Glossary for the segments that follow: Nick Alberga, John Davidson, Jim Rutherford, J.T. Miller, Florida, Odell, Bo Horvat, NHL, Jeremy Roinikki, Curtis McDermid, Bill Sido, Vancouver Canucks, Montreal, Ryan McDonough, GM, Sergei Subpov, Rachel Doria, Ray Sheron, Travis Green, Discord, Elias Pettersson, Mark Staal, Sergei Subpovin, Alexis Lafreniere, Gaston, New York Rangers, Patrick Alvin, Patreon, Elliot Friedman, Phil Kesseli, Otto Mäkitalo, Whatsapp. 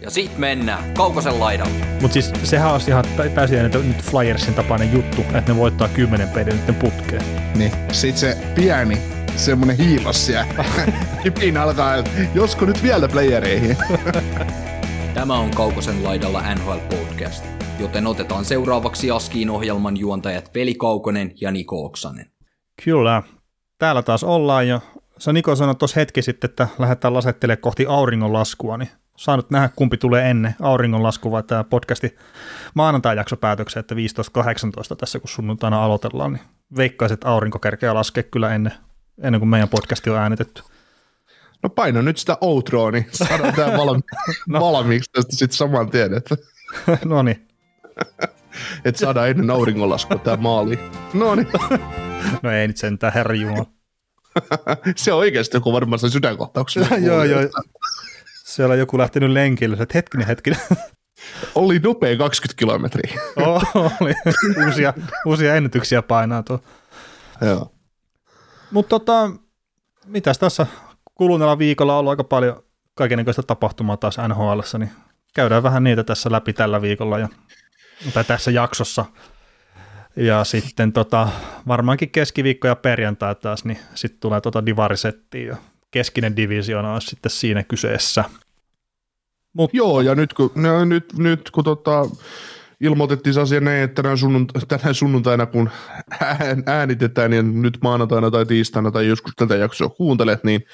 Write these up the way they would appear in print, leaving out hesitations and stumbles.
Ja sit mennään Kaukosen laidalle. Mut siis sehän olisi ihan täysin nyt Flyersin tapainen juttu, että ne voittaa 10 pelin nyt putkeen. Niin, sit se pieni semmonen hiilas siellä. Kipin alkaa, josko nyt vielä playereihin. Tämä on Kaukosen laidalla NHL-podcast, joten otetaan seuraavaksi Askiin ohjelman juontajat Veli Kaukonen ja Niko Oksanen. Kyllä, täällä taas ollaan jo. Sä Niko sanoi tuossa hetki sitten, että lähdetään lasettelemaan kohti auringonlaskua, niin saa nyt nähdä, kumpi tulee ennen, auringonlasku vai tämä podcasti maanantai-jakso päätökseen, että 15.18 tässä, kun sunnuntaina aloitellaan, niin veikkaiset aurinko kerkeää laskea kyllä ennen kuin meidän podcasti on äänitetty. No paino nyt sitä outroa, niin saadaan tämä valmiiksi tästä sitten saman tien, että no niin. Että saadaan ennen auringonlaskua tämä maali. No niin. No ei nyt sentään, herjumala. Se on oikeasti joku varmaan sen sydänkohtauksen. Joo. Siellä on joku lähtenyt lenkille, että hetkinen. Oli nopea 20 kilometriä. Oli. Uusia ennätyksiä painaa tuo. Joo. Mutta mitäs tässä kuluneella viikolla on ollut aika paljon kaikennäköistä tapahtumaa taas NHL:ssä, niin käydään vähän niitä tässä läpi tällä viikolla tai tässä jaksossa. Ja sitten varmaankin keskiviikko ja perjantai taas, niin sitten tulee divarisettiin jo. Keskinen divisioona on sitten siinä kyseessä. Mutta joo, ja nyt kun ilmoitettiin asian näin, että tänään sunnuntaina, kun äänitetään, niin nyt maanantaina tai tiistaina tai joskus tätä jaksoa kuuntelet, niin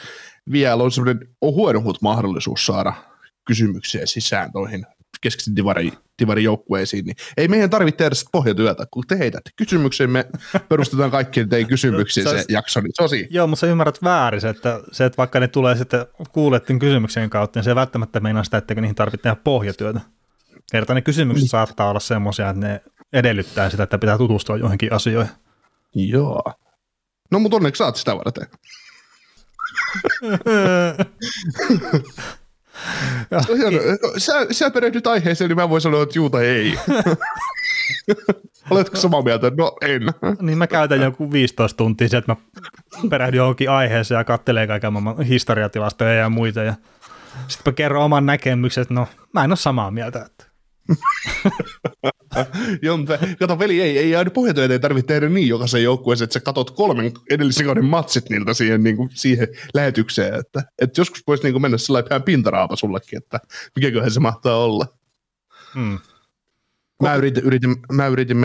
vielä on semmoinen huonohut mahdollisuus saada kysymyksiä sisään toihin keskisen divarijoukkueisiin. Niin ei meidän tarvitse tehdä sitä pohjatyötä, kun te heitätte kysymyksiin, me perustetaan kaikkien teidän kysymyksiin se jakso. Niin sosi. Joo, mutta sä ymmärrät väärin, että se, että vaikka ne tulee sitten kuulettiin kysymyksien kautta, niin se välttämättä meinaa sitä, että niihin tarvitsee tehdä pohjatyötä. Kertaan ne kysymykset saattaa olla semmoisia, että ne edellyttää sitä, että pitää tutustua johonkin asioihin. Joo. No mutta onneksi saat sitä varten. Sä perehdyt aiheeseen, niin mä voin sanoa, että juu tai ei. Oletko samaa mieltä? No en. Niin mä käytän joku 15 tuntia se, että mä perehdyn johonkin aiheeseen ja katselen kaiken maailman historiatilastoja ja muita. Ja sitten mä kerron oman näkemyksen, että no mä en ole samaa mieltä. Kato veli, ei aina pohjatyötä ei tarvitse tehdä niin jokaisen joukkueeseen, että sä katot 3 edellisen kauden matsit niiltä siihen lähetykseen, että joskus voisi mennä sellainen pintaraapa sullekin, että mikäköhän se mahtaa olla. Mä yritin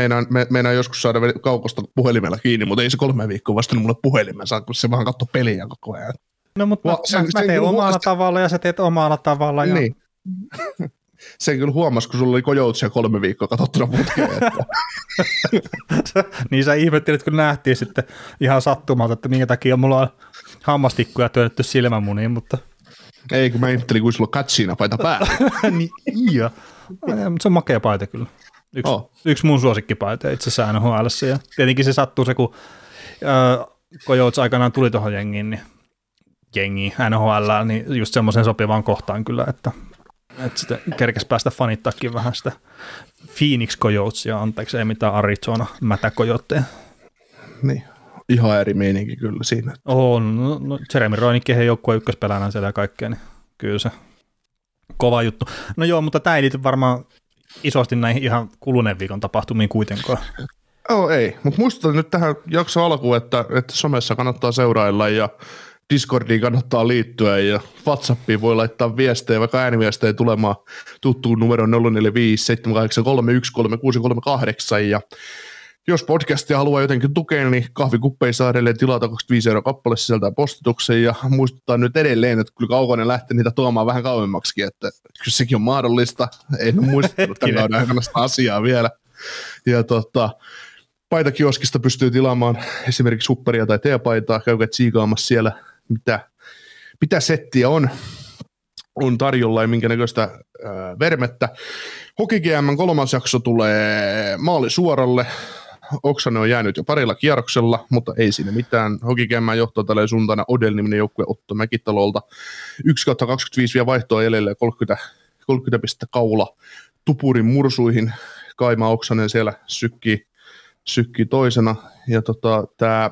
meinaan joskus saada Kaukosta puhelimella kiinni, mutta ei se 3 viikkoa vastannut mulle puhelimensa, kun se vaan katsoi peliä koko ajan. No mutta mä teen omalla tavalla ja sä teet omalla tavalla. Ja niin. Sen kyllä huomasi, kun sulla oli Kojoutsia 3 viikkoa katsottuna putkeen. Niin sä ihmettelit, kun nähtiin sitten ihan sattumalta, että minkä takia mulla on hammastikkuja työnnetty silmämuniin, mutta ei, kun mä ihmettelin, kun sulla on katsiina paita päällä. Niin, joo. Se on makea paita kyllä. Yksi mun suosikkipaita itse asiassa NHL:ssä. Ja tietenkin se sattuu se, kun Kojoutsa aikanaan tuli tuohon jengiin NHL, niin just semmoisen sopivaan kohtaan kyllä, että sitä kerkesi päästä fanittaakin vähän sitä Phoenix Kojoutsia, anteeksi, ei mitään Arizona mätäkojotteja. Niin, ihan eri meininki kyllä siinä. No Jeremy Roinikki, hei joukkueen ykköspelänä siellä ja kaikkea, niin kyllä se kova juttu. No joo, mutta tämä ei liity varmaan isosti näihin ihan kuluneen viikon tapahtumiin kuitenkaan. Ei, mutta muistutan nyt tähän jakson alkuun, että somessa kannattaa seurailla ja Discordiin kannattaa liittyä ja Whatsappiin voi laittaa viestejä, vaikka ääniviestejä tulemaan tuttuun numeroon 045-783-13638 ja jos podcastia haluaa jotenkin tukea, niin kahvikuppeissa edelleen tilata 25 € kappale sisältää postituksen ja muistuttaa nyt edelleen, että kyllä Kaukonen lähtee niitä tuomaan vähän kauemmaksikin, että kyllä sekin on mahdollista, en ole muistanut tämän kauden aikana sitä asiaa vielä ja Paitakioskista pystyy tilaamaan esimerkiksi supperia tai teepaitaa, käykää tsiikaamassa siellä, mitä settiä on tarjolla ja minkä näköistä vermettä. Hoki GM:n kolmas jakso tulee maalisuoralle. Oksanen on jäänyt jo parilla kierroksella, mutta ei siinä mitään. Hoki GM:n johtaa tällä suuntaana Odell-niminen joukkue Otto Mäkitalolta. 1/25 vielä vaihtoa jäljellä 30 pistettä kaula tupurin mursuihin. Kaima Oksanen siellä sykkii toisena. Ja tämä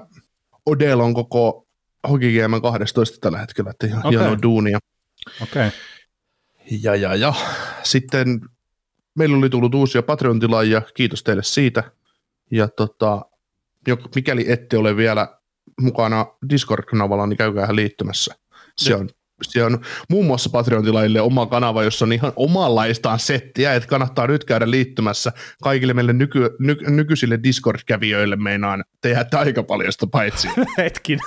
Odell on koko Hoki GM:n 12 tällä hetkellä, että ihan hieno duunia. Okei. Ja. Sitten meillä oli tullut uusia Patreon-tilaajia, kiitos teille siitä. Ja mikäli ette ole vielä mukana Discord-kanavalla, niin käykää liittymässä. Se on muun muassa Patreon-tilaajille oma kanava, jossa on ihan omanlaistaan settiä, että kannattaa nyt käydä liittymässä. Kaikille meille nykyisille Discord-kävijöille meinaan tehdä aika paljon sitä paitsi. Hetkin.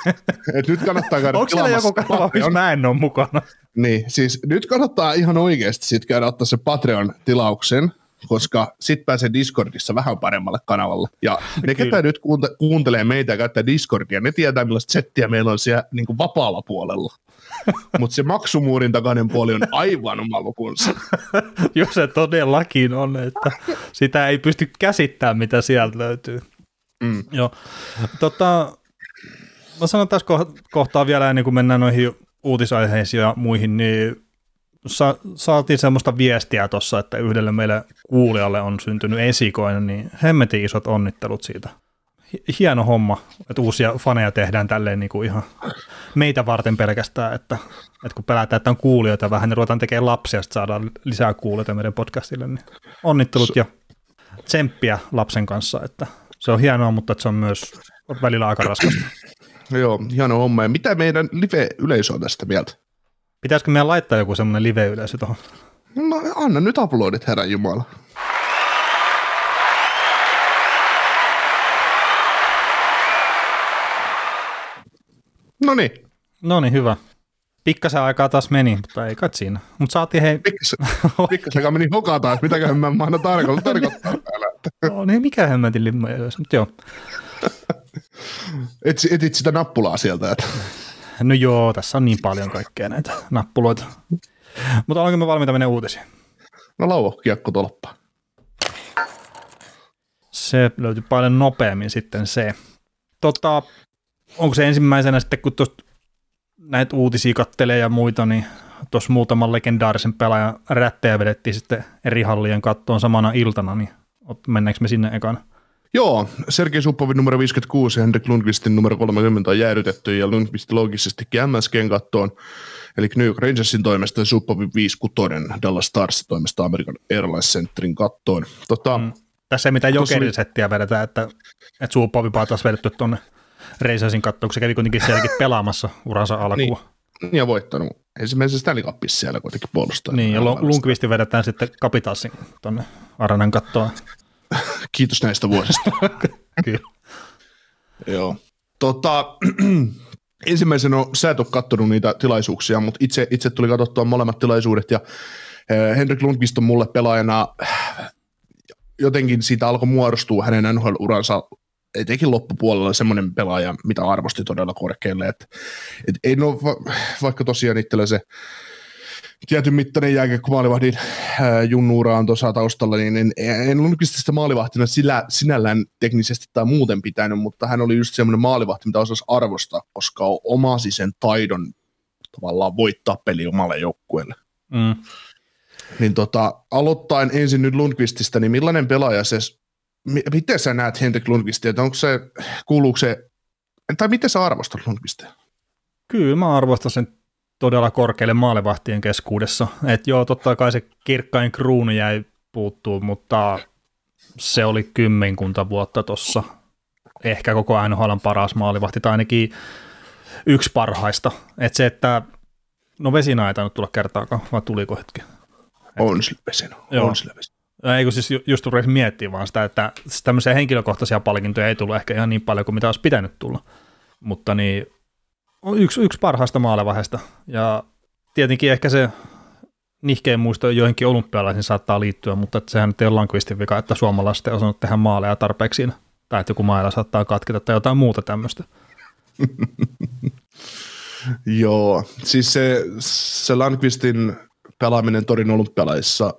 Et nyt kannattaa käydä. Onko siellä joku kanava, missä mä en ole mukana? Niin, siis nyt kannattaa ihan oikeasti sit käydä ottaa se Patreon-tilauksen, koska sit pääsee Discordissa vähän paremmalle kanavalle. Ja ne, ketä nyt kuuntelee meitä ja käyttää Discordia, ne tietää, millaista settiä meillä on siellä niin kuin vapaalla puolella. Mutta se maksumuurin takainen puoli on aivan oma lukunsa. Joo, se todellakin on, että sitä ei pysty käsittämään, mitä sieltä löytyy. Mm. Joo. Mä sanon tässä kohtaa vielä, ennen kuin mennään noihin uutisaiheisiin ja muihin, niin saatiin semmoista viestiä tuossa, että yhdelle meille kuulijalle on syntynyt esikoinen, niin hemmetin isot onnittelut siitä. Hieno homma, että uusia faneja tehdään tälleen niin kuin ihan meitä varten pelkästään, että kun pelätään, että on kuulijoita vähän, niin ruvetaan tekemään lapsia, että saadaan lisää kuulijoita meidän podcastille, niin onnittelut ja tsemppiä lapsen kanssa, että se on hienoa, mutta se on myös välillä aika raskasta. Joo, hieno homma. Ja mitä meidän live-yleisö on tästä mieltä? Pitäisikö meidän laittaa joku semmoinen live-yleisö tuohon? No anna nyt aplodit, herran jumala. No niin, hyvä. Pikkasen aikaa taas meni, mutta ei kai siinä. Mutta saatiin hei... Pikkasen aikaa meni hokaa taas, mitäköhän mä aina tarkoittaa täällä. No niin, mikä hemmetin limma edes, mutta joo. Etit sitä nappulaa sieltä, että... No joo, tässä on niin paljon kaikkea näitä nappuloita. Mutta olenko me valmiita mennä uutisiin? No lauokiakko tolppaa. Se löytyy paljon nopeammin sitten se. Onko se ensimmäisenä sitten, kun tuosta näitä uutisia kattelee ja muita, niin tuossa muutaman legendaarisen pelaajan rättejä vedettiin sitten eri hallien kattoon samana iltana, niin mennäänkö me sinne ekana? Joo, Sergei Subpovin numero 56 ja Henrik Lundqvistin numero 30 on jäädytetty ja Lundqvist loogisestikin MSGn kattoon, eli New York Rangersin toimesta ja Subpovin 56 Dallas Starsin toimesta American Airlines Centerin kattoon. Tässä ei mitään jokerisettiä vedetään, että Subpovin taas vedetty tuonne Reisasin kattoon, kun se kävi kuitenkin sielläkin pelaamassa uransa alkuun. Niin, ja voittanut. Esimerkiksi Stanley Cupissa siellä kuitenkin puolustaa. Niin, ja Lundqvistin vedetään sitten Kapitasin tuonne Arenan kattoon. Kiitos näistä vuosista. Kyllä. Joo. Ensimmäisen sä et ole katsonut niitä tilaisuuksia, mutta itse tuli katsottua molemmat tilaisuudet, ja Henrik Lundqvist on mulle pelaajana, jotenkin siitä alkoi muodostua hänen NHL-uransa, etenkin loppupuolella semmoinen pelaaja, mitä arvosti todella korkealle. Et ei no, vaikka tosiaan itsellä se tietyn mittainen jääkiekko maalivahdin junnuura on tuossa taustalla, niin en Lundqvist sitä maalivahtina sinällään teknisesti tai muuten pitänyt, mutta hän oli just semmoinen maalivahti, mitä osasi arvostaa, koska omasi sen taidon tavallaan voittaa peli omalle joukkueelle. Mm. Niin aloittain ensin nyt Lundqvististä, niin millainen pelaaja se... Miten sä näet Henrik Lundqvistia, että onko se, kuuluuko se, tai miten sä arvostat Lundqvistia? Kyllä mä arvostan sen todella korkealle maalivahtien keskuudessa. Että joo, totta kai se kirkkain kruunu jäi puuttuu, mutta se oli kymmenkunta vuotta tuossa. Ehkä koko NHL:n paras maalivahti, tai ainakin yksi parhaista. Että se, että, no vesina ei tainnut tulla kertaakaan, vaan tuliko hetki? On sillä vesina, on sillä vesina. Eikö siis just turveksi miettiä vaan sitä, että tämmöisiä henkilökohtaisia palkintoja ei tullut ehkä ihan niin paljon kuin mitä olisi pitänyt tulla, mutta niin yksi parhaista maalevaiheista ja tietenkin ehkä se nihkein muisto joihinkin olympialaisiin saattaa liittyä, mutta että sehän nyt ei ole Lundqvistin vika, että suomalaiset ei osannut tehdä maaleja tarpeeksi siinä, tai että joku maila saattaa katketa tai jotain muuta tämmöistä. Joo, siis se Lundqvistin pelaaminen torin olympialaisissa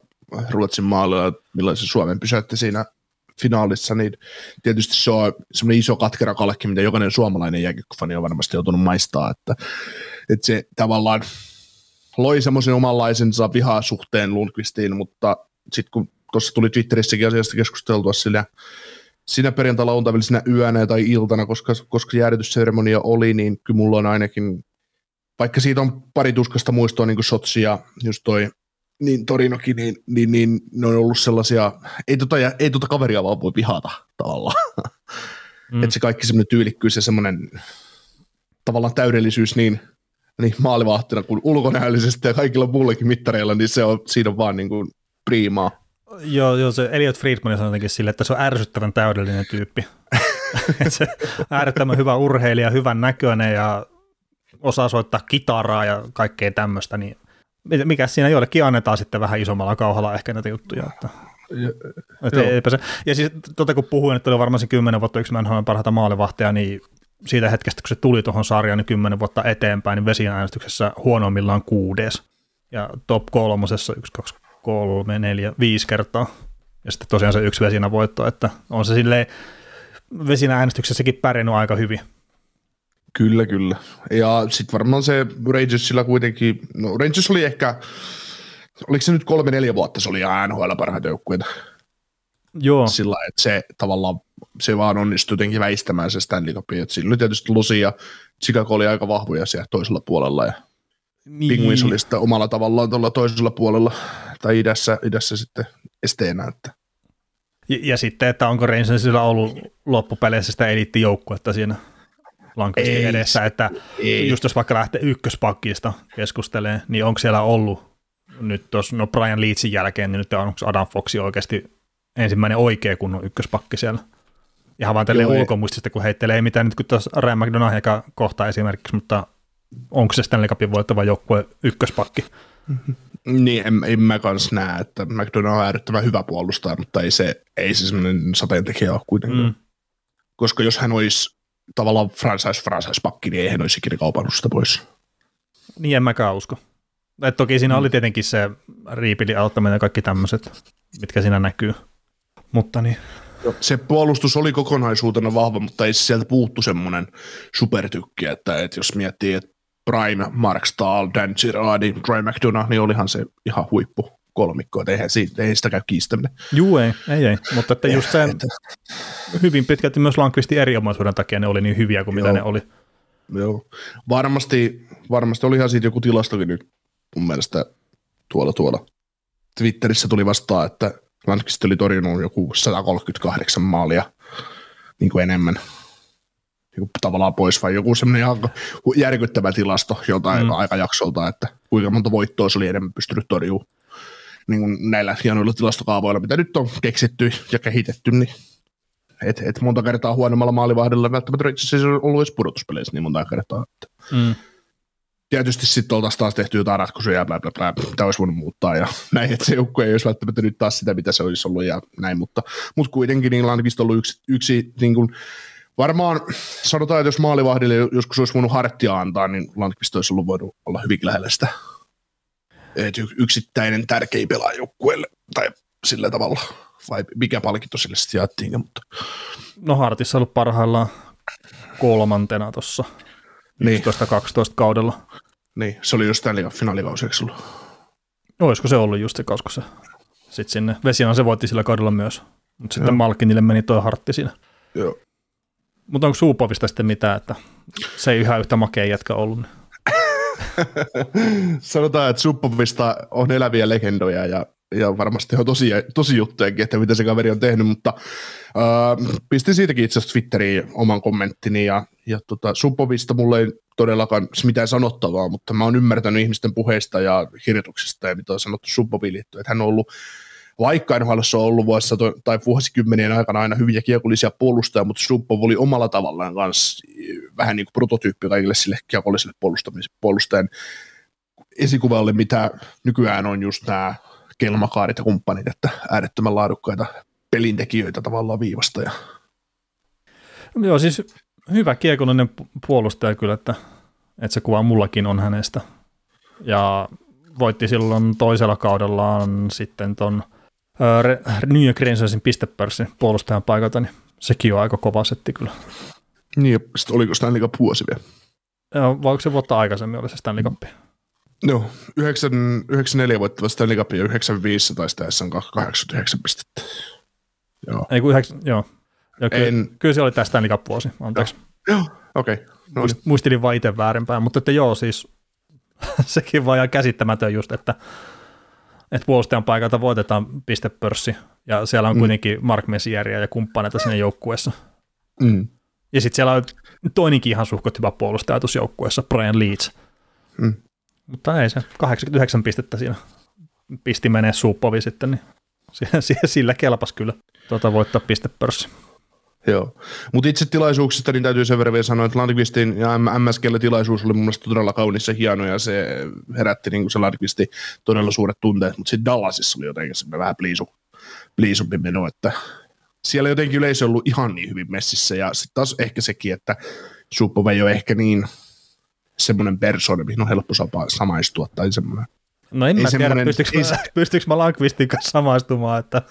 Ruotsin maalilla, milloin se Suomen pysäytti siinä finaalissa, niin tietysti se on semmoinen iso katkerakalkki, mitä jokainen suomalainen jääkiekkofani on varmasti joutunut maistaa, että se tavallaan loi semmoisen omanlaisensa vihaa suhteen Lundqvistiin, mutta sitten kun tuossa tuli Twitterissäkin asiasta keskusteltua sinä perjantai-launtavällisenä yönä tai iltana, koska jäädytysseremonia oli, niin kyllä mulla on ainakin, vaikka siitä on pari tuskasta muistoa, niin kuin Sotsi ja just toi niin Torinokin, niin ne on ollut sellaisia, ei tota kaveria vaan voi vihata tavallaan. Mm. Että se kaikki semmoinen tyylikkyys ja semmoinen tavallaan täydellisyys niin maalivahtina kuin ulkonäöllisesti ja kaikilla muillekin mittareilla, niin se on, siinä on vaan niin kuin priimaa. Joo, se Elliot Friedman sanoi jotenkin sille, että se on ärsyttävän täydellinen tyyppi. Se äärettömän hyvä urheilija, hyvän näköinen ja osaa soittaa kitaraa ja kaikkea tämmöistä, niin mikä siinä joillekin annetaan sitten vähän isommalla kauhalla ehkä näitä juttuja. Että eipä se. Ja siis kun puhuin, että oli varmaan se 10 vuotta yksi NHL:n parhaita maalivahteja, niin siitä hetkestä, kun se tuli tuohon sarjaan, niin 10 vuotta eteenpäin, niin Vesien äänestyksessä huonoimmillaan 6. Ja top 3 1, 2, 3, 4, 5 kertaa. Ja sitten tosiaan se 1 Vesinä voitto, että on se silleen Vesinä äänestyksessäkin pärjännyt aika hyvin. Kyllä. Ja sitten varmaan se Rangersilla kuitenkin, no Rangers oli ehkä, oliko se nyt 3-4 vuotta, se oli NHL parhaita joukkueita. Joo. Sillä että se tavallaan, se vaan onnistui jotenkin väistämään se Stanley Cupia, että silloin tietysti Lucy ja Chicago oli aika vahvoja siellä toisella puolella ja Penguins oli sitten omalla tavallaan tuolla toisella puolella tai idässä sitten esteenä. Ja sitten, että onko Rangersilla ollut loppupeleissä sitä eliittijoukkuetta siinä Lundqvistin edessä, että ei. Just jos vaikka lähtee ykköspakista keskustelemaan, niin onko siellä ollut nyt tuossa, no Brian Leetsin jälkeen, niin nyt onko Adam Foxi oikeasti ensimmäinen oikea kunnon ykköspakki siellä? Ihan vaan tälleen ulkomuistista, kun heittelee, ei mitään nyt kuin tuossa Ryan McDonough kohta esimerkiksi, mutta onko se Stanley Cupin voittava joukkue ykköspakki? Niin, en mä kanssa näe, että McDonough on äärettömän hyvä puolustaja, mutta ei se sellainen sateentekijä ole kuitenkaan. Mm. Koska jos hän olisi tavallaan franchise-pakki, niin eihän olisi ikinä kaupannut sitä pois. Niin en mäkään usko. Et toki siinä oli tietenkin se riipilin auttaminen ja kaikki tämmöiset, mitkä siinä näkyy. Mutta niin. Se puolustus oli kokonaisuutena vahva, mutta ei sieltä puuttu semmoinen supertykki, että jos miettii, että Prime, Mark Staal, Dan Girardi, Troy McDonough, niin olihan se ihan huippu kolmikko, että eihän sitä käy kiistäminen. Juu, ei, mutta että just se hyvin pitkälti myös Lundqvistin eri omaisuuden takia ne oli niin hyviä kuin mitä ne oli. Joo, varmasti olihan siitä joku tilastokin nyt mun mielestä tuolla. Twitterissä tuli vastaan, että Lundqvist oli torjunut joku 138 maalia niin kuin enemmän niin kuin tavallaan pois, vai joku semmoinen ihan järkyttävä tilasto joltain aikajaksolta, että kuinka monta voittoa se oli enemmän pystynyt torjumaan. Niin näillä hienoilla tilastokaavoilla, mitä nyt on keksitty ja kehitetty, niin et monta kertaa huonommalla maalivahdella välttämättä itse asiassa on ollut edes pudotuspeleissä niin monta kertaa. Tietysti sitten oltaisiin taas tehty jotain ratkaisuja ja mitä olisi voinut muuttaa ja näin, että se joukkue ei olisi välttämättä nyt taas sitä, mitä se olisi ollut ja näin, mutta kuitenkin niillä on ollut yksi niin kuin, varmaan sanotaan, että jos maalivahdille joskus olisi voinut harttia antaa, niin Lundqvist olisi ollut voinut olla hyvin lähellä sitä. Että yksittäinen tärkein pelaaja joukkueelle, tai sillä tavalla, vai mikä palkinto sille sitten jaettiin, mutta. No Hartissa on ollut parhaillaan 3. tuossa 11-12 kaudella. Niin, se oli just tämän liigan finaalikauseksi ollut. Olisiko se ollut just se kaus, kun se sitten sinne, Vesian se voitti sillä kaudella myös, mutta sitten Malkinille meni toi Hartti siinä. Joo. Mutta onko Subpovista sitten mitään, että se ei yhä yhtä makea jätkä ollut? Niin. Sanotaan, että Subpovista on eläviä legendoja ja varmasti on tosi juttujakin, että mitä se kaveri on tehnyt, mutta pistin siitäkin itse asiassa Twitteriin oman kommenttini ja Subpovista mulla ei todellakaan mitään sanottavaa, mutta mä oon ymmärtänyt ihmisten puheista ja kirjoituksista ja mitä on sanottu Subpoviin liittyen, että hän on ollut vaikka NHL:ssä on ollut vuosikymmenien aikana aina hyviä kiekollisia puolustajia, mutta Subpov oli omalla tavallaan kanssa vähän niin kuin prototyyppi kaikille sille kiekolliselle puolustajan esikuvalle, mitä nykyään on just nämä kelmakaarit ja kumppanit, että äärettömän laadukkaita pelintekijöitä tavallaan viivasta. Joo, siis hyvä kiekollinen puolustaja kyllä, että se kuva mullakin on hänestä. Ja voitti silloin toisella kaudellaan sitten ton New York Rangersin pistepörssin puolustajan paikalta, niin sekin on aika kova setti kyllä. Niin, ja sitten oliko Stanley Cup vuosi vielä? Joo, vai onko se vuotta aikaisemmin oli se Stanley Cup? Joo, 94 voittava Stanley Cup ja 95 taisi tässä on 89 pistettä. Joo. Ei kun 9, joo. Kyllä se oli tämä Stanley Cup vuosi, anteeksi. Joo, okei. Okay. No, muistelin vaan itse väärinpäin, mutta että joo, siis sekin vaan ihan käsittämätön just, että puolustajan paikalta voitetaan pistepörssi, ja siellä on kuitenkin Mark Messieriä ja kumppaneita siinä joukkueessa. Mm. Ja sitten siellä on toinenkin ihan suhkot hyvä puolustaja tuossa joukkueessa, Brian Leeds. Mm. Mutta ei se, 89 pistettä siinä pisti menee Subpovin sitten, niin sillä kelpas kyllä voittaa pistepörssi. Joo, mutta itse tilaisuuksista niin täytyy sen verran vielä sanoa, että Lundqvistin ja MSG:llä tilaisuus oli mun mielestä todella kaunis ja hieno, ja se herätti niin kuin se Lundqvistin todella suuret tunteet, mutta sitten Dallasissa oli jotenkin semmoinen vähän pliisumpi meno, että siellä jotenkin yleisö on ollut ihan niin hyvin messissä, ja sitten taas ehkä sekin, että Subpovin ei ole ehkä niin semmoinen persoona, mihin on helppo samaistua tai semmoinen. No en mä tiedä, pystyykö mä Lundqvistin kanssa samaistumaan, että...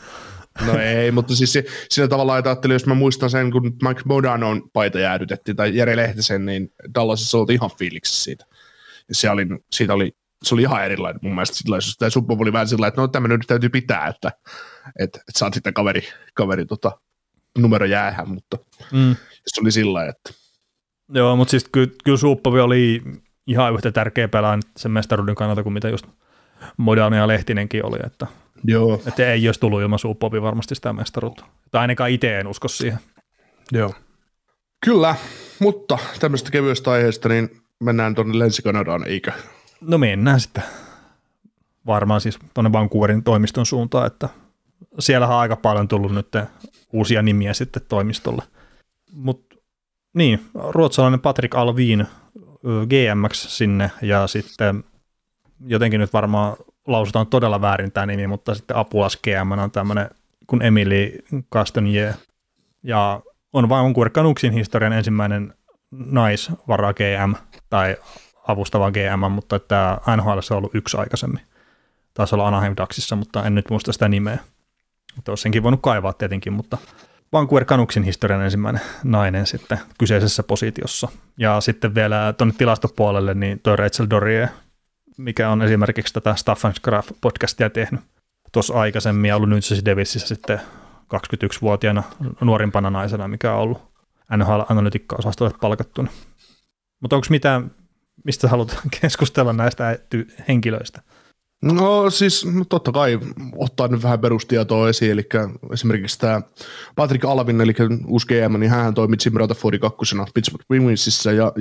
No ei, mutta siis sillä tavalla ajattelin, jos mä muistan sen, kun Mike Modanon paita jäädytettiin, tai Jere Lehtisen, niin Dallasissa oltiin ihan fiiliksi siitä. Ja se oli ihan erilainen mun mielestä tilaisuus. Tämä Subpovin oli vähän sillä, että no tämmöinen nyt täytyy pitää, että saat sitten kaveri numero jäähän, mutta se oli sillä lailla, että... Joo, mutta siis kyllä Subpovin oli ihan yhtä tärkeä pelaa sen mestaruuden kannalta kuin mitä just Modano ja Lehtinenkin oli, että... Joo. Että ei olisi tullut ilman Subpovia varmasti sitä mestaruutta. Tai ainakaan itse en usko siihen. Joo. Kyllä, mutta tämmöistä kevyestä aiheesta niin mennään tuonne Länsi-Kanadaan, eikö? No mennään sitten. Varmaan siis tuonne Vancouverin toimiston suuntaan, että siellähän on aika paljon tullut nyt uusia nimiä sitten toimistolle. Mutta niin, ruotsalainen Patrick Alvin GMX sinne ja sitten jotenkin nyt varmaan lausutaan todella väärin tämä nimi, mutta sitten apulas GM on tämmöinen kuin Emily Castonier. Ja on Vancouver Canucksin historian ensimmäinen naisvara GM tai avustava GM, mutta tämä NHL on ollut yksi aikaisemmin. Taisi olla Anaheim Ducksissa, mutta en nyt muista sitä nimeä. Mutta olisi senkin voinut kaivaa tietenkin, mutta Vancouver Canucksin historian ensimmäinen nainen sitten kyseisessä positiossa. Ja sitten vielä tuonne tilastopuolelle niin toi Rachel Dorier, mikä on esimerkiksi tätä Staffan Graf-podcastia tehnyt tuossa aikaisemmin ja ollut nyt se Davisissa sitten 21-vuotiaana nuorimpana naisena, mikä on ollut NHL-analytikka-osastolle palkattuna. Mutta onko mitään, mistä haluat keskustella näistä henkilöistä? No siis totta kai ottaa nyt vähän perustietoa esiin, eli esimerkiksi tämä Patrick Alvin, eli uusi GM, niin hän toimi Jim Rutherfordin kakkosena Pittsburgh Penguinsissa ja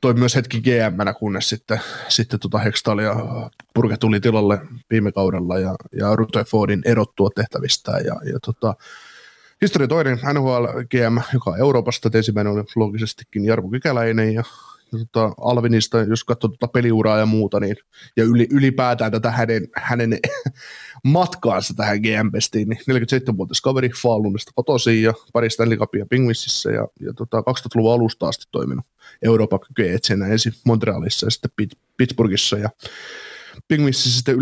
toi myös hetki GM-nä, kunnes sitten Hextall ja Purke tuli tilalle viime kaudella ja Rutherfordin erottua tehtävistään ja historia toinen NHL GM, joka on Euroopasta, ensimmäinen oli loogisestikin Jarmo Kykäläinen ja Alvinista, jos katsoo peliuraa ja muuta, niin, ja ylipäätään tätä hänen matkaansa tähän GM-pestiin, niin 47-vuotias kaveri Falunista kotoisin ja pari Stanley Cupia Penguinsissä ja 2000-luvun alusta asti toiminut Euroopan kykyjen etsinä ensin Montrealissa ja sitten Pittsburghissa ja Penguinsissä sitten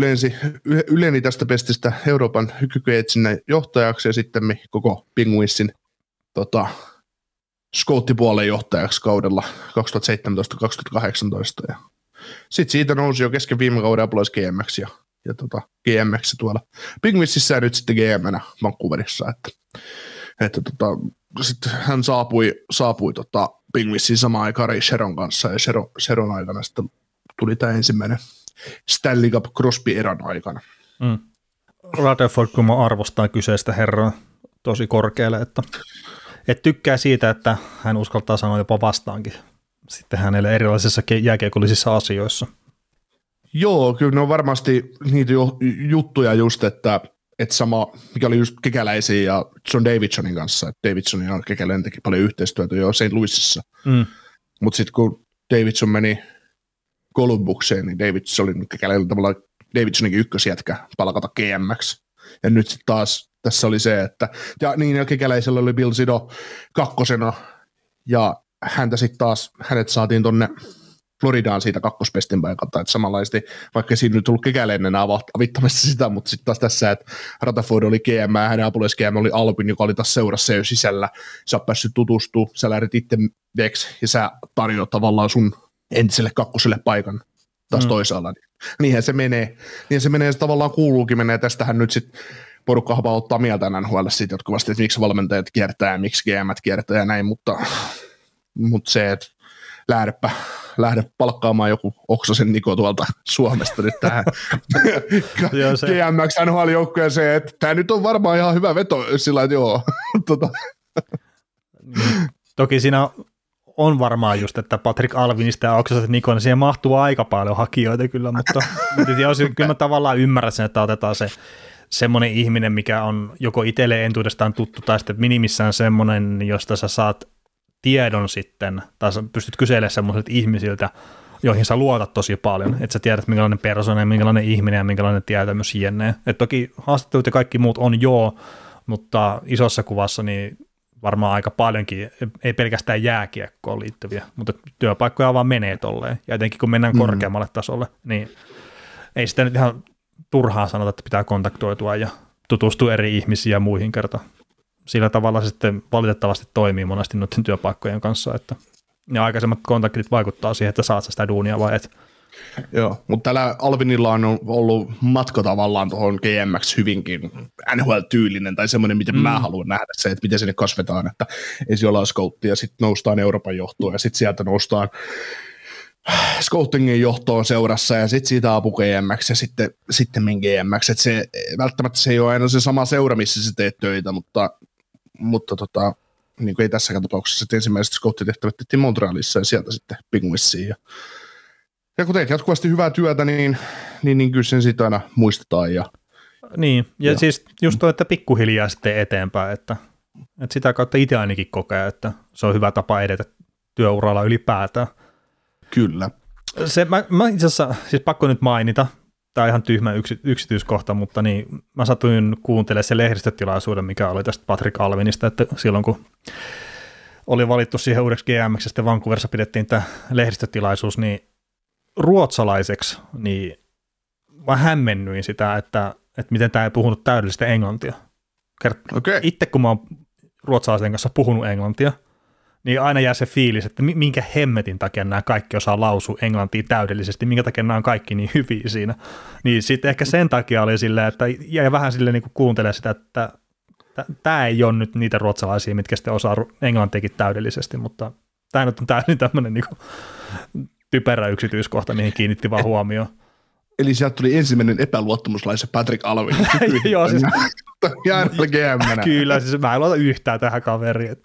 yleni tästä pestistä Euroopan kykyjen etsinnän johtajaksi ja sitten koko Penguinsin skouttipuolen johtajaksi kaudella 2017-2018. Sitten siitä nousi jo kesken viime kauden apulais GMX ja GMX tuolla Penguinsissä ja nyt sitten GM-nä Vancouverissa. Että sitten hän saapui Penguinsiin samaan aikaan Ray Sheron kanssa ja Sheron aikana sitten tuli tämä ensimmäinen Stanley Cup Crosby-erän aikana. Mm. Rutherford, kun mä arvostan kyseistä herraa tosi korkealle, että tykkää siitä, että hän uskaltaa sanoa jopa vastaankin sitten hänelle erilaisissa jääkiekollisissa asioissa. Joo, kyllä ne on varmasti niitä juttuja just, että sama, mikä oli just Kekäläisiin ja John Davidsonin kanssa, että Davidson ja Kekäläinen teki paljon yhteistyötä jo St. Louisissa, mutta sitten kun Davidson meni Kolumbukseen, niin Davidson oli Kekäläinen tavallaan Davidsoninkin ykkösjätkä palkata GMX, ja nyt sitten taas tässä oli se, että ja niin Kekäläisellä oli Bill Sido kakkosena ja häntä sitten taas, hänet saatiin tonne Floridaan siitä kakkospestin paikalta, että samanlaisesti, vaikka siinä nyt tullut kekäleen enää avittamassa sitä, mutta sitten taas tässä, että Rutherford oli GM, hänen apulais GM oli Alvin, joka oli taas seurassa jo sisällä, sä oot päässyt tutustumaan, sä lähdet itse veksi, ja sä tarjoat tavallaan sun entiselle kakkoselle paikan taas toisaalla. Niinhän se menee, se tavallaan kuuluukin menee, tästähän nyt sitten porukka vaan ottaa mieltä NHL siitä jatkuvasti, että miksi valmentajat kiertää ja miksi GM:t kiertää ja näin, mutta se, että lähde palkkaamaan joku Oksasen Niko tuolta Suomesta nyt tähän GMX NHL-joukkueeseen, että tämä nyt on varmaan ihan hyvä veto sillä, että joo. Toki siinä on varmaan just, että Patrick Alvinista ja Oksasen Niko, niin siihen mahtuu aika paljon hakijoita kyllä, mutta kyllä mä tavallaan ymmärrän sen, että otetaan se semmoinen ihminen, mikä on joko itselle entuudestaan tuttu, tai sitten minimissään semmoinen, josta sä saat tiedon sitten, tai pystyt kyselemään semmoisilta ihmisiltä, joihin sä luotat tosi paljon, että sä tiedät, minkälainen persoona, minkälainen ihminen ja minkälainen tietämys jne. Et toki haastattelut ja kaikki muut on joo, mutta isossa kuvassa niin varmaan aika paljonkin, ei pelkästään jääkiekkoon liittyviä, mutta työpaikkoja vaan menee tolleen, ja etenkin kun mennään korkeammalle tasolle, niin ei sitä nyt ihan turhaa sanota, että pitää kontaktoitua ja tutustua eri ihmisiin ja muihin kertaan. Sillä tavalla se sitten valitettavasti toimii monesti noiden työpaikkojen kanssa, että ne aikaisemmat kontaktit vaikuttaa siihen, että saat sä sitä duunia vai et. Joo, mutta täällä Alvinilla on ollut matko tavallaan tuohon GMX hyvinkin NHL-tyylinen tai semmoinen, miten mä haluan nähdä se, että miten sinne kasvetaan, että ensin ollaan scouttia, sitten noustaan Euroopan johtoon ja sitten sieltä noustaan scoutingin johtoon seurassa ja sitten siitä apu GMX ja sitten min GMX, että se välttämättä se ei ole aina se sama seura, missä sä teet töitä, mutta niin kuin ei tässäkään tapauksessa, että ensimmäiset scouttitehtävät tehtiin Montrealissa ja sieltä sitten Penguinsiin. Ja kun teet jatkuvasti hyvää työtä, niin kyllä sen siitä aina muistetaan. Ja siis just tuo, että pikkuhiljaa sitten eteenpäin, että sitä kautta itse ainakin kokee, että se on hyvä tapa edetä työuralla ylipäätään. Kyllä. Se, mä itse asiassa, siis pakko nyt mainita, tämä on ihan tyhmä yksityiskohta, mutta niin mä satuin kuuntelemaan se lehdistötilaisuuden, mikä oli tästä Patrick Alvinista, että silloin kun oli valittu siihen uudeksi GM:ksi ja sitten Vancouverissa pidettiin tämä lehdistötilaisuus, niin ruotsalaiseksi, niin mä hämmennyin sitä, että miten tämä ei puhunut täydellistä englantia. Okay. Itse kun mä oon ruotsalaisten kanssa puhunut englantia, niin aina jää se fiilis, että minkä hemmetin takia nämä kaikki osaa lausua englantia täydellisesti, minkä takia nämä on kaikki niin hyviä siinä. Niin sitten ehkä sen takia oli silleen, että jäi vähän silleen niin kuuntelemaan sitä, että tämä ei ole nyt niitä ruotsalaisia, mitkä sitten osaa englantiakin täydellisesti, mutta tämä nyt on täysin tämmöinen niin typerä yksityiskohta, mihin kiinnitti vaan huomioon. Eli sieltä tuli ensimmäinen epäluottamuslaisen Patrick Alvin. Joo, siis kyllä, siis mä en luota yhtään tähän kaveriin.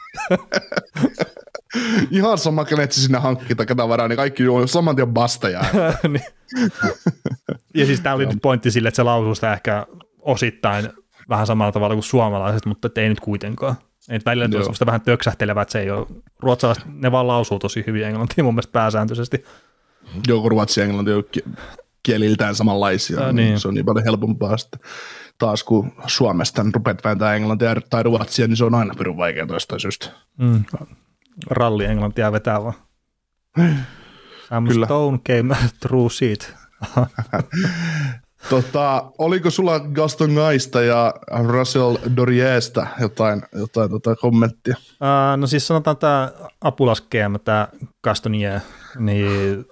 Ihan sama, kenet sinne hankkita katavaraa, niin kaikki on saman tien bastajaa. Ja siis tää oli nyt pointti sille, että se lausuu sitä ehkä osittain vähän samalla tavalla kuin suomalaiset, mutta ei nyt kuitenkaan. Ei nyt välillä tule semmoista vähän töksähtelevää, että se ei ole. Ruotsalaiset, ne vaan lausuu tosi hyvin englantia mun mielestä pääsääntöisesti. Joo, kun ruotsi ja englanti on kieliltään samanlaisia, niin se on niin paljon helpompaa sitten. Taas kun Suomesta rupeat vääntämään englantia tai ruotsia, niin se on aina pirun vaikea toista syystä. Mm. Ralli englantia vetää vaan. Kyllä. Stone came through seat. Oliko sulla Gaston Guysta ja Russell Doriestä jotain kommenttia? No siis sanotaan tämä apulaskeema, tämä Gastonier, niin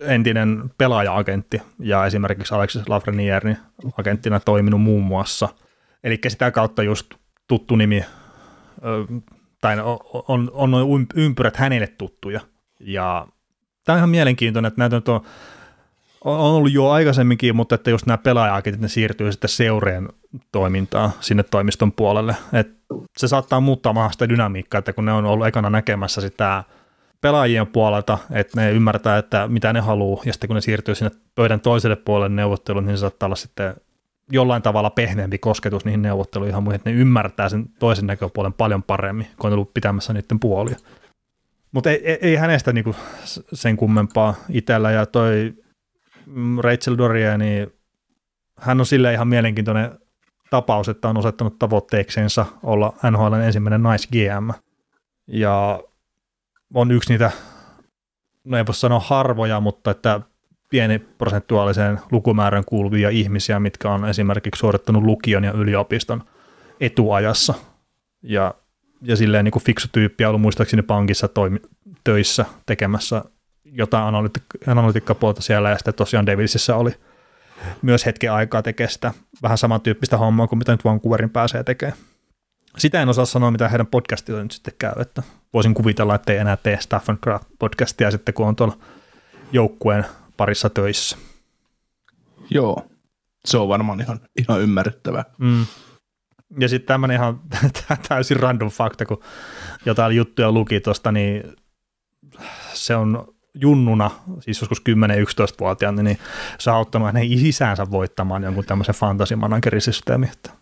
entinen pelaaja-agentti ja esimerkiksi Alexis Lafreniere agenttina toiminut muun muassa. Eli sitä kautta just tuttu nimi, tai on noin ympyrät hänelle tuttuja. Ja tämä on ihan mielenkiintoinen, että näitä nyt on ollut jo aikaisemminkin, mutta että just nämä pelaaja-agentit, ne siirtyy sitten seureen toimintaan sinne toimiston puolelle. Et se saattaa muuttaa mahdollista dynamiikkaa, että kun ne on ollut ekana näkemässä sitä pelaajien puolelta, että ne ymmärtää, että mitä ne haluaa, ja sitten kun ne siirtyy sinne pöydän toiselle puolelle neuvotteluun, niin se saattaa olla sitten jollain tavalla pehmeämpi kosketus niihin neuvotteluihin ihan muihin, että ne ymmärtää sen toisen näköpuolen paljon paremmin, kun on ollut pitämässä niiden puolia. Mutta ei hänestä niinku sen kummempaa itsellä, ja toi Rachel Doria, niin hän on silleen ihan mielenkiintoinen tapaus, että on osoittanut tavoitteeksensa olla NHL:n ensimmäinen nais-GM, ja on yksi niitä no ei voi sanoa harvoja, mutta että pieni prosentuaaliseen lukumäärään kuuluvia ihmisiä, mitkä on esimerkiksi suorittanut lukion ja yliopiston etuajassa. Ja silleen niin kuin fiksu tyyppi on ollut muistaakseni pankissa töissä tekemässä jotain analytiikkapuolta siellä, ja sitten tosiaan Davidsissä oli myös hetken aikaa tekee sitä vähän samantyyppistä hommaa kuin mitä nyt Vancouverin pääsee tekemään. Sitä en osaa sanoa, mitä heidän podcastilla nyt sitten käy, että voisin kuvitella, että ei enää tee Staff and Craft -podcastia sitten, kun on tuolla joukkueen parissa töissä. Joo, se on varmaan ihan ymmärrettävää. Mm. Ja sitten tämmöinen ihan täysin random fakta, kun jotain juttuja luki tuosta, niin se on junnuna, siis joskus 10-11-vuotiaana, niin saa auttamaan hänen isänsä voittamaan jonkun tämmöisen fantasimanankerisysteemi. Että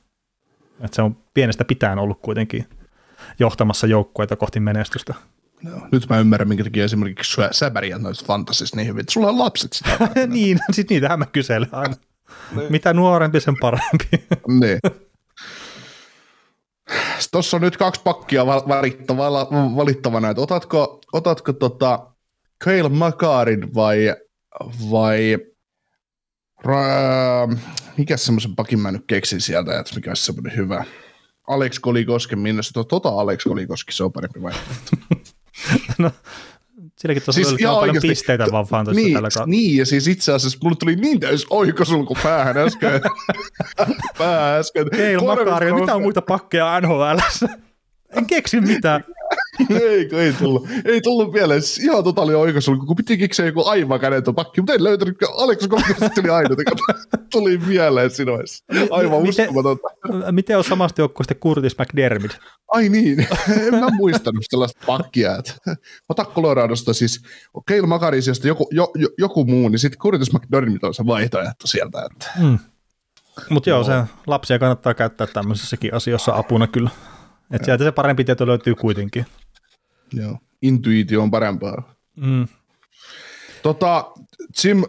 se on pienestä pitäen ollut kuitenkin johtamassa joukkueita kohti menestystä. No, nyt mä ymmärrän, minkä takia esimerkiksi säbäriä noissa fantasissa niin hyvin, että sulla on lapset sitä. Niin, sit niitähän mä kyselen aina. Mitä nuorempi, sen parempi. Niin. Tuossa on nyt 2 pakkia valittavana, että otatko Kale Makarin vai mikä semmoisen pakin mä nyt keksin sieltä, että mikä olisi semmoinen hyvä. Alex Kolikoski, minne se Alex Kolikoski, se on parempi vaihtoehto. No, silläkin tuossa siis on paljon pisteitä vaan fantasista niin, tällä kautta. Niin, ja siis itse asiassa mulle tuli niin täys oikosulku päähän äsken. Kale Makarin, mitä on muita pakkeja NHL:ssä? En keksi mitään. Ei tullut mieleen. Ihan totaali oikosulku, kun piti keksiä joku aivan kädetön pakki, mutta en löytänyt. Alex Kolikoski tuli ainoa, tuli mieleen sinoissa. Aivan uskomatonta. Miten on samasta joukkueesta Curtis McDermid? Ai niin, en mä muistanut sellaista pakkia. Ota Coloradosta siis Kale Makarin sijasta joku muu, niin sitten Curtis McDermid on se vaihtoehto sieltä. Että. Mm. Mutta joo, se lapsia kannattaa käyttää tämmöisessäkin asiassa apuna kyllä. Että sieltä se parempi tieto löytyy kuitenkin. Joo, intuitio on parempaa. Mm. Jim,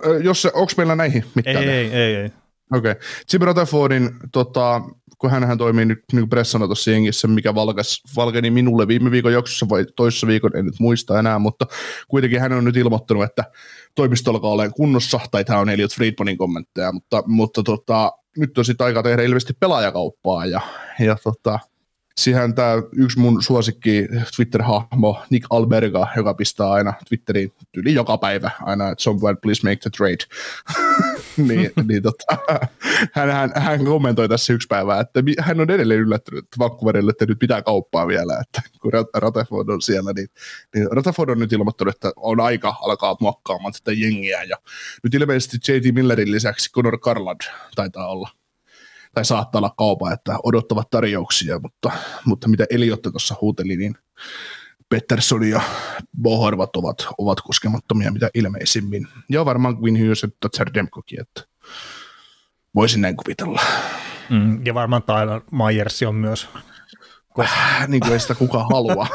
onko meillä näihin mitään? Ei. Okei. Okay. Jim Rutherfordin, kun hänhän toimii nyt niin pressana tuossa jengissä, mikä valkeni minulle viime viikon jaksossa vai toissa viikon, en nyt muista enää, mutta kuitenkin hän on nyt ilmoittanut, että toimisto alkaa olemaan kunnossa, tai tämä on Elliot Friedmanin kommentteja, mutta nyt on sitten aika tehdä ilmeisesti pelaajakauppaa, ja siihen tämä yksi mun suosikki Twitter-hahmo, Nick Alberga, joka pistää aina Twitteriin yli joka päivä aina, että someone please make the trade. Hän kommentoi tässä yksi päivää, että hän on edelleen yllättynyt, että Vancouverille tehnyt pitää kauppaa vielä, että kun Rutherford on siellä, niin Rutherford on nyt ilmoittanut, että on aika alkaa muokkaamaan tätä jengiä, ja nyt ilmeisesti J.T. Millerin lisäksi Connor Garland taitaa olla. Tai saattaa olla kaupan, että odottavat tarjouksia, mutta mitä Eliotta tuossa huuteli, niin Pettersson ja Bo Horvat ovat koskemattomia mitä ilmeisimmin. Ja varmaan Quinn Hughes ja Thatcher Demkokin, että voisin näin kuvitella. Mm, ja varmaan Tyler Myers on myös. Niin kuin ei sitä kukaan halua.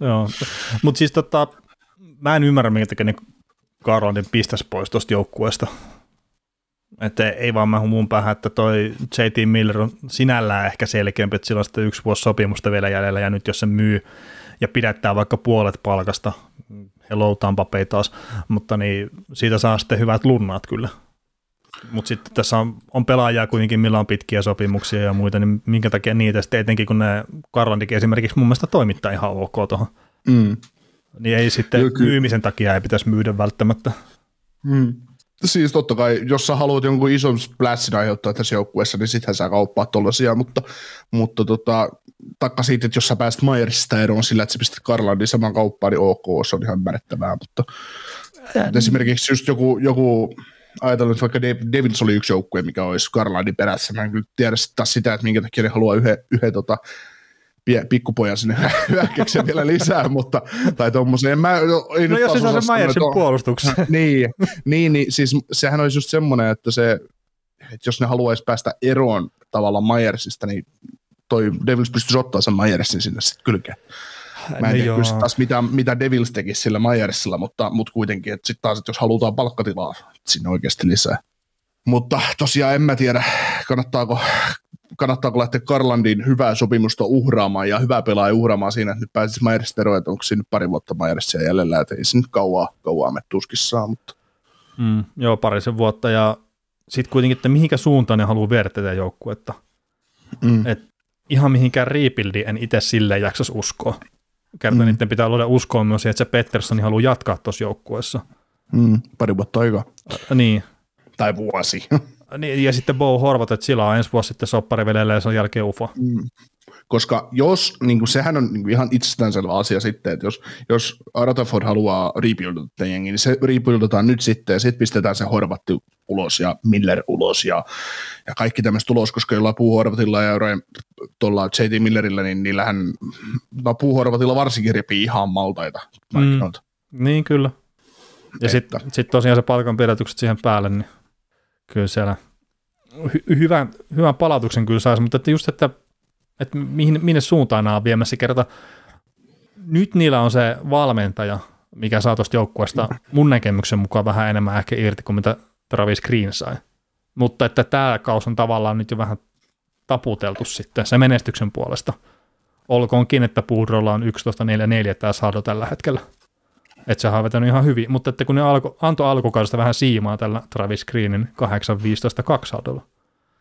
Joo, mutta siis mä en ymmärrä, minkä takia ne Garlandin pistäisi pois tuosta joukkueesta. Että ei vaan mähu mun päähän, että toi J.T. Miller on sinällään ehkä selkeämpi, että sillä on sitten 1 vuosi sopimusta vielä jäljellä, ja nyt jos se myy ja pidättää vaikka puolet palkasta, hello Tampa Bay taas, mutta niin siitä saa sitten hyvät lunnaat kyllä. Mutta sitten tässä on pelaajia kuitenkin, millä on pitkiä sopimuksia ja muita, niin minkä takia niitä sitten etenkin, kun ne Garlandikin esimerkiksi mun mielestä toimittaa ihan ok tuohon, niin ei sitten myymisen takia ei pitäisi myydä välttämättä. Mm. Siis totta kai, jos sä haluat jonkun ison splashin aiheuttaa tässä joukkueessa, niin sittenhän sä kauppaat tollaisia, mutta takka siitä, että jos sä pääst Myersista eroon sillä, että sä pistät Garlandin saman kauppaan, niin ok, se on ihan ymmärrettävää, mutta esimerkiksi just joku ajatellut, vaikka Devils oli yksi joukkue, mikä olisi Garlandin perässä, mä en kyllä tiedä taas sitä, että minkä takia ne haluaa yhden pikkupojan sinne hyökkäykseen vielä lisää, mutta tai tommosen. No jos se saa sen Myersin puolustuksen. Niin, siis sehän olisi just semmoinen, että jos ne haluaisi päästä eroon tavallaan Myersista, niin toi Devils pystyisi ottaa sen Myersin sinne sitten kylkeen. Mä en tiedä kyllä taas mitä Devils tekisi sillä Myersilla, mutta kuitenkin, että sitten taas, että jos halutaan palkkatilaa sinne oikeasti lisää. Mutta tosiaan en mä tiedä, kannattaako kannattaako lähteä Garlandin hyvää sopimusta uhraamaan ja hyvää pelaaja uhraamaan siinä, että nyt pääsis Myerstä eroon, että onko siinä nyt pari vuotta Myersia jäljellä, että ei se nyt kauaa me tuskissaan. Mutta. Joo, parisen vuotta ja sitten kuitenkin, että mihinkä suuntaan ne haluaa viedä tätä joukkuetta. Että ihan mihinkään rebuildiin en itse silleen jaksas uskoa. Kertaan niiden pitää luoda uskoa myös, että se Pettersson haluaa jatkaa tuossa joukkueessa. Pari vuotta aikaa. Niin. Tai vuosi. Niin, ja sitten Bo Horvat, että sillä on ensi vuosi sitten sopparivelellä ja sen jälkeen UFO. Koska jos, niin kuin sehän on niin kuin ihan itsestäänselvä asia sitten, että jos Rutherford haluaa rebuildata tämän jengin, niin se rebuildataan nyt sitten ja sitten pistetään se Horvatti ulos ja Miller ulos ja kaikki tämmöistä ulos, koska jollain Puuhorvatilla ja tuolla J.T. Millerillä, niin niillähän Puuhorvatilla varsinkin repii ihan maltaita. Niin kyllä. Ja sitten tosiaan se palkanpidätykset siihen päälle, niin kyllä siellä hyvän palautuksen kyllä saisi, mutta että just, että minne suuntaan nämä on viemässä kerta. Nyt niillä on se valmentaja, mikä saa tuosta joukkueesta mun näkemyksen mukaan vähän enemmän ehkä irti kuin mitä Travis Green sai. Mutta että tämä kaus on tavallaan nyt jo vähän taputeltu sitten se menestyksen puolesta. Olkoonkin, että Puudrolla on 11.44 tämä saldo tällä hetkellä. Että sehän on vetänyt ihan hyvin, mutta että kun ne antoi alkukaudesta vähän siimaa tällä Travis Greenin 8-15-2 saldolla,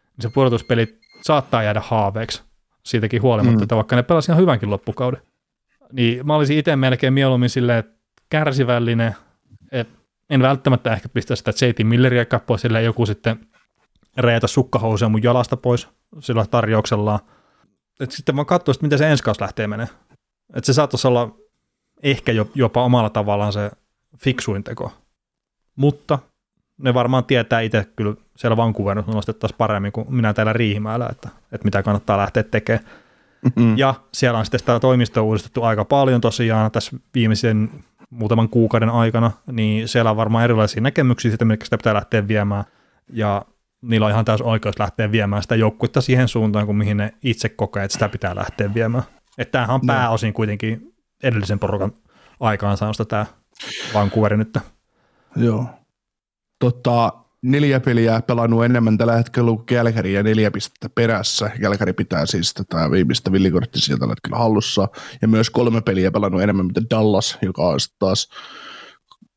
niin se pudotuspeli saattaa jäädä haaveeksi siitäkin huolimatta, että vaikka ne pelasivat ihan hyvänkin loppukauden. Niin mä olisin itse melkein mieluummin silleen kärsivällinen, että en välttämättä ehkä pistä sitä J.T. Milleriä pois, sillä joku sitten reetä sukkahousia mun jalasta pois sillä tarjouksellaan. Että sitten mä katsoin, että miten se ensi kausi lähtee menee. Että se saattaisi olla ehkä jopa omalla tavallaan se fiksuin teko. Mutta ne varmaan tietää itse kyllä siellä Vancouverissa nostettaisiin paremmin kuin minä täällä Riihimäellä, että mitä kannattaa lähteä tekemään. Ja siellä on sitten sitä toimistoa uudistettu aika paljon tosiaan tässä viimeisen muutaman kuukauden aikana, niin siellä on varmaan erilaisia näkemyksiä siitä, mitkä sitä pitää lähteä viemään, ja niillä on ihan täysi oikeus lähteä viemään sitä joukkuetta siihen suuntaan, kuin mihin ne itse kokee, että sitä pitää lähteä viemään. Että tämähän on pääosin kuitenkin edellisen porukan aikaansaannosta tämä Vancouver nyt. Joo. 4 peliä pelannut enemmän tällä hetkellä kuin Kälkäri ja 4 pistettä perässä. Kälkäri pitää siis tätä viimeistä villikorttisia tällä hetkellä hallussa. Ja myös 3 peliä pelannut enemmän kuin Dallas, joka on taas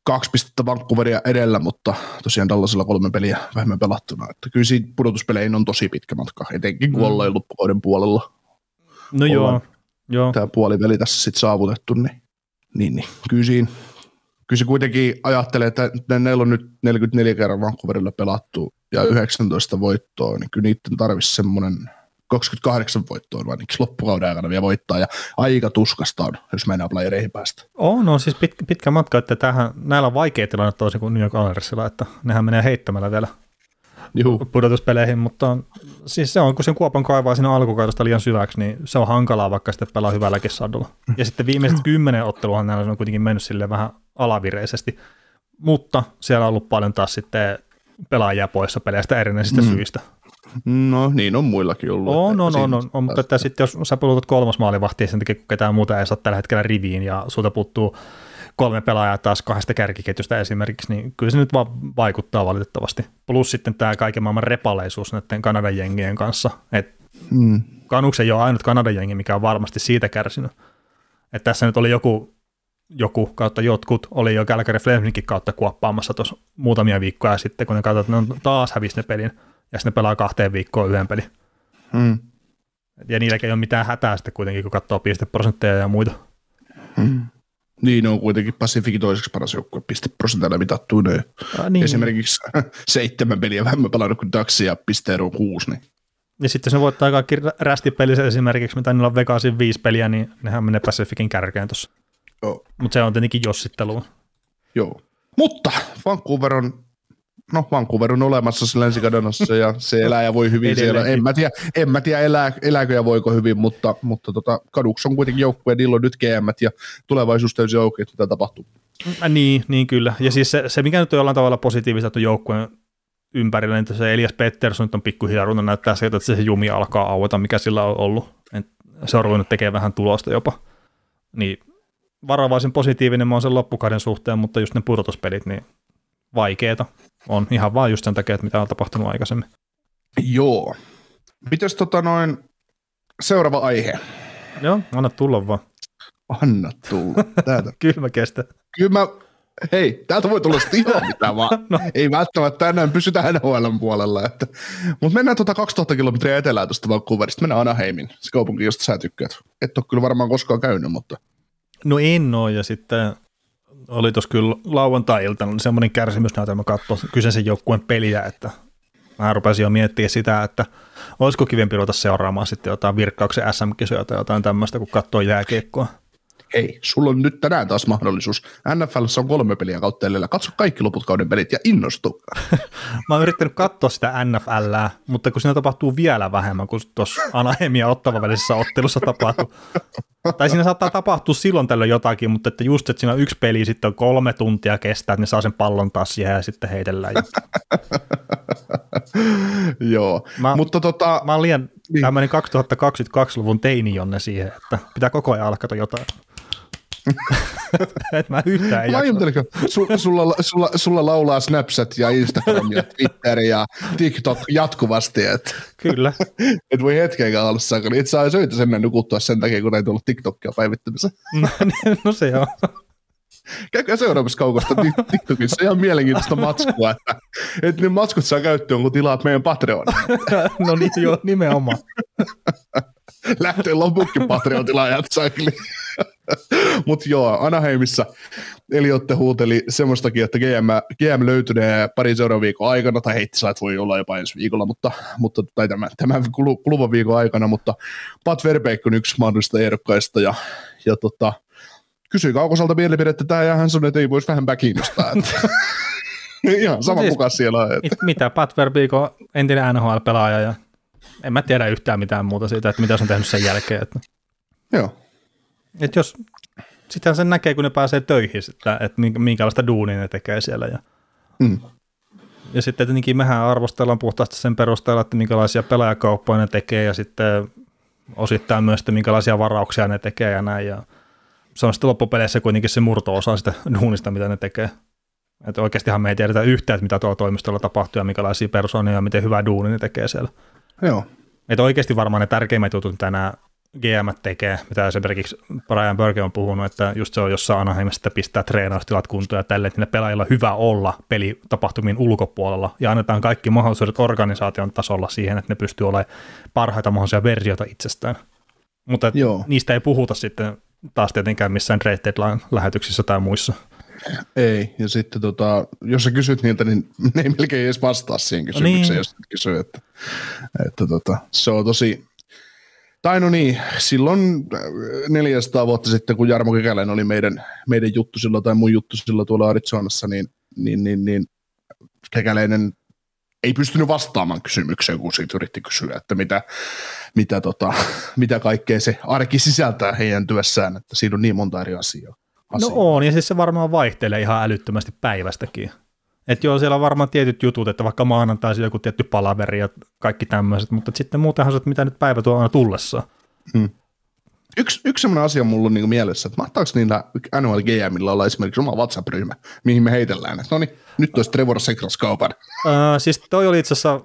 2 pistettä Vancouveria edellä, mutta tosiaan Dallasilla 3 peliä vähemmän pelattuna. Että kyllä siinä pudotuspeleihin on tosi pitkä matka, etenkin kun ollaan loppukauden puolella. No joo. Tämä puoliveli tässä sitten saavutettu, niin kyllä siinä. Kyllä se kuitenkin ajattelee, että näillä on nyt 44 kerran Vancouverilla pelattu ja 19 voittoa, niin kyllä niiden tarvitsisi semmoinen 28 voittoa, vaan loppukauden aikana vielä voittaa, ja aika tuskasta on, jos mennään playereihin päästä. On siis pitkä matka, että näillä on vaikea tilanne toisin kuin New York Rangersilla, että nehän menee heittämällä vielä pudotuspeleihin, mutta siis se on, kun sen kuopan kaivaa siinä alkukaudesta liian syväksi, niin se on hankalaa, vaikka sitten pelaa hyvälläkin sadulla. Ja sitten viimeiset 10 otteluhan näillä on kuitenkin mennyt silleen vähän alavireisesti, mutta siellä on ollut paljon taas sitten pelaajia poissa peleistä erinäisistä syistä. No niin on muillakin ollut. On, mutta että sitten jos sä pelutat 3. maalivahtia sen takia, kun ketään muuta ei saa tällä hetkellä riviin ja sulta puuttuu 3 pelaajaa taas 2 kärkiketjusta esimerkiksi, niin kyllä se nyt vaan vaikuttaa valitettavasti. Plus sitten tämä kaiken maailman repaleisuus näiden Kanadan jengien kanssa. Canucks ei ole ainut Kanadan jengi, mikä on varmasti siitä kärsinyt. Et tässä nyt oli jotkut oli jo Calgary Flamesinkin kautta kuoppaamassa tuossa muutamia viikkoja sitten, kun ne katsoivat, että ne on taas hävisi ne pelin, ja sitten ne pelaa 2 viikkoon yhden pelin. Ja niilläkin ei ole mitään hätää sitten kuitenkin, kun katsoo pisteprosentteja ja muita. Niin, on kuitenkin Pacificin toiseksi paras joukkue pisteprosentilla mitattuina. Niin. Esimerkiksi 7 peliä vähemmän pelannut kuin Ducks ja pisteero on 6. Niin. Ja sitten se voittaa kaikki rästipelissä esimerkiksi, mitä niillä on Vegasin 5 peliä, niin nehän menee Pacificin kärkeen tuossa. Mutta se on tietenkin jossittelua. Joo. Mutta Vancouver on olemassa se Länsi-Kanadassa ja se elää ja voi hyvin siellä. En mä tiedä elääkö ja voiko hyvin, mutta Canucks on kuitenkin joukkue, niillä on nyt GM:t ja tulevaisuus täysin auki, että mitä tapahtuu. Niin kyllä. Ja siis se mikä nyt on jollain tavalla positiivista tuon joukkueen ympärillä, niin se Elias Pettersson on pikkuhieruna näyttää sieltä, että se jumi alkaa aueta, mikä sillä on ollut. Se on ruvennut tekemään vähän tulosta jopa. Niin varovaisen positiivinen mä oon sen loppukauden suhteen, mutta just ne pudotuspelit, niin vaikeeta on ihan vaan just sen takia, että mitä on tapahtunut aikaisemmin. Joo. Mites seuraava aihe? Joo, anna tulla vaan. Anna tulla. Kyllä mä kestän. Hei, täältä voi tulla sitten ihan mitä vaan. No. Ei välttämättä enää pysytä NHL:n puolella. Mutta mennään 2000 kilometriä etelään tuosta Vancouverista. Mennään Anaheimin, se kaupunki, josta sä tykkäät. Et ole kyllä varmaan koskaan käynyt, mutta... No en ole, ja sitten oli tuossa kyllä lauantai-iltana semmoinen kärsimysnäytelmä katsoa kyseisen joukkueen peliä, että mä rupesin jo miettimään sitä, että olisiko kivempi ruveta seuraamaan sitten jotain Virkkauksen SM-kisoja tai jotain tämmöistä, kun katsoo jääkiekkoa. Hei, sulla on nyt tänään taas mahdollisuus. NFL:ssä on 3 peliä kautteellella. Katso kaikki loput kauden pelit ja innostu. Mä oon yrittänyt katsoa sitä NFL:ää, mutta kun siinä tapahtuu vielä vähemmän kuin tuossa Anaheimia Ottavan välisessä ottelussa tapahtuu. Tai siinä saattaa tapahtua silloin tällöin jotakin, mutta että just, että siinä on yksi peli, sitten on 3 tuntia kestää, että ne saa sen pallon taas siihen ja sitten heitellään. Joo, mutta mä oon liian tämmöinen 2022-luvun teinijonne siihen, että pitää koko ajan alkaa jotain. Et mä yhtään ei jaksa. Sulla laulaa Snapchat ja Instagram ja Twitter ja TikTok jatkuvasti. Et. Kyllä. Et voi hetkeäkään olla saakka, niin et saa söitä sen mennä nukuttua sen takia, kun ei tullut TikTokia päivittämiseen. No se on. Käykää seuraamassa kaukosta TikTokissa. Se on ihan mielenkiintoista matskua, että ne matskut saa käyttöön, kun tilaat meidän Patreon. No niin, joo, nimenomaan. Lähtee lopukkin Patreon-tilaajat saakeli. Mutta joo, Anaheimissa Eliotte huuteli semmoistakin, että GM löytyneen pari seuraavan viikon aikana, tai heitti saa, että voi olla jopa ensi viikolla, mutta tai tämän kuluvan viikon aikana, mutta Pat Verbeek on yksi mahdollisista ehdokkaista, ja kysyi Kaukoselta mielipidettä tähän, ja hän sanoi, että ei voisi vähempää kiinnostaa. Ihan sama siis, kuka siellä on. Mitä, Pat Verbeek on entinen NHL-pelaaja, ja en mä tiedä yhtään mitään muuta siitä, että mitä se on tehnyt sen jälkeen. Että... Joo. Että jos, sitähän sen näkee, kun ne pääsee töihin, että minkälaista duunia ne tekee siellä. Ja sitten tietenkin mehän arvostellaan puhtaasti sen perusteella, että minkälaisia pelaajakauppoja ne tekee, ja sitten osittain myös, että minkälaisia varauksia ne tekee ja näin. Ja se on sitten loppupeleissä kuitenkin se murto-osa sitä duunista, mitä ne tekee. Että oikeastihan me ei tiedetä yhtään, että mitä tuolla toimistolla tapahtuu ja minkälaisia persoonia ja miten hyvää duunia ne tekee siellä. Joo. Että oikeasti varmaan ne tärkeimmät jutut tänään, GM tekee, mitä esimerkiksi Brian Burke on puhunut, että just se on jossain Anaheimissa, pistää treenaustilat kuntoon ja tälleen, että niillä pelaajilla on hyvä olla pelitapahtumien ulkopuolella ja annetaan kaikki mahdollisuudet organisaation tasolla siihen, että ne pystyy olemaan parhaita mahdollisia versioita itsestään. Mutta niistä ei puhuta sitten taas tietenkään missään trade deadline-lähetyksissä tai muissa. Ei, ja sitten jos sä kysyt niiltä, niin ne ei melkein edes vastaa siihen kysymykseen, niin. Jos kysyy, että se on tosi... Tai no niin, silloin 400 vuotta sitten, kun Jarmo Kekäläinen oli meidän juttu silloin tai mun juttu silloin tuolla Arizonassa, niin Kekäläinen ei pystynyt vastaamaan kysymykseen, kun siitä yritti kysyä, että mitä kaikkea se arki sisältää heidän työssään, että siinä on niin monta eri asiaa. No on, ja siis se varmaan vaihtelee ihan älyttömästi päivästäkin. Että joo, siellä on varmaan tietyt jutut, että vaikka maanantaisin joku tietty palaveri ja kaikki tämmöiset, mutta sitten muutenhan se, että mitä nyt päivä tuo aina tullessa. Yksi sellainen asia mulla on niin mielessä, että mahtaako niillä NHL GMillä olla esimerkiksi oma Whatsapp-ryhmä, mihin me heitellään, että no niin, nyt olisi Trevor Segras kaupan. Siis toi oli itse asiassa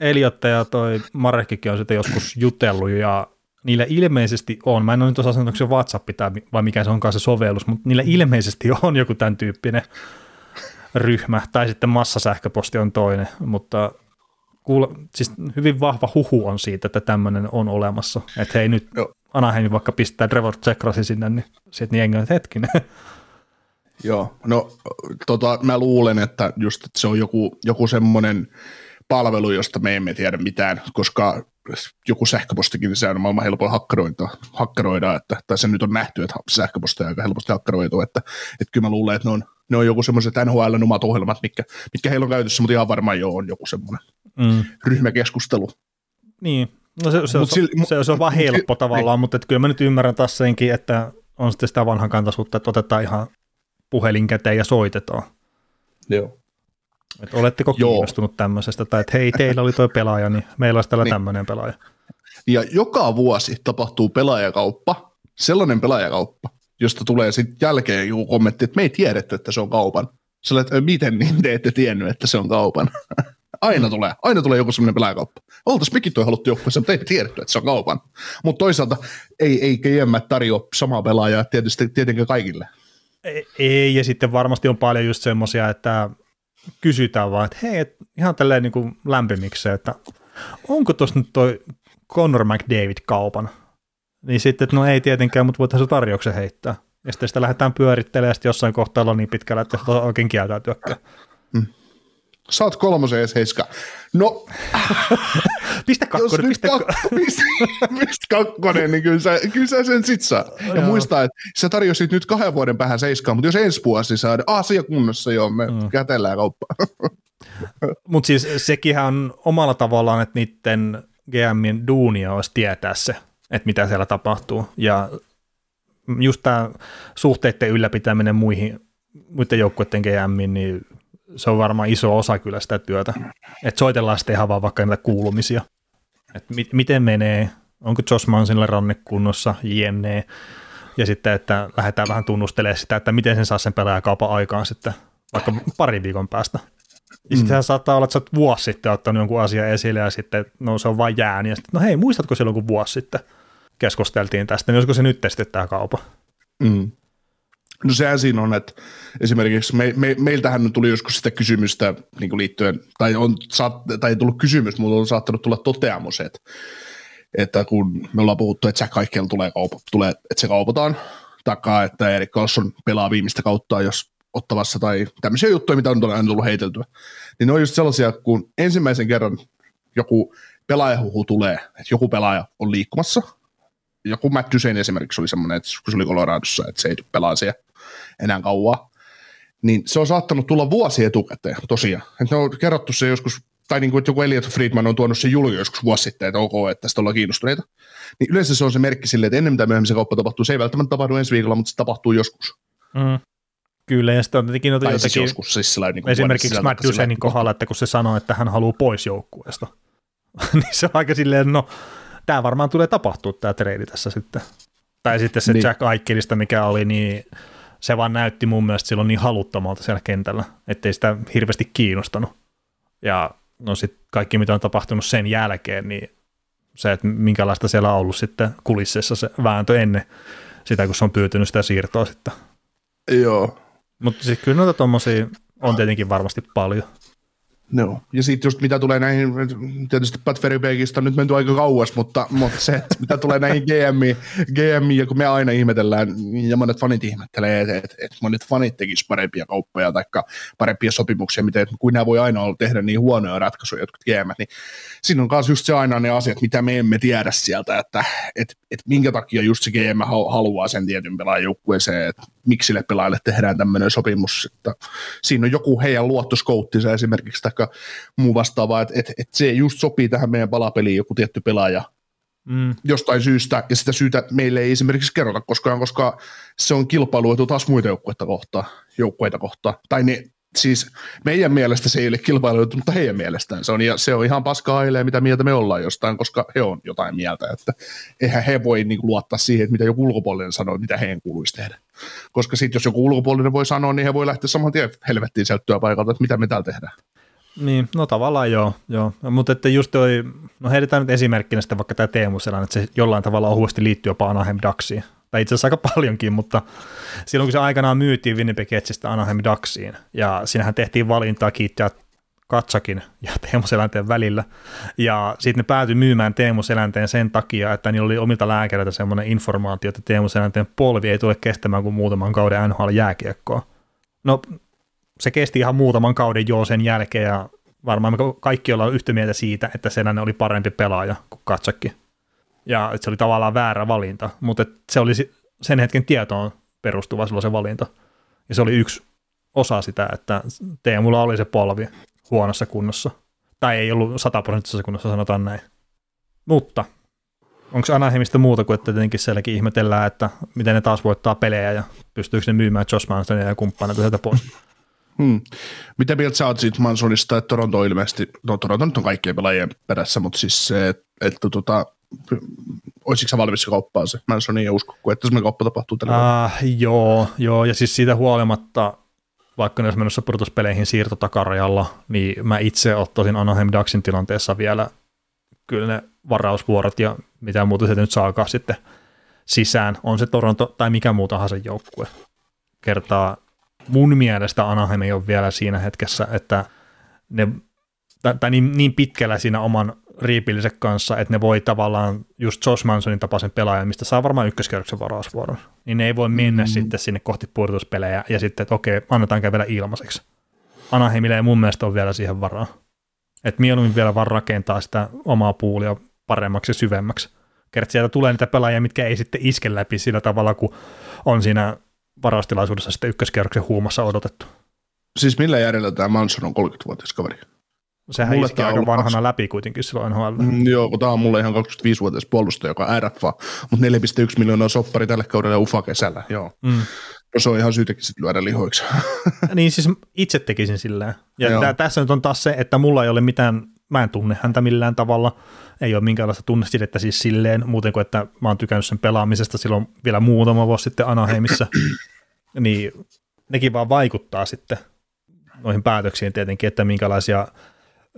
Eliotta ja toi Marekkikin on sitä joskus jutellut ja niillä ilmeisesti on, mä en ole nyt osaa sanoa, onko se WhatsApp vai mikä se onkaan se sovellus, mutta niillä ilmeisesti on joku tämän tyyppinen ryhmä, tai sitten massasähköposti on toinen, mutta siis hyvin vahva huhu on siitä, että tämmöinen on olemassa, että hei nyt Anaheim vaikka pistää Trevor Zegrasin sinne, niin sitten jengi on hetkinen. Joo, no mä luulen, että just että se on joku semmoinen palvelu, josta me emme tiedä mitään, koska joku sähköpostikin, niin se on maailman helpoin hakkeroida, että, tai se nyt on nähty, että sähköposteja on aika helposti hakkeroitu, että kyllä mä luulen, että ne on joku semmoiset NHL:n omat ohjelmat, mitkä heillä on käytössä, mutta ihan varmaan on joku semmoinen ryhmäkeskustelu. Niin, no se on vaan helppo tavallaan, mutta kyllä mä nyt ymmärrän taas senkin, että on sitten sitä vanhakantaisuutta, että otetaan ihan puhelin käteen ja soitetaan. Joo. Että oletteko kiinnostunut tämmöisestä, tai että hei, teillä oli toi pelaaja, niin meillä olisi täällä tämmöinen pelaaja. Ja joka vuosi tapahtuu pelaajakauppa, sellainen pelaajakauppa, josta tulee sitten jälkeen joku kommentti, että me ei tiedetty, että se on kaupan. Sillä, että miten niin te ette tiennyt, että se on kaupan. Aina tulee joku semmoinen pelaajakauppa. Oltais mekin toi haluttu joukkueessa, mutta ei tiedetty, että se on kaupan. Mutta toisaalta ei GM tarjoa samaa pelaajaa tietenkin kaikille. Ei, ja sitten varmasti on paljon just semmoisia, että kysytään vaan, että hei, et ihan tälleen niin kuin lämpimiksi, että onko tuossa nyt toi Connor McDavid kaupan? Niin sitten, että no ei tietenkään, mutta voitaisiin tarjouksen heittää. Ja sitten sitä lähdetään pyörittelemään, ja sitten jossain kohtaa on niin pitkällä, että se oikein kieltäytyäkään. Mm. Sä oot kolmosen ja 7. No. Pistä kakkonen. Pistä kakkonen, niin kyllä sä sen sit saa. Ja muista, että sä tarjosit nyt 2 vuoden päähän 7, mutta jos ensi vuosi saadaan, asia kunnossa joo, me kätellään kauppaa. Mutta siis sekinhän on omalla tavallaan, että niiden GMin duunia olisi tietää se, että mitä siellä tapahtuu. Ja just tämä suhteiden ylläpitäminen muiden joukkueiden GMin, niin se on varmaan iso osa kyllä sitä työtä, että soitellaan sitten ihan vaan vaikka niitä kuulumisia, että miten menee, onko Josh Mansilla rannekunnossa, jne. Ja sitten, että lähdetään vähän tunnustelemaan sitä, että miten sen saa sen pelaajakaupan aikaan sitten vaikka parin viikon päästä. Ja sittenhän saattaa olla, että sä oot vuosi sitten ottanut jonkun asian esille ja sitten, no se on vaan jääni ja sitten, no hei, muistatko silloin kun vuosi sitten keskusteltiin tästä, niin olisiko se nyt sitten tämä kaupan? Mm. No sehän siinä on, että esimerkiksi meiltähän tuli joskus sitä kysymystä niin liittyen, tai ei tullut kysymys, mutta on saattanut tulla toteamus, että kun me ollaan puhuttu, että Jack Eichel tulee, että se kaupataan, takaa, että Erik Karlsson pelaa viimeistä kauttaan, jos ottavassa, tai tämmöisiä juttuja, mitä on aina tullut heiteltyä, niin ne on just sellaisia, kun ensimmäisen kerran joku pelaajahuhu tulee, että joku pelaaja on liikkumassa, joku Matt Duchene esimerkiksi oli semmoinen, että kun se oli Coloradossa, että se ei pelaa siellä enää kauaa, niin se on saattanut tulla vuosi etukäteen tosiaan. Että ne on kerrottu se joskus, tai niin kuin, että joku Elliot Friedman on tuonut sen julki joskus vuosi sitten, että ok, että tästä ollaan kiinnostuneita. Niin yleensä se on se merkki silleen, että ennen mitä myöhemmin se kauppa tapahtuu, se ei välttämättä tapahdu ensi viikolla, mutta se tapahtuu joskus. Mm. Kyllä, ja sitten on tietenkin noita jotakin, siis joskus, siis niin esimerkiksi Matt Duchenin kohdalla, että kun se sanoo, että hän haluaa pois joukkueesta, niin se on aika silleen, no tämä varmaan tulee tapahtua, tämä treidi tässä sitten. Tai sitten se niin. Jack Eichelistä, mikä oli, niin se vaan näytti mun mielestä silloin niin haluttomalta siellä kentällä, ettei sitä hirveästi kiinnostanut. Ja no sitten kaikki, mitä on tapahtunut sen jälkeen, niin se, että minkälaista siellä on ollut sitten kulississa se vääntö ennen sitä, kun se on pyytynyt sitä siirtoa sitten. Joo. Mutta sitten kyllä noita tommosia on tietenkin varmasti paljon. No. Ja sitten just mitä tulee näihin, tietysti Pat Ferrybeckistä on nyt menty aika kauas, mutta se, mitä tulee näihin GMiin, ja kun me aina ihmetellään, ja monet fanit ihmettelee, että monet fanit tekisivät parempia kauppoja tai parempia sopimuksia, miten, kuin nämä voi aina tehdä niin huonoja ratkaisuja, jotkut GM:t, niin siinä on myös just se aina ne asiat, mitä me emme tiedä sieltä, että minkä takia just se GM haluaa sen tietyn pelaajoukkueeseen, että miksi sille pelaajalle tehdään tämmöinen sopimus, että siinä on joku heidän luottoskouttinsa esimerkiksi, tai muu vastaava, että se just sopii tähän meidän palapeliin joku tietty pelaaja jostain syystä, ja sitä syytä meille ei esimerkiksi kerrota koskaan, koska se on kilpailuetu taas muita joukkueita kohtaan, tai ne, siis meidän mielestä se ei ole kilpailuetu, mutta heidän mielestään se on, ja se on ihan paskaa ailee, mitä mieltä me ollaan jostain, koska he on jotain mieltä, että eihän he voi niin kuin luottaa siihen, että mitä joku ulkopuolinen sanoo, mitä heidän kuuluisi tehdä, koska sitten jos joku ulkopuolinen voi sanoa, niin he voi lähteä saman tien helvettiin sieltä työpaikalta, että mitä me täällä tehdään. Niin, no tavallaan joo. Mutta että just toi, no heitetään nyt esimerkkinä sitten vaikka tämä Teemu sellainen, että se jollain tavalla ohuesti liittyy jopa Anaheim Ducksiin, tai itse asiassa aika paljonkin, mutta silloin kun se aikanaan myytiin Winnipeg Jetsistä Anaheim Ducksiin, ja siinähän tehtiin valintaa kiittää Katsakin ja Teemu Selänteen välillä, ja sitten ne päätyi myymään Teemu Selänteen sen takia, että niillä oli omilta lääkäreiltä semmoinen informaatio, että Teemu Selänteen polvi ei tule kestämään kuin muutaman kauden NHL-jääkiekkoa. No, se kesti ihan muutaman kauden jo sen jälkeen, ja varmaan me kaikki ollaan yhtä mieltä siitä, että Selänen oli parempi pelaaja kuin Katsakin. Ja se oli tavallaan väärä valinta, mutta se oli sen hetken tietoon perustuva silloin se valinta. Ja se oli yksi osa sitä, että Teemulla oli se polvi huonossa kunnossa. Tai ei ollut 100% kunnossa, sanotaan näin. Mutta onko Anaheimista muuta kuin, että tietenkin sielläkin ihmetellään, että miten ne taas voittaa pelejä ja pystyykö ne myymään Josh Mansonia ja kumppaneita sieltä pois? Mitä mieltä sä oot siitä Mansonista, että Toronto on ilmeisesti, no Toronto nyt on kaikkien pelaajien perässä, mutta siis se, että olisitko sä valmis kauppaan se? Manson ei usko, että semmoinen kauppa tapahtuu tällä tavalla. Joo, ja siis siitä huolimatta vaikka ne olisi menossa pudotuspeleihin siirtotakarajalla, niin mä itse ottaisin Anaheim Ducksin tilanteessa vielä kyllä ne varausvuorot ja mitä muuta se nyt saakaan sitten sisään. On se Toronto tai mikä muu tahansa joukkue. Kertaa mun mielestä Anaheim ei ole vielä siinä hetkessä, että ne, tai niin pitkällä siinä oman riipillisen kanssa, että ne voi tavallaan just Josh Mansonin tapaisen pelaajan, mistä saa varmaan ykköskerroksen varausvuoron, niin ne ei voi mennä sitten sinne kohti pudotuspelejä ja sitten, että okei, annetaan käydä ilmaiseksi. Anaheimille ei mun mielestä ole vielä siihen varaa. Että mieluummin vielä vaan rakentaa sitä omaa puulia paremmaksi ja syvemmäksi. Kertaa sieltä tulee niitä pelaajia, mitkä ei sitten iske läpi sillä tavalla, kun on siinä varaustilaisuudessa sitten ykköskerroksen huumassa odotettu. Siis millä järjellä tämä Manson on 30-vuotias kaveri? Sehän mulle iski aika vanhana läpi kuitenkin silloin NHL. Joo, kun tämä on mulle ihan 25-vuotias puolustaja, joka on RFA, mutta 4,1 miljoonaa soppari tällä kaudella ufa kesällä. Joo. No se on ihan syytäkin sitten lyödä lihoiksi. Niin siis itse tekisin sillä. Ja tässä nyt on taas se, että mulla ei ole mitään, mä en tunne häntä millään tavalla, ei ole minkäänlaista tunnesidettä siis silleen, muuten kuin että mä oon tykännyt sen pelaamisesta silloin vielä muutama vuosi sitten Anaheimissa, niin nekin vaan vaikuttaa sitten noihin päätöksiin tietenkin, että minkälaisia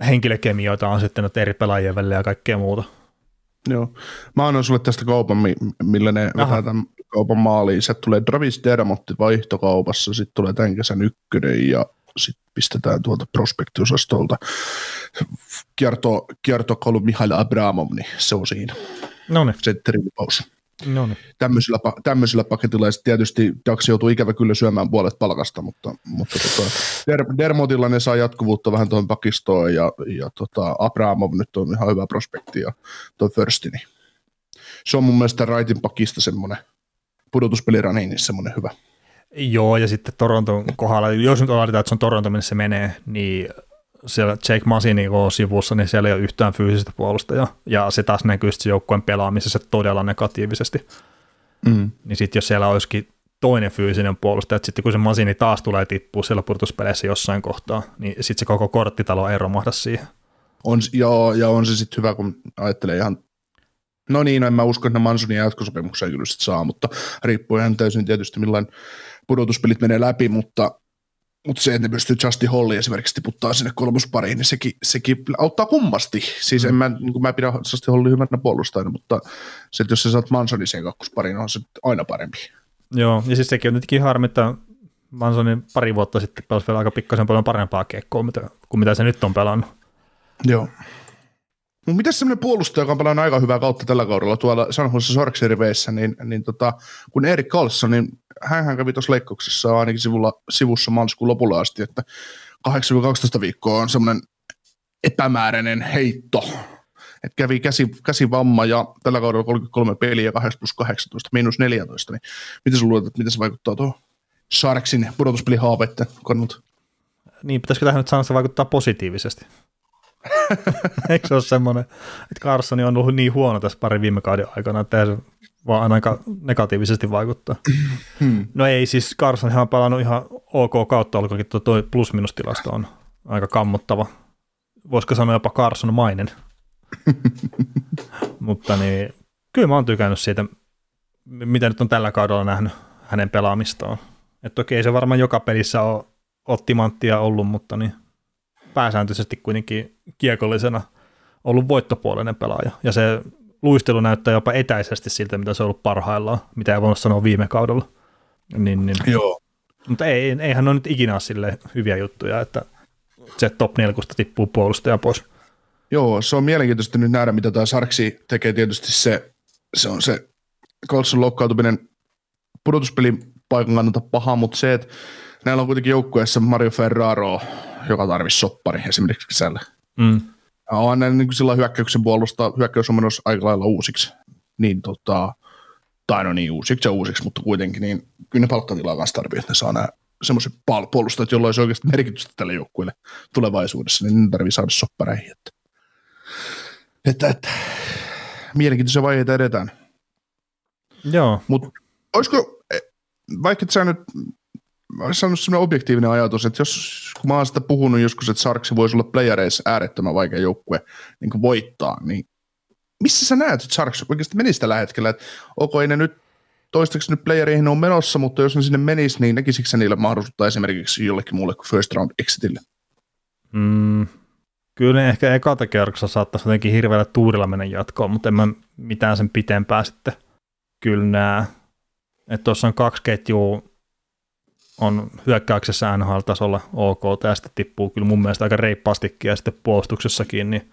henkilökemioita on sitten eri pelaajien välillä ja kaikkea muuta. Joo. Mä annan sulle tästä kaupan, millä ne vetää tämän kaupan maaliin. Sieltä tulee Travis Dermotti vaihtokaupassa, sitten tulee tämän kesän ykkönen ja sitten pistetään tuolta prospektiosastolta kiertokoulu Mihail Abramov, niin se on siinä. Noniin. Sentterilupaus. Tämmöisellä paketilla, ja tietysti Dax joutuu ikävä kyllä syömään puolet palkasta, mutta Dermotilla ne saa jatkuvuutta vähän tuohon pakistoon, ja Abramov nyt on ihan hyvä prospekti, ja tuo Firstini. Se on mun mielestä Raitin pakista semmoinen pudotuspelirani, niin semmoinen hyvä. Joo, ja sitten Toronton kohdalla, jos nyt laitetaan, että se on Toronto, minne se menee, niin siellä Jake Masinin sivussa, niin siellä ei ole yhtään fyysistä puolustajaa, ja se taas näkyy sitten joukkueen pelaamisessa todella negatiivisesti. Niin sitten jos siellä olisikin toinen fyysinen puolustaja, että sitten kun se Masini taas tulee tippua siellä pudotuspeleissä jossain kohtaa, niin sitten se koko korttitalo ei romahda siihen. Ja on se sitten hyvä, kun ajattelee ihan, no niin, en mä usko, että Mansonin jatkosopimuksia kyllä sitten saa, mutta riippuu ihan täysin tietysti millainen pudotuspelit menee läpi, mutta se, että ne pystyy Justin Holliin esimerkiksi tiputtaa sinne kolmospariin, niin sekin auttaa kummasti. Siis en mä pidä Justin Holliin hyvänä puolustajana, mutta se, että jos sä saat Mansonin siihen kakkospariin, on se aina parempi. Joo, ja siis sekin on nytkin harmi, että Mansonin pari vuotta sitten pelasi vielä aika pikkasen paljon parempaa kiekkoa kuin mitä se nyt on pelannut. Joo. Mutta mitäs semmoinen puolustaja, joka on pelannut aika hyvää kautta tällä kaudella tuolla San Jose Sharks-riveissä, niin kun Erik Karlsson, niin hänhän kävi tuossa leikkauksessa ainakin sivussa maaliskuun lopulla asti, että 8-12 viikkoa on semmoinen epämääräinen heitto. Että kävi käsivamma ja tällä kaudella 33 peliä, 8+18, -14, niin mitä sun luulet, että mitä se vaikuttaa tuohon Sharksin pudotuspelihaaveiden kannalta? Niin, pitäisikö tähän nyt sanoa, että se vaikuttaa positiivisesti? Eikö se ole semmoinen, että Carssoni on ollut niin huono tässä pari viime kauden aikana, että se vaan aika negatiivisesti vaikuttaa. No ei, siis Carssonihan on pelannut ihan ok kautta, olkoonkin tuo plus-minus-tilasto on aika kammottava. Voisiko sanoa jopa Carson-mainen. Mutta niin, kyllä mä oon tykännyt siitä, mitä nyt on tällä kaudella nähnyt hänen pelaamistaan. Että toki ei se varmaan joka pelissä ole timanttia ollut, mutta niin pääsääntöisesti kuitenkin kiekollisena ollut voittopuolinen pelaaja. Ja se luistelu näyttää jopa etäisesti siltä, mitä se on ollut parhaillaan, mitä ei voinut sanoa viime kaudella. Niin. Joo. Mutta eihän ole nyt ikinä ole silleen hyviä juttuja, että se top 4 tippuu puolustaja pois. Joo, se on mielenkiintoista nyt nähdä, mitä tämä Sarksi tekee. Tietysti se on se Karlsson loukkaantuminen pudotuspelin paikan kannalta paha, mutta se, että näillä on kuitenkin joukkueessa Mario Ferraro, joka tarvitsisi soppari esimerkiksi kesällä. On näin niin sillä hyökkäyksen puolusta, hyökkäys on menossa aika lailla uusiksi. Uusiksi, mutta kuitenkin, niin kyllä ne palkkatilaa kanssa tarvitsee, että ne saa nämä semmoiset puolustajat, joilla olisi oikeasti merkitystä tälle joukkueelle tulevaisuudessa, niin ne tarvitsee saada soppareihin. Että mielenkiintoisia vaiheita edetään. Joo. Mutta olisiko, vaikka sä nyt olisi saanut sellainen objektiivinen ajatus, että kun mä oon sitä puhunut joskus, että Sarksi voisi olla playereissa äärettömän vaikea joukkue niin voittaa, niin missä sä näet, että Sarksi oikeasti meni tällä hetkellä, että ok, ei ne nyt toistaiseksi nyt playereihin on menossa, mutta jos ne sinne menisi, niin näkisikö sä niillä mahdollisuutta esimerkiksi jollekin muulle kuin first round exitille? Kyllä ne ehkä ekata kerroksessa saattaisi jotenkin hirveällä tuurilla mennä jatkoon, mutta en mä mitään sen pitempää sitten kyllä nää. Että tuossa on kaksi ketjua, on hyökkäyksessä NHL-tasolla OK, ja sitten tippuu kyllä mun mielestä aika reippaastikin, ja sitten puolustuksessakin, niin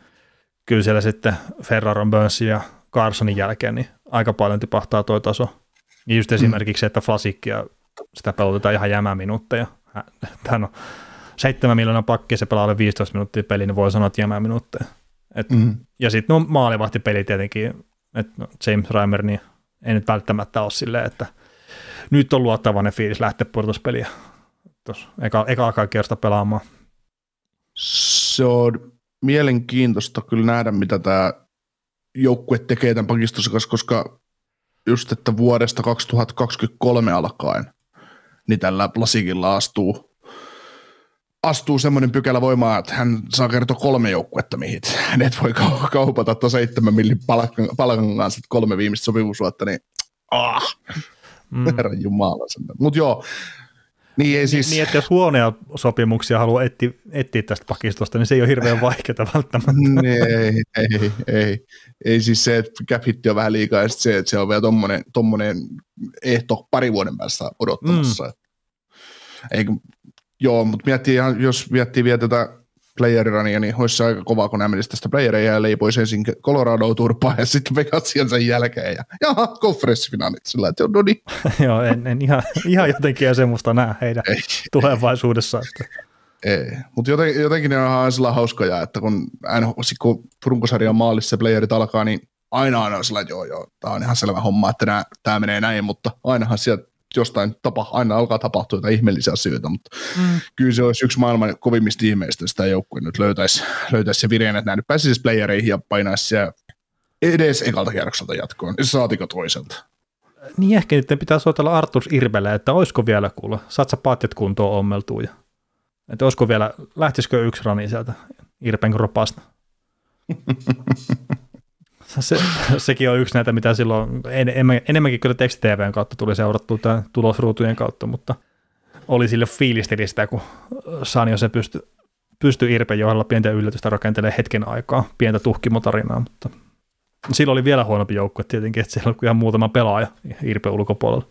kyllä siellä sitten Ferraron, Burnsin ja Carsonin jälkeen niin aika paljon tipahtaa toi taso. Niin just esimerkiksi, että Flasikkia, sitä pelotetaan ihan jämäminuutteja. Hän on 7 miljoonaa pakkia, se pelaa alle 15 minuuttia peliä, niin voi sanoa, että jämäminuutteja. Ja sitten no maalivahtipeli tietenkin, että no, James Reimer niin ei nyt välttämättä ole silleen, että nyt on luottavainen fiilis lähteä pudotuspeliä tuossa ekaa kierrosta pelaamaan. Se on mielenkiintoista kyllä nähdä, mitä tämä joukkue tekee tämän pakistossa, koska just että vuodesta 2023 alkaen niin tällä Plasikilla astuu semmoinen pykälä voimaan, että hän saa kertoa 3 joukkuetta, mihin ne voi kaupata tuon 7 millin palkan kanssa 3 viimeistä sopimusvuotta, niin herran jumala sentään. Mut joo. Niin, ei siis... niin, että jos huonoja sopimuksia haluaa etsiä tästä pakistosta, niin se ei ole hirveän vaikeaa välttämättä. Ei siis se, että cap-hitti on vähän liikaa, ja se, että se on vielä tommonen ehto pari vuoden päästä odottamassa. Joo, mutta jos miettii vielä tätä playerania, niin olisi se aika kovaa, kun nämä menisi tästä playeria ja leipoisi ensin Colorado-turpaa ja sitten Vegatsian sen jälkeen. Ja konferenssifinaalit sillä, että no niin. Joo, en ihan jotenkin semmoista näe heidän tulevaisuudessaan. Ei, mutta jotenkin ne on ihan sellainen hauskoja, että kun runkosarjan maalissa playerit alkaa, niin aina on sellainen, joo, tämä on ihan selvä homma, että tämä menee näin, mutta ainahan sieltä jostain aina alkaa tapahtua jotain ihmeellisiä asioita, mutta kyllä se olisi yksi maailman kovimmista ihmeistä, sitä joukkue nyt löytäisi se vireen, että nämä nyt pääsisi playereihin ja painaisi siellä edes ekalta kierrokselta jatkoon, saatiko toiselta. Niin ehkä nyt pitää soitella Arturs Irvelle, että olisiko vielä kuulla, saat sä patjat kuntoon ommeltua, että olisiko vielä, lähtisikö yksi rani sieltä Irpen kropasta? Sekin on yksi näitä, mitä silloin enemmänkin kyllä teksti-tv:n kautta tuli seurattua tämän tulosruutujen kautta, mutta oli sille fiilisteli sitä, kun Sanjo se pystyi Irpen johdolla pientä yllätystä rakentelemaan hetken aikaa, pientä tuhkimotarinaa, mutta silloin oli vielä huonompi joukko tietenkin, että siellä oli ihan muutama pelaaja Irpen ulkopuolella.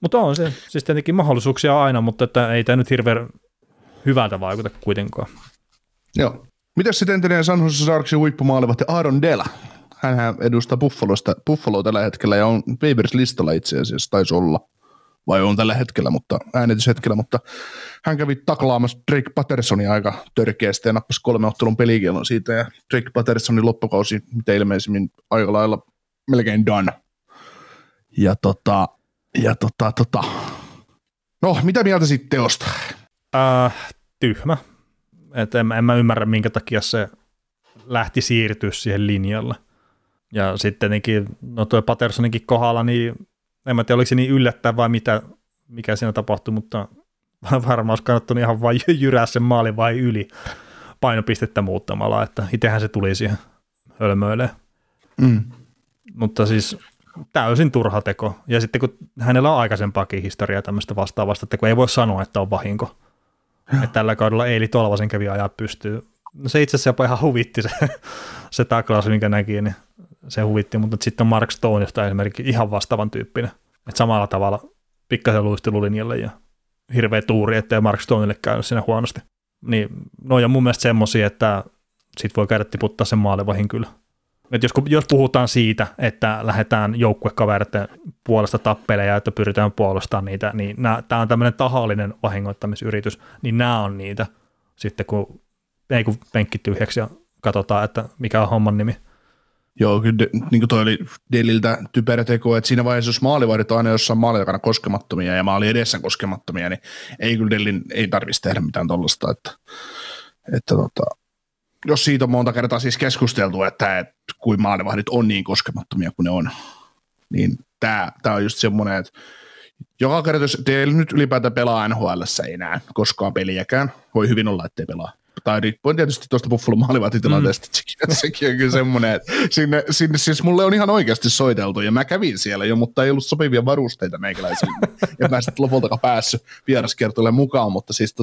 Mutta on se, siis tietenkin mahdollisuuksia aina, mutta että ei tämä nyt hirveän hyvältä vaikuta kuitenkaan. Joo. Mitäs sitten entinen San Jose Sharksin huippumaalivahti Aaron Dela? Hänhän edustaa Buffaloa tällä hetkellä ja on waivers-listalla itse asiassa, taisi olla, vai on tällä hetkellä, mutta äänityshetkellä, mutta hän kävi taklaamassa Drake Pattersonia aika törkeästi ja nappasi 3 ottelun pelikielon siitä, ja Drake Pattersonin loppukausi mitä ilmeisimmin aika lailla melkein done. No, mitä mieltä siitä teosta? Tyhmä. Et en mä ymmärrä, minkä takia se lähti siirtyä siihen linjalle. Ja sitten tietenkin, no tuo Pattersoninkin kohdalla, niin en mä tiedä, oliko se niin yllättävää vai mikä siinä tapahtui, mutta varmaan olisi kannattanut ihan vain jyrää sen maalin vai yli painopistettä muuttamalla, että itsehän se tuli siihen hölmöileen. Mutta siis täysin turha teko. Ja sitten kun hänellä on aikaisempaakin historiaa tämmöistä vastaavasta, että kun ei voi sanoa, että on vahinko. Että tällä kaudella Eili Tolvasen kävi ajaa pystyyn. No se itse asiassa jopa ihan huvitti se taklaus, minkä näki, niin se huvitti, mutta sitten on Mark Stone, josta esimerkiksi ihan vastaavan tyyppinen. Että samalla tavalla pikkasen luistelulinjalle ja hirveä tuuri, ettei Mark Stonelle käynyt siinä huonosti. Niin no ja mun mielestä semmosia, että sit voi käydä tiputtaa sen maalivahin kyllä. Että jos puhutaan siitä, että lähdetään joukkuekaverten puolesta tappelemaan ja että pyritään puolustamaan niitä, niin tämä on tämmöinen tahallinen vahingoittamisyritys, niin nämä on niitä sitten kun penkki tyhjäksi ja katsotaan, että mikä on homman nimi. Joo, kyllä niin toi oli Deliltä typerä teko, että siinä vaiheessa, jos maalivahdit on aina jossain maalin takana koskemattomia ja maali edessä koskemattomia, niin ei kyllä Delin ei tarvitsisi tehdä mitään tollaista, että jos siitä on monta kertaa siis keskusteltu, että kuin maalivahdit on niin koskemattomia kuin ne on, niin tämä on just semmoinen, että joka kerta, jos teillä nyt ylipäätään pelaa NHL:ssä ei enää koskaan peliäkään, voi hyvin olla, ettei pelaa, tai riippuen tietysti tuosta Buffalo-maalivahtitilanteesta, sekin on kyllä semmoinen, että sinne siis mulle on ihan oikeasti soiteltu, ja mä kävin siellä jo, mutta ei ollut sopivia varusteita meikäläisille, ja mä en sitten lopultakaan päässyt vieraskiertoille mukaan, mutta siis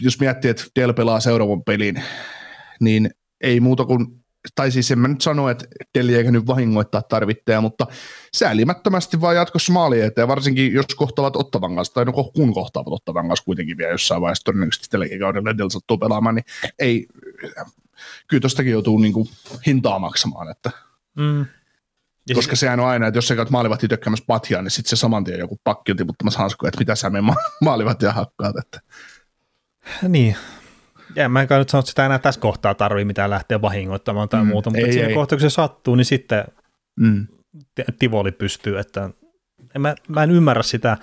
jos miettii, että Dell pelaa seuraavan pelin, niin ei muuta kuin, tai siis en mä nyt sano, että Dell eikä nyt vahingoittaa tarvittajaa, mutta säälimättömästi vaan jatkossa maali eteen, varsinkin jos kohtaavat Ottavan kanssa, tai no kun kohtaavat Ottavan kanssa kuitenkin vielä jossain vaiheessa todennäköisesti tälläkin kaudella Dell sattuu pelaamaan, niin ei, kyllä tostakin joutuu niin kuin hintaa maksamaan, että... Koska sehän on aina, että jos sä käyt maalivahtia tökkäämässä patjaa, niin sitten se saman tien joku pakki on tiputtamassa hanskoja, että mitä sä meidän maalivahtia hakkaat. Että. Niin. Ja mä enkä nyt sano, että sitä enää tässä kohtaa tarvii mitään lähteä vahingoittamaan tai muuta, mutta siinä kohtaa, kun se sattuu, niin sitten tivoli pystyy. Että mä en ymmärrä sitä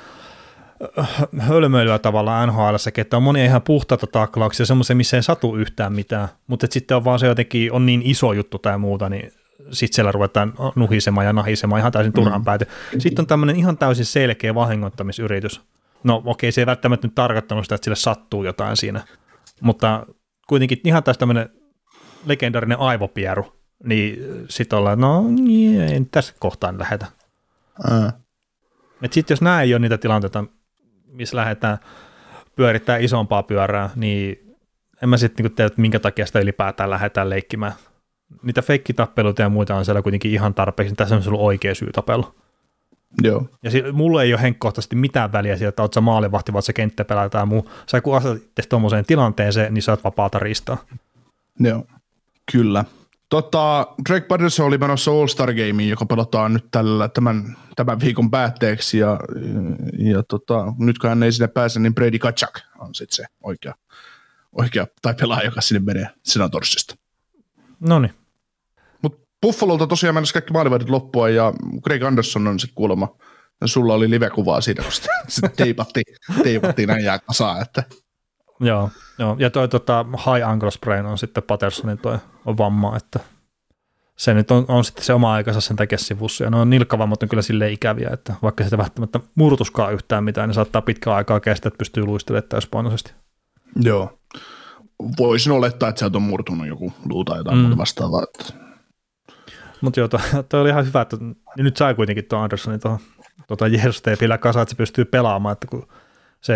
hölmöilyä tavallaan NHL-säkin, että on monia ihan puhtaita taklauksia, semmoisia, missä ei satu yhtään mitään, mutta sitten on vaan se jotenkin, on niin iso juttu tai muuta, niin sitten siellä ruvetaan nuhisemaan ja nahisemaan ihan täysin turhan pääty. Sitten on tämmöinen ihan täysin selkeä vahingoittamisyritys. No okei, se ei välttämättä nyt tarkoittanut sitä, että sille sattuu jotain siinä, mutta kuitenkin ihan täysin tämmöinen legendaarinen aivopieru, niin sitten ollaan, no ei tässä kohtaan lähetä. Sitten jos nämä ei ole niitä tilanteita, missä lähdetään pyörittää isompaa pyörää, niin en mä sitten tiedä, että minkä takia sitä ylipäätään lähdetään leikkimään. Niitä feikkitappeluita ja muita on siellä kuitenkin ihan tarpeeksi, tässä on ollut oikea syy tapella. Joo. Ja mulle ei ole henkkohtaisesti mitään väliä sieltä, että oot sä maalivahti, vaan sä kenttäpelää tai muu. Sä kun asetit tuommoiseen tilanteeseen, niin sä oot vapaata ristaa. Joo, kyllä. Drake Patterson oli menossa All-Star Gameen, joka pelataan nyt tämän viikon päätteeksi, ja nyt kun hän ei sinne pääse, niin Brady Kachuk on sitten se oikea tai pelaaja, joka sinne menee Senatorsista. Noniin. Mut Buffalolta tosiaan mennessä kaikki maalivahdit loppua ja Greg Anderson on sitten kuulemma. Sulla oli livekuvaa siitä, kun sitten teipattiin näin jää kasaan. Että. Joo, ja toi high ankle sprain on sitten Pattersonin toi vamma, että se nyt on sitten se oma aikansa sen takia sivussa. Ja no nilkkavammat on kyllä silleen ikäviä, että vaikka sitä välttämättä murtuskaa yhtään mitään, niin saattaa pitkään aikaa kestää, että pystyy luistelemaan täyspainoisesti. Joo. Voisin olettaa, että sieltä on murtunut joku luu tai jotain muuta vastaavaa. Mutta joo, toi oli ihan hyvä, että nyt sai kuitenkin tuon Anderssonin tuohon Jeesus-teepillä kasaan, että se pystyy pelaamaan, että kun se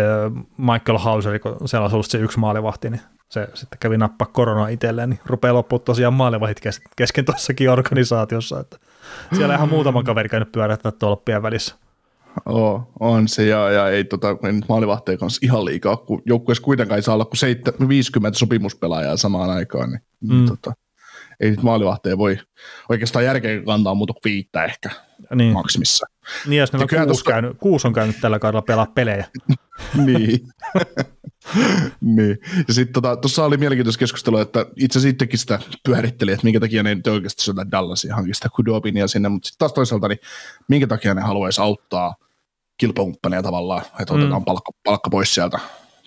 Michael Hauseri, kun siellä on ollut se yksi maalivahti, niin se sitten kävi nappaa koronaa itselleen, niin rupeaa loppuun tosiaan maalivahdit kesken tuossakin organisaatiossa, että siellä ihan muutama kaveri käynyt pyörähtää tolppien välissä. Oh, on se, ja ei maalivahteja kanssa ihan liikaa, kun joukkueessa kuitenkaan ei saa olla kuin 50 sopimuspelaajaa samaan aikaan, niin ei nyt maalivahteja voi oikeastaan järkeä kantaa muuta kuin 5 ehkä niin. Maksimissa. Niin, jos nämä kuusi on käynyt tällä kaudella pelaa pelejä. Niin. Ja sitten tuossa oli mielenkiintoista keskustelua, että itse asiassa itsekin sitä pyöritteli, että minkä takia ne nyt oikeasti syötään Dallasia hankista Kudobinia sinne, mutta sitten taas toisaalta, niin minkä takia ne haluaisi auttaa kilpakumppaneja tavallaan, että otetaan palkka pois sieltä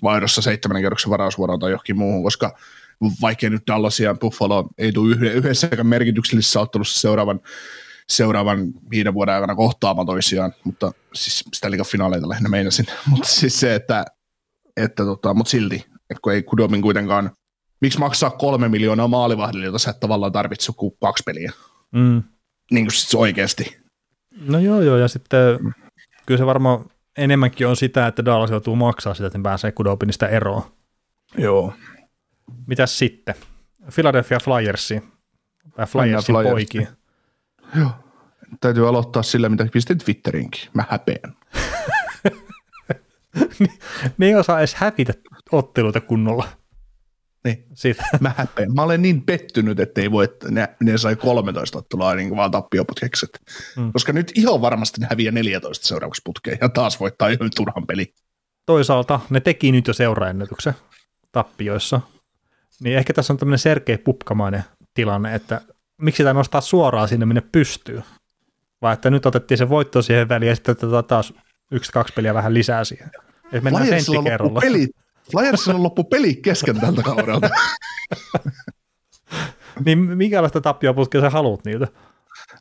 vaihdossa 7 kerroksen varausvuoroon tai johonkin muuhun, koska vaikea nyt Dallasia ja Buffalo ei tule yhdessäkään merkityksellisessä ottelussa seuraavan 5 vuoden aikana kohtaamaan toisiaan, mutta siis sitä liikaa finaaleita lähinnä meinasin, mutta siis se, että mutta silti, että kun ei Kudomin kuitenkaan, miksi maksaa 3 miljoonaa maalivahdille, jota sä et tavallaan tarvitse kuin 2 peliä, niin kuin sitten oikeasti. No joo, ja sitten kyllä se varmaan enemmänkin on sitä, että Dallas joutuu maksaa sitä, että ne pääsee Kudominista eroon. Joo. Mitäs sitten? Philadelphia Flyersin poikiin. Joo. Täytyy aloittaa sillä, mitä pistin Twitterinkin. Mä häpeän. Ne ei osaa edes hävitä otteluita kunnolla. Niin. Siitä. Mä häpeän. Mä olen niin pettynyt, että ei voi, että ne sai 13 ottelua niin vaan tappioputkeksi. Koska nyt ihan varmasti ne häviää 14 seuraavaksi putkeen ja taas voittaa yhden turhan peli. Toisaalta ne teki nyt jo seuraennätyksen tappioissa. Niin ehkä tässä on tämmöinen Sergei Pupkamainen tilanne, että miksi sitä nostaa suoraan sinne, minne pystyy? Vai että nyt otettiin se voitto siihen väliin ja sitten taas 1-2 peliä vähän lisää siihen. Että mennään senttikerrolla. Flyersilla on loppu peli kesken tältä kaudelta. Niin minkälaista tappioputkea sä haluat niiltä?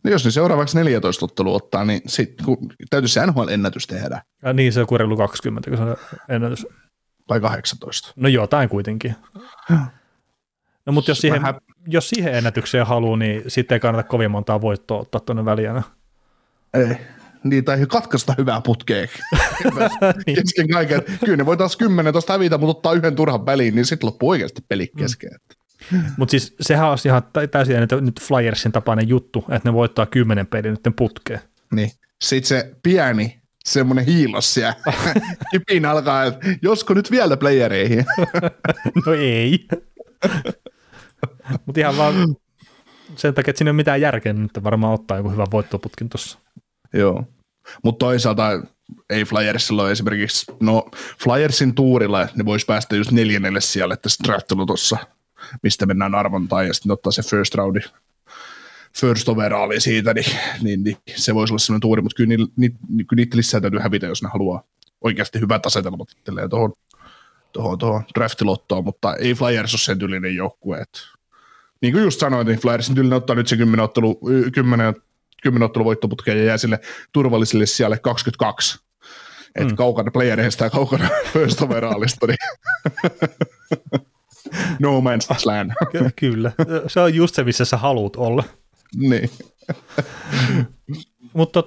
No jos niin seuraavaksi 14 ottelua ottaa, niin sit, kun täytyy se NHL-ennätys tehdä. Ja niin, se on reilu 20, kun se on ennätys. vai 18. No jotain kuitenkin. No mutta jos siihen ennätykseen haluaa, niin sitten ei kannata kovin montaa voittoa ottaa tuonne väliänä. Ei. Niin, tai katkaista hyvää putkea. Kesken kaiken. Kyllä ne voi taas 10 tuosta hävitä, mutta ottaa yhden turhan väliin, niin sitten loppuu oikeasti peli kesken. Mutta siis sehän on ihan täysin nyt Flyersin tapainen juttu, että ne voittaa 10 peliä nytten putkeen. Niin. Sitten se pieni semmoinen hiilos siellä. Kipiin alkaa, että josko nyt vielä playereihin. No ei. Mutta ihan vaan sen takia, että siinä ei ole mitään järkeä, että varmaan ottaa joku hyvän voittoputkin tuossa. Joo, mutta toisaalta ei Flyersilla ole esimerkiksi, no Flyersin tuurilla ne voisi päästä just 4. sijalle tässä draftilutossa, mistä mennään arvontaan ja sitten ottaa se first roundi, first overalli siitä, niin se voisi olla sellainen tuuri, mutta kyllä niitä lisää täytyy hävitä, jos ne haluaa oikeasti hyvät asetelmat itselleen tuohon draftilottoon, mutta ei Flyers ole sen tyylinen joukkue, että niin kuin just sanoin, niin Flyersin tyylinen ottaa nyt se 10 ottelun voittoputkeen ja jää sille turvalliselle sijalle 22. Että kaukana playereista ja kaukana first overallista. Niin. No man's land. Kyllä. Se on just se, missä sä haluut olla. Niin. Mutta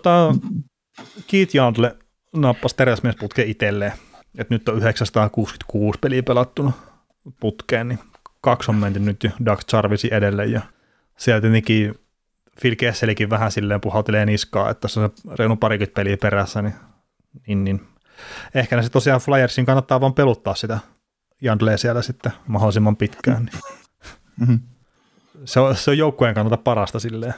Keith Jandle nappasi teräsmiesputke itselleen. Että nyt on 966 peliä pelattuna putkeen, niin 2 on menty nyt jo Doug Jarvisin edelleen. Ja sieltä tietenkin Phil Kesselikin vähän silleen puhaltelee niskaa, että tässä on se reilun 20 peliä perässä, niin ehkä näissä tosiaan Flyersin kannattaa vaan peluttaa sitä Jandlea siellä sitten mahdollisimman pitkään. Niin. Mm-hmm. Se on joukkueen kannalta parasta silleen.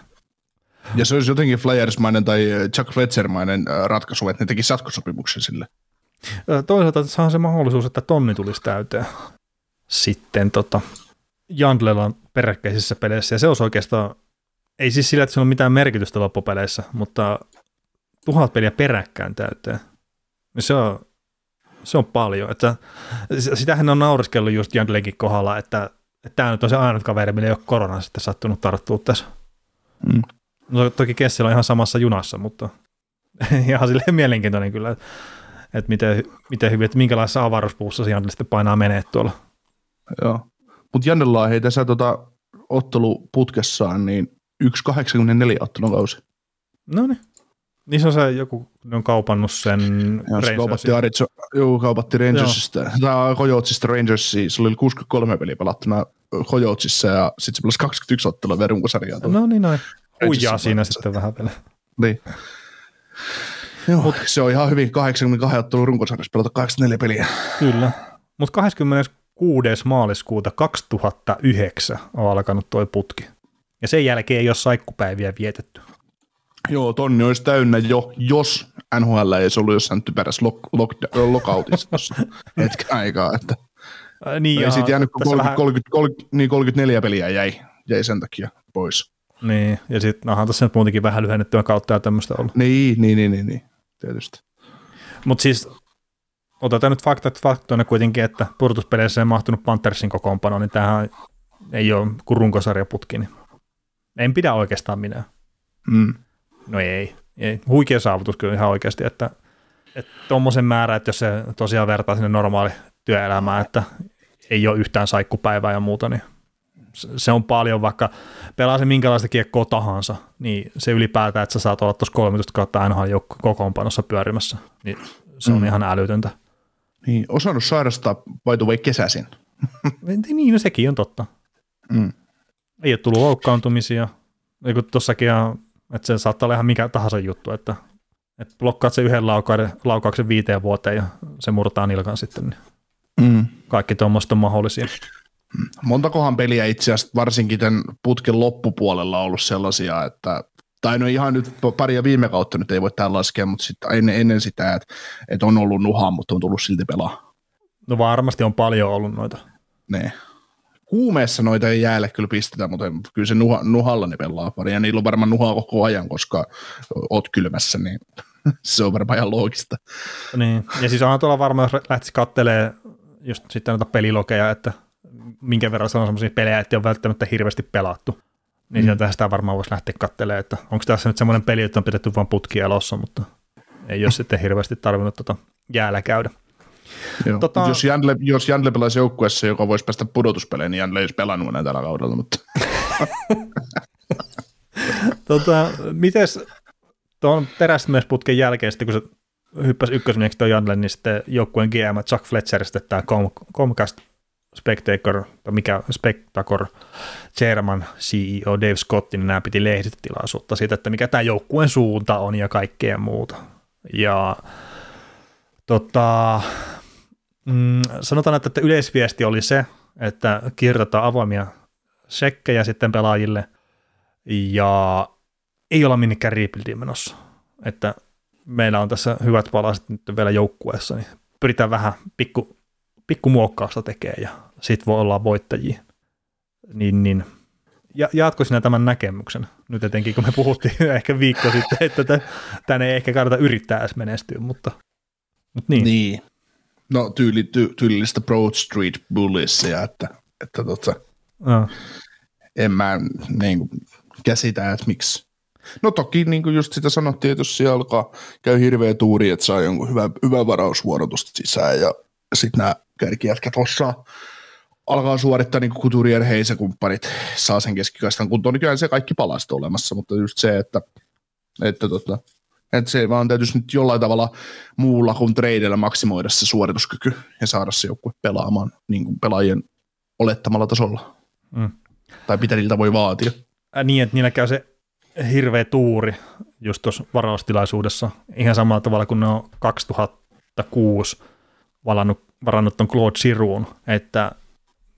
Ja se olisi jotenkin Flyers-mainen tai Chuck Fletcher-mainen ratkaisu, että ne tekisi jatkosopimuksen sille. Toisaalta se on se mahdollisuus, että tonni tulisi täyteen sitten Jandlella on peräkkäisissä peleissä, ja se olisi oikeastaan ei siis sillä, että se on mitään merkitystä loppupeleissä, mutta 1000 peliä peräkkään täyteen. Se on paljon. Että, sitähän on nauriskellut just Jandlenkin kohdalla, että tämä nyt on se ainut kaveri, millä ei ole korona sitten sattunut tarttua tässä. Mm. No, toki Kessel on ihan samassa junassa, mutta ihan silleen mielenkiintoinen kyllä, että miten hyvin, että minkälaisessa avaruuspuussa se Jandle sitten painaa menee tuolla. Joo, mutta Jandella on heitä sä otteluputkessaan, niin 1,84 ottelun kausi. No niin se on se joku, ne on kaupannut sen Rangersin. Joo, kaupatti Rangersista. Tämä Kojoutsista Rangersiin. Se oli 63 peliä pelattuna Kojoutsissa ja sitten se pelasi 21 ottelua vielä runkosarjaa. No niin noin. Huijaa siinä sitten vähän vielä. Niin. Joo, mut se on ihan hyvin 82 ottelun runkosarjassa pelata 84 peliä. Kyllä. Mutta 26. maaliskuuta 2009 on alkanut toi putki. Ja sen jälkeen ei ole saikkupäiviä vietetty. Joo, tonni olisi täynnä jo, jos NHL ei olisi ollut jossain typerässä lockoutissa hetken aikaa. Että. Niin ei siitä jäänyt, kun 34 peliä jäi sen takia pois. Niin, ja sitten onhan tässä nyt muutenkin vähän lyhennettyä kautta ja tämmöistä ollut. Niin, tietysti. Mutta siis otetaan nyt faktoina kuitenkin, että purtuspeleissä ei mahtunut Panthersin kokoonpano, niin tämähän ei ole kuin runkosarjaputki, niin. En pidä oikeastaan minä. Mm. No ei. Huikea saavutus kyllä ihan oikeasti, että tuommoisen määrä, että jos se tosiaan vertaa sinne normaali työelämään, että ei ole yhtään saikkupäivää ja muuta, niin se on paljon, vaikka pelaa se minkälaista kiekkoa tahansa, niin se ylipäätään, että sä saat olla tuossa 13 kautta ainahan kokoonpanossa pyörimässä, niin se on ihan älytöntä. Niin, osannut sairastaa vai kesäisin. Niin, no sekin on totta. Mm. Ei ole tullut loukkaantumisia, niin kuin tuossakin, että se saattaa olla ihan mikä tahansa juttu, että blokkaat sen yhden laukauksen 5 vuoteen ja se murtaa nilkan sitten. Mm. Kaikki tuommoista on mahdollisia. Montakohan peliä itse asiassa varsinkin tämän putken loppupuolella on ollut sellaisia, että, tai no ihan nyt paria viime kautta nyt ei voi tämän laskea, mutta sit ennen sitä, että on ollut nuhaa, mutta on tullut silti pelaa. No varmasti on paljon ollut noita. Ne. Kuumeessa noita ei jäälle kyllä pistetä, mutta kyllä se nuhalla ne pelaa pari, ja niillä on varmaan nuhaa koko ajan, koska oot kylmässä, niin se on varmaan ihan loogista. Niin, ja siis onhan tuolla varmaan, jos lähtisi katselemaan just sitten noita pelilokeja, että minkä verran se on sellaisia pelejä, ettei ole välttämättä hirveästi pelattu, niin sieltä sitä varmaan voisi lähteä katselemaan, että onko tässä nyt semmoinen peli, jota on pidetty vain putkia elossa, mutta ei ole sitten hirveästi tarvinnut jäällä käydä. Jos Jandle pelaisi joukkueessa, joka voisi päästä pudotuspeleihin, niin Jandle ei olisi pelannut enää tällä kaudella. Mutta. Mites tuon terästymisputken jälkeen, kun se hyppäsi ykkösmieksi tuon Jandle, niin sitten joukkueen GM Chuck Fletcher, sitten tämä Comcast Spectator Chairman CEO Dave Scott, niin nämä piti lehdistötilaisuutta siitä, että mikä tämä joukkueen suunta on ja kaikkea muuta. Ja sanotaan, että yleisviesti oli se, että kirjoitetaan avoimia sekkejä sitten pelaajille ja ei olla minnekään rebuildiin menossa. Että meillä on tässä hyvät palaset nyt vielä joukkueessa, niin pyritään vähän pikku muokkausta tekemään ja sit voi olla voittajia. Niin. Ja jaatko sinä tämän näkemyksen? Nyt etenkin kun me puhuttiin ehkä viikko sitten, että tänne ei ehkä kannata yrittää edes menestyä, mutta niin. No tyylistä Broad Street Bullisia, että en mä niin käsitä, että miksi. No toki niin kuin just sitä sanottiin, että jos siellä alkaa käy hirveä tuuri, että saa jonkun hyvän varausvuorotusta sisään ja sitten nämä kärkijätkät alkaa suorittaa niin Couturier, Hayes ja kumppanit, saa sen keskikaistan kuntoon, niin kyllä se kaikki palasta olemassa, mutta just se, että se vaan täytyisi nyt jollain tavalla muulla kuin tradeillä maksimoida se suorituskyky ja saada se joukkue pelaamaan niin kuin pelaajien olettamalla tasolla. Mm. Tai mitä niiltä voi vaatia. Niin, että niillä käy se hirveä tuuri just tuossa varaustilaisuudessa. Ihan samalla tavalla kuin ne on 2006 varannut ton Claude Giroun, että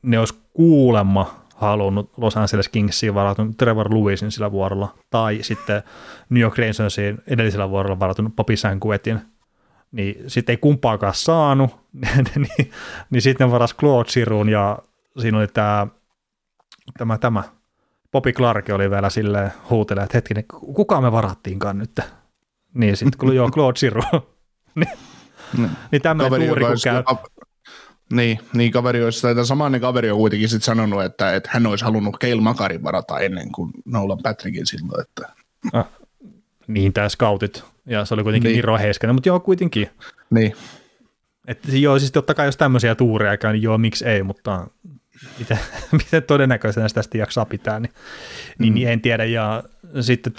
ne olisi kuulemma halunnut Los Angeles Kingsiin varatun Trevor Lewisin sillä vuorolla, tai sitten New York Rangersiin edellisellä vuorolla varatun Bobby Sanquetin, niin sitten ei kumpaakaan saanut, niin sitten ne varasi Claude Giroun, ja siinä oli tämä Bobby Clark oli vielä silleen huutelemaan, että hetkinen, kukaan me varattiinkaan nyt? Niin sitten kun joo, Claude Giroun, niin tämmöinen tuuri kun käy. Niin kaveri olisi, tai samainen kaveri on kuitenkin sitten sanonut, että hän olisi halunnut Cale Makarin varata ennen kuin Nolan Patrickin silloin. Että. Niin, tämä scoutit, ja se oli kuitenkin Miro Heiskanen, mutta joo, kuitenkin. Niin. Että joo, siis totta kai jos tämmöisiä tuureja käy, niin joo, miksi ei, mutta miten todennäköisenä sitä sitten jaksaa pitää, niin en tiedä. Ja sitten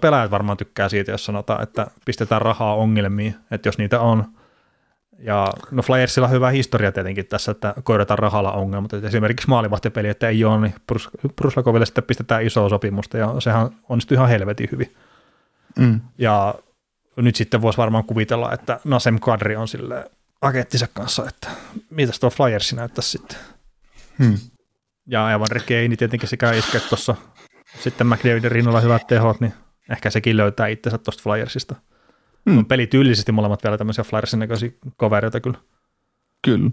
pelaajat varmaan tykkää siitä, jos sanotaan, että pistetään rahaa ongelmiin, että jos niitä on. Ja no Flyersilla on hyvä historia tietenkin tässä, että koirataan rahalla ongelmat. Et esimerkiksi maalivahtipeli, että ei ole, niin Bruslakoville sitten pistetään isoa sopimusta, ja sehän onnistui ihan helvetin hyvin. Mm. Ja nyt sitten voisi varmaan kuvitella, että Nasem Kadri on silleen agenttinsa kanssa, että mitäs tuo Flyersi näyttäisi sitten. Mm. Ja Evander Kane tietenkin sekä iske tuossa. Sitten McDavidin rinnalla hyvät tehot, niin ehkä sekin löytää itsensä tuosta Flyersista. Mm. Pelityylisesti molemmat vielä tämmöisiä Flyersin näköisiä kovereita kyllä. Kyllä.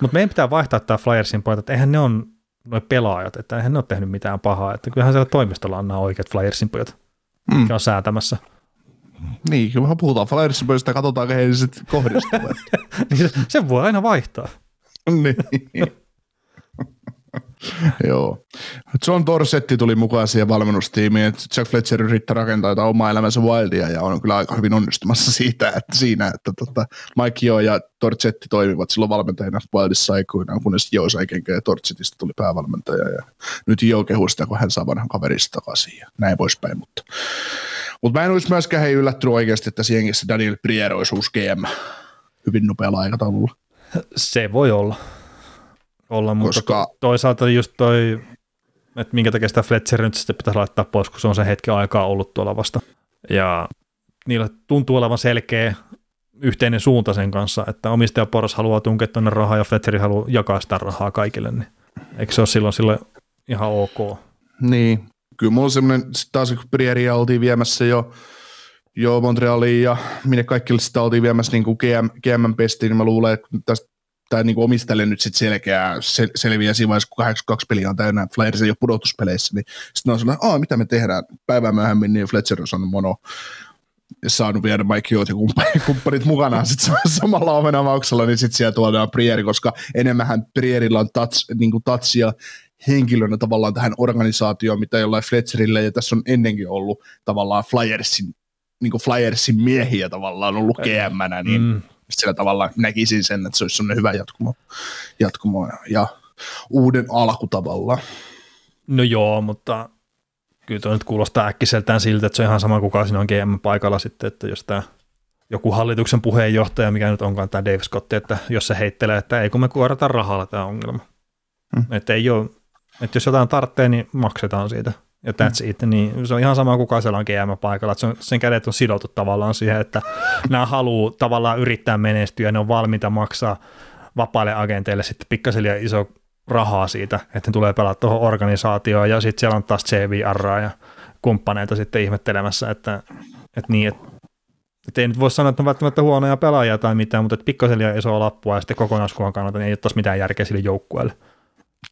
Mutta meidän pitää vaihtaa tämä Flyersin paita, että eihän ne on nuo pelaajat, että eihän ne ole tehnyt mitään pahaa, että kyllähän siellä toimistolla on nämä oikeat Flyersin pojat, jotka on säätämässä. Niin, kyllähän puhutaan Flyersin pojista ja katsotaan, että he sitten kohdistuvat. Sen voi aina vaihtaa. Niin. Joo. John Dorsetti tuli mukaan siihen valmennustiimiin, että Jack Fletcher yrittää rakentaa jotain omaa elämänsä wildia ja on kyllä aika hyvin onnistumassa siinä, että Mike Yeo ja Dorsetti toimivat silloin valmentajina Wildissa aikuinaan, kunnes Yeo sai kenkään ja Dorsettista tuli päävalmentaja ja nyt Yeo kehuu sitä, kun hän saa vanhan kaverista takaisin ja näin poispäin, mutta mä en olisi myöskään yllättynyt oikeasti, että tässä jengissä Daniel Briere olisi uusi GM hyvin nopealla aikataululla. Se voi olla, mutta toisaalta just toi, että minkä takia sitä Fletcher nyt sitten pitäisi laittaa pois, kun se on sen hetken aikaa ollut tuolla vasta. Ja niillä tuntuu olevan selkeä yhteinen suunta sen kanssa, että omistajaporras haluaa tunkea tuonne rahaa ja Fletcher haluaa jakaa sitä rahaa kaikille, niin eikö se ole silloin ihan ok? Niin, kyllä mulla on semmoinen, taas kun Brieriä oltiin viemässä jo Montrealiin ja minne kaikille sitä oltiin viemässä niin kuin GM-pestiin, niin mä luulen, että tästä tai niin omistajalle nyt sitten selviää siinä vaiheessa, kun 82 peliä on täynnä, Flyers ei ole pudotuspeleissä, niin sitten on sellainen, mitä me tehdään. Päivää myöhemmin niin Fletcher on saanut mono ja saanut viedä Mike Jout ja kumppanit mukanaan sitten samalla omenavauksella, niin sitten siellä tuodaan Prieri, koska enemmänhän Prierillä on touchia henkilönä tavallaan tähän organisaatioon, mitä jollain Fletcherillä, ja tässä on ennenkin ollut tavallaan Flyersin miehiä tavallaan ollut GM-nä, niin Sillä tavalla näkisin sen, että se olisi sellainen hyvä jatkumo ja uuden alku tavallaan. No joo, mutta kyllä tuo nyt kuulostaa äkkiseltään siltä, että se on ihan sama kuka siinä on GM-paikalla sitten, että jos tämä joku hallituksen puheenjohtaja, mikä nyt onkaan tämä Dave Scott, että jos se heittelee, että ei kun me kuorataan rahalla tämä ongelma. Että ei ole, että jos jotain tarvitsee, niin maksetaan siitä. Ja that's it, niin se on ihan sama kuka siellä on GM-paikalla, että sen kädet on sidottu tavallaan siihen, että nämä haluaa tavallaan yrittää menestyä, ne on valmiita maksaa vapaille agenteille sitten pikkasen liian iso rahaa siitä, että ne tulee pelata tuohon organisaatioon, ja sitten siellä on taas CVR ja kumppaneita sitten ihmettelemässä, että ei nyt voi sanoa, että on välttämättä huonoja pelaajia tai mitään, mutta pikkasen liian isoa lappua ja sitten kokonaiskuvan kannalta, niin ei ole taas mitään järkeä sille joukkueelle.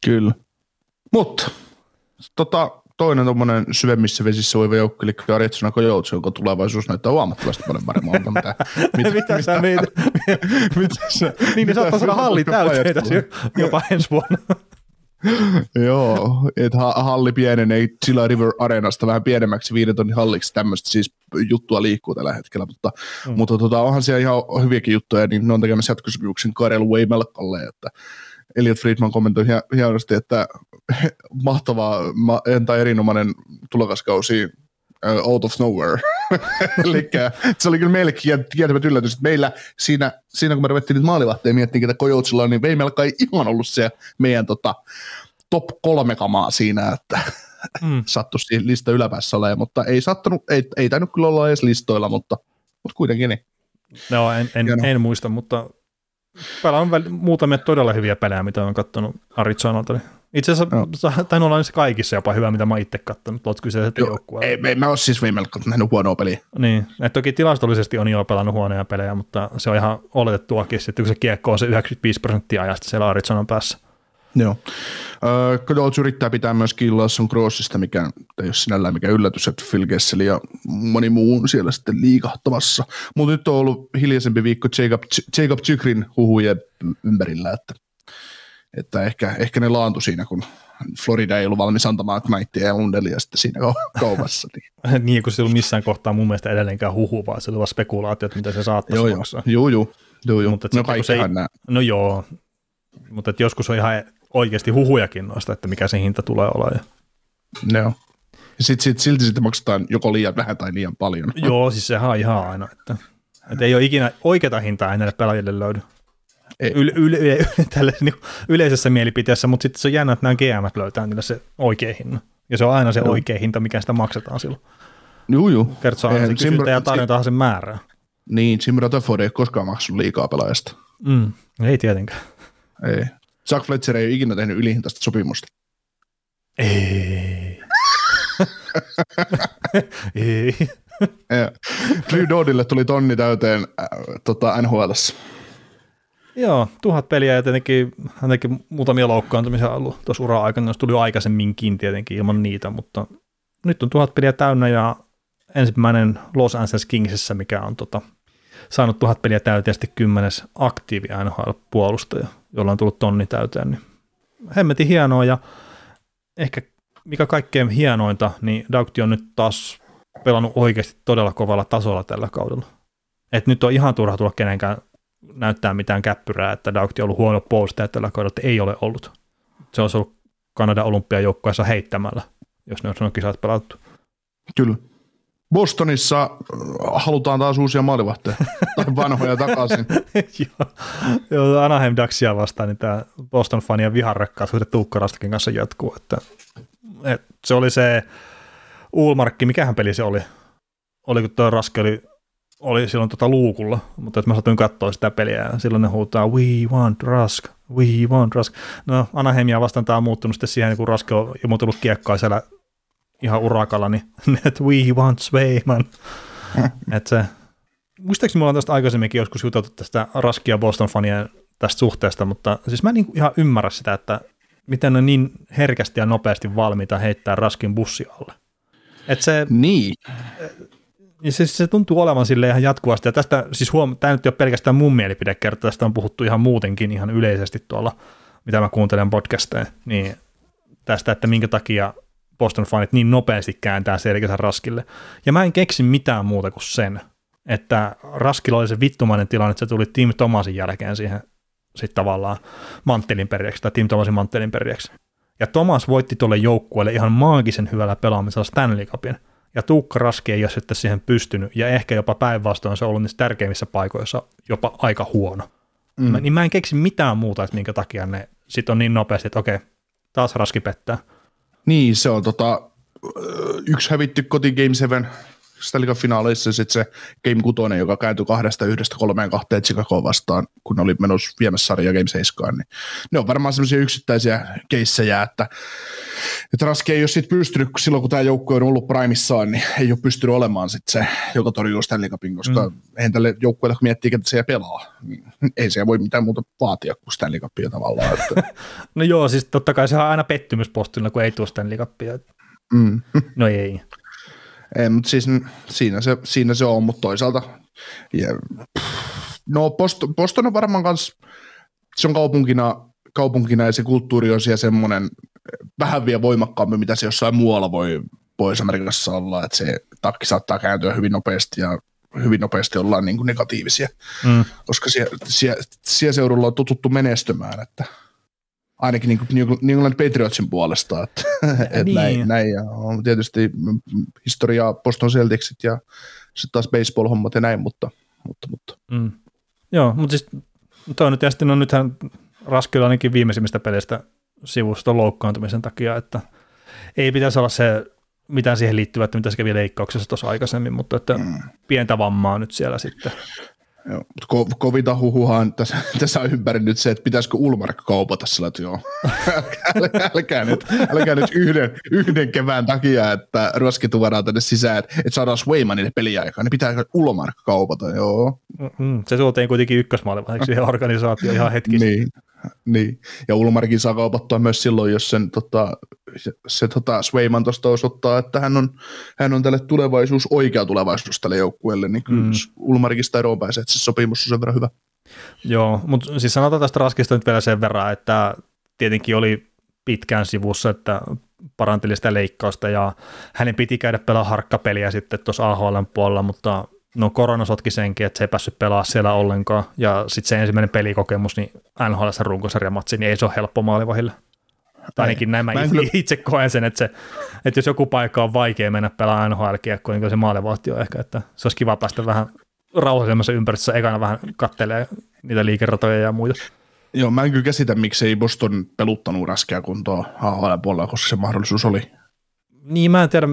Kyllä, mutta toinen tuommoinen syvemmissä vesissä uiva joukki, eli Arjetsuna Kojoutsa, jonka tulevaisuus näyttää huomattavasti paljon paremmalta. Mitä sä meitä? Niin ne saattaa saada halli täyteen tässä jopa ensi vuonna. Joo, että halli pienenee Silla River Arenasta vähän pienemmäksi 5 000 halliksi, tämmöistä siis juttua liikkuu tällä hetkellä, mutta onhan siellä ihan hyviäkin juttuja, niin ne on tekemässä jatkosopimuksen Karel Weimelkalle, että Elliot Friedman kommentoi hienosti, että mahtavaa tai erinomainen tulokaskausi out of nowhere. Eli se oli kyllä meillekin tietämättä yllätys, että meillä siinä kun me ruvettiin nyt maalivahteja miettiinkin, että Kojoutsilla on, niin Veimelka ei ihan ollut se meidän top 3 kamaa siinä, että sattui lista yläpäässä olemaan, mutta ei tainnut kyllä olla edes listoilla, mutta kuitenkin niin. No, en muista, mutta päällä on muutamia todella hyviä pelejä, mitä olen katsonut Arizonalta. Itse asiassa tainnut olla niissä kaikissa jopa hyvä, mitä mä itse katsonut. Olet kyseiseltä joukkueella. Ei mä ole siis viimeiltä nähnyt huonoa peliä. Niin, et toki tilastollisesti on jo pelannut huonoja pelejä, mutta se on ihan oletettuakin, että kun se kiekko on se 95% ajasta siellä Arizonan päässä. Joo. Kodolts yrittää pitää myös Larson Crossista, mikä ei ole sinällään mikä yllätys, että Phil Kessel ja moni muu siellä sitten liikahtamassa. Mutta nyt on ollut hiljaisempi viikko Jacob Chikrin huhujen ympärillä, että ehkä ne laantui siinä, kun Florida ei ollut valmis antamaan Knightia ja Lundelia sitten siinä kaupassa. Niin, kun se ei ollut missään kohtaa mun mielestä edelleenkään huhu, vaan se oli vaan spekulaatiot, mitä se saattaisi maksaa. Joo. No kaikkihan nämä. No joo, mutta joskus on ihan oikeasti huhujakin noista, että mikä se hinta tulee olemaan. No. Silti sitten maksetaan joko liian vähän tai liian paljon. Joo, siis sehän on ihan aina, että ei ole ikinä oikeata hintaa enää pelaajille löydy. Yleisessä mielipiteessä, mutta sitten se on jännä, että nämä GM:t löytää niillä se oikea hinnan. Ja se on aina se oikea hinta, mikä sitä maksetaan silloin. Joo. Kertoo aina se kysyntä ja tarjotaan sen määrää. Niin, Jim Rutherford ei koskaan maksanut liikaa pelaajasta. Ei tietenkään. Ei. Jack Fletcher ei ole ikinä tehnyt ylihintaista sopimusta. Ei. Ei. Drew Doddille tuli tonni täyteen NHL:ssä. Joo, 1000 peliä ja tietenkin muutamia loukkaantumisia on ollut tuossa ura-aikana, jos tuli aikaisemminkin tietenkin ilman niitä, mutta nyt on 1000 peliä täynnä ja ensimmäinen Los Angeles Kingsissä, mikä on saanut 1000 peliä täyteen ja 10. aktiivi NHL-puolustaja, jolla on tullut tonni täyteen. Niin hemmetin hienoa ja ehkä mikä kaikkein hienointa, niin Daugti on nyt taas pelannut oikeasti todella kovalla tasolla tällä kaudella. Et nyt on ihan turha tulla kenenkään näyttää mitään käppyrää, että Daugti on ollut huono puolustaja tällä kaudella, että ei ole ollut. Se olisi ollut Kanadan olympiajoukkueessa heittämällä, jos ne on sanonut kisat pelattu. Kyllä. Bostonissa halutaan taas uusia maalivahteja, tai vanhoja takaisin. Joo, Anaheim Ducksia vastaan, niin tämä Boston-fanien viharekkaat suhde Tuukkarastakin kanssa jatkuu. Että se oli se Ullmarkki, mikähän peli se oli? Oliko tuo Raskeli? Oli silloin luukulla, mutta että mä satuin katsoa sitä peliä ja silloin ne huutaa we want Rask, we want Rask. No Anaheimia vastaan tämä on muuttunut sitten siihen, kun Rask on muuttunut kiekkaa siellä ihan urakalla, niin että we want Swayman. Muistaakseni me ollaan tästä aikaisemminkin joskus juteltu tästä Raskia Boston-fanien tästä suhteesta, mutta siis mä en ihan ymmärrä sitä, että miten ne on niin herkästi ja nopeasti valmiita heittää Raskin bussi alle. Että se... Niin. Ja se tuntuu olevan sille ihan jatkuvasti, ja tästä, siis tämä nyt ei ole pelkästään mun mielipidekerta, tästä on puhuttu ihan muutenkin ihan yleisesti tuolla, mitä mä kuuntelen podcasteja, niin tästä, että minkä takia Boston fanit niin nopeasti kääntää selkänsä Raskille. Ja mä en keksi mitään muuta kuin sen, että Raskilla oli se vittumainen tilanne, että se tuli Tim Thomasin jälkeen siihen sitten tavallaan manttelinperjeksi tai Tim Thomasin manttelinperjeksi. Ja Thomas voitti tuolle joukkueelle ihan maagisen hyvällä pelaamisella Stanley Cupin. Ja Tuukka Raski ei ole sitten siihen pystynyt, ja ehkä jopa päinvastoin se on ollut niissä tärkeimmissä paikoissa jopa aika huono. Mm. Mä en keksi mitään muuta, että minkä takia ne sit on niin nopeasti, että okei, taas Raski pettää. Niin, se on yksi hävitty koti Game 7 Stanley Cup-finaaleissa, ja sitten se Game 6, joka kääntyi 2-1 3-2 Chicagoa vastaan, kun oli menossa viemässä sarjaa Game 7. Niin ne on varmaan sellaisia yksittäisiä keissejä, että Raski ei ole sitten pystynyt, silloin kun tämä joukko on ollut primissaan, niin ei ole pystynyt olemaan sitten se, joka torjuu Stanley Cupin, koska eihän tälle joukkueelle, kun miettii, ketä siellä pelaa, niin ei siellä voi mitään muuta vaatia kuin Stanley Cupia tavallaan. Että. No joo, siis totta kai sehän on aina pettymyspostilla, kun ei tule Stanley Cupia. Mm. No ei. Ei, mutta siis siinä se on, mutta toisaalta, no Boston on varmaan kanssa, se on kaupunkina ja se kulttuuri on siellä semmoinen vähän vielä voimakkaampi, mitä se jossain muualla voi Pohjois-Amerikassa olla, että se takki saattaa kääntyä hyvin nopeasti ja hyvin nopeasti ollaan niin kuin negatiivisia, koska siellä seudulla on tututtu menestymään, että ainakin New England Patriotsin puolesta, että et niin. näin ja on tietysti historiaa Boston Celticsit ja sitten taas baseball-hommat ja näin, mutta. Mm. Joo, mutta siis toi nyt tietysti, no nythän Raski oli ainakin viimeisimmistä peleistä sivuston loukkaantumisen takia, että ei pitäisi olla se mitään siihen liittyvää, että mitä se kävi leikkauksessa tuossa aikaisemmin, mutta että pientä vammaa nyt siellä sitten. Joo, mutta kovinta huhuhan tässä on ympäri nyt se, että pitäisikö Ulmark kaupata sillä, että joo, älkää nyt yhden kevään takia, että Raski tuodaan tänne sisään, että saadaan Swaymanille peliaikaan, niin pitääkö Ulmark kaupata, joo. Mm-hmm. Se tuotiin kuitenkin ykkösmaalivahdeksi siihen organisaatioon ihan hetkisesti. Niin, ja Ulmarkin saa kaupattua myös silloin, jos sen Swayman tuosta osoittaa, että hän on tälle oikea tulevaisuus tälle joukkueelle, niin kyllä Ulmarkista eroon pääsee, että se sopimus on sen verran hyvä. Joo, mutta siis sanotaan tästä Raskista nyt vielä sen verran, että tietenkin oli pitkään sivussa, että paranteli sitä leikkausta ja hänen piti käydä pelaa harkkapeliä sitten tuossa AHL:n puolella, mutta no korona sotki senkin, että se ei päässyt pelaamaan siellä ollenkaan, ja sitten se ensimmäinen pelikokemus, niin NHL:ssä runkosarjamatsi, niin ei se ole helppo maalivahille. Tai ainakin näin mä itse koen sen, että jos joku paikka on vaikea mennä pelaamaan NHL-kiekkoon, niin se maalivahti on ehkä, että se olisi kiva päästä vähän rauhallisemmassa ympäristössä, ekana vähän kattelee niitä liikeratoja ja muuta. Joo, mä en kyllä käsitä, miksei Boston peluttanut Raskia kuntoon AHL-puolella, koska se mahdollisuus oli. Niin, mä en tiedä,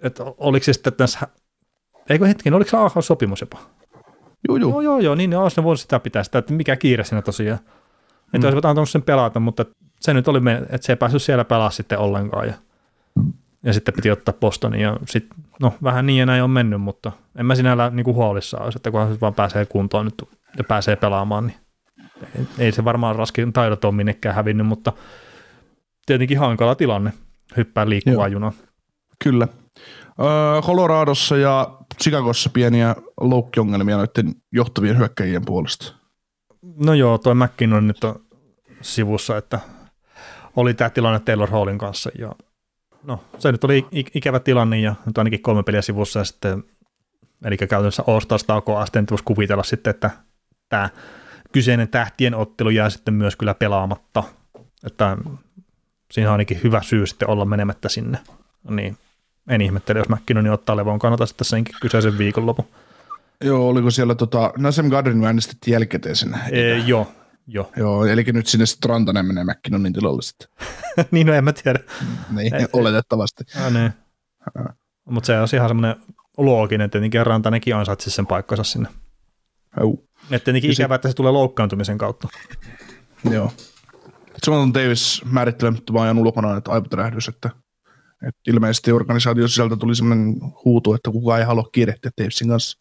että oliko se sitten tässä. Eikö hetken, oliko se AHL-sopimus jopa? Joo, niin ne olisi voinut sitä pitää sitä, että mikä kiire siinä tosiaan. Että olisivat antanut sen pelata, mutta se nyt oli, että se ei päässyt siellä pelaa sitten ollenkaan. Ja sitten piti ottaa Bostonin ja sitten, no vähän niin ja näin on mennyt, mutta en mä sinällään niin kuin huolissaan olisi, että kunhan se vaan pääsee kuntoon nyt ja pääsee pelaamaan, niin ei se varmaan Raskin taidot ole minnekään hävinnyt, mutta tietenkin hankala tilanne hyppää liikkuvaa junaan. Kyllä. Coloradossa ja Chicagossa pieniä loukkiongelmia noiden johtavien hyökkäjien puolesta. No joo, toi McKinnon nyt on sivussa, että oli tämä tilanne Taylor Hallin kanssa. Ja no, se nyt oli ikävä tilanne ja nyt ainakin 3 peliä sivussa. Ja sitten, eli käytännössä All-Stars-taukoa asti nyt voisi kuvitella sitten, että tämä kyseinen tähtien ottelu jää sitten myös kyllä pelaamatta. Että siinä on ainakin hyvä syy sitten olla menemättä sinne. Niin. En ihmettele, jos McKinnonin ottaa levon kannata sitten senkin kyseisen viikonlopun. Joo, oliko siellä Nazem Kadrin äänestettiin jälkikäteisenä? Joo. Joo, eli nyt sinne Rantanen menee McKinnonin tilalle sitten. Niin, no en mä tiedä. Niin, oletettavasti. Niin. Mutta se on ihan semmoinen looginen, tietenkin Rantanenkin ansaitsi sen paikkansa sinne. Että tietenkin ikävä, että se tulee loukkaantumisen kautta. Joo. Jonathan Davis määrittelemättä vaan ajan ulkona, että aivotärähdys, että ilmeisesti organisaation sisältä tuli sellainen huutu, että kukaan ei halua kiirehtiä Davisin kanssa.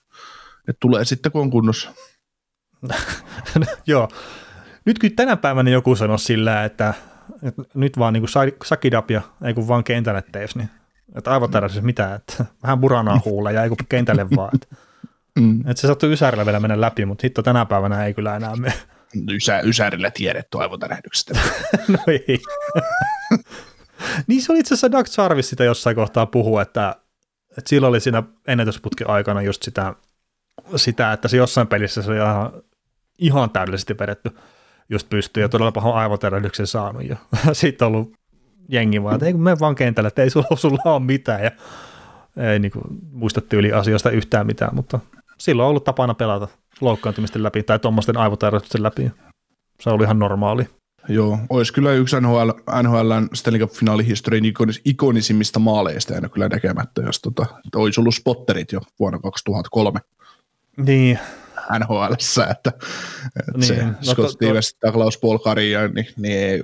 Että tulee sitten, kun on kunnossa. Joo. Nyt kyllä tänä päivänä joku sanoi sillä, että nyt vaan niin sakidapia, ei kun vaan kentälle Davis. Niin, että aivan tällaisessa mitään, että vähän buranaa huulee ja ei kun kentälle vaan. Että et se sattui ysärillä vielä mennä läpi, mutta hitto tänä päivänä ei kyllä enää mene. Ysärillä tiedetty aivotärähdyksestä. No ei. Niin se oli itse asiassa Doug Jarvis sitä jossain kohtaa puhua, että sillä oli siinä ennätysputkin aikana just sitä sitä, että se jossain pelissä se on ihan täydellisesti vedetty just pystyyn ja todella pahan aivotärähdyksen saanut ja siitä on ollut jengi vaan, että ei kun mene vaan kentällä, että ei sulla ole mitään ja ei niin kuin, muista tyyli asioista yhtään mitään, mutta silloin on ollut tapana pelata loukkaantumisten läpi tai tuommoisten aivotärähdysten läpi. Se oli ihan normaali. Joo, olisi kyllä yksi NHL:n Stanley Cup-finaalihistorian ikonisimmista maaleista aina kyllä näkemättä, jos olisi ollut spotterit jo vuonna 2003 niin. NHL:ssä, että niin. Se Scott Stevens ja Klaus Paul Kariya, niin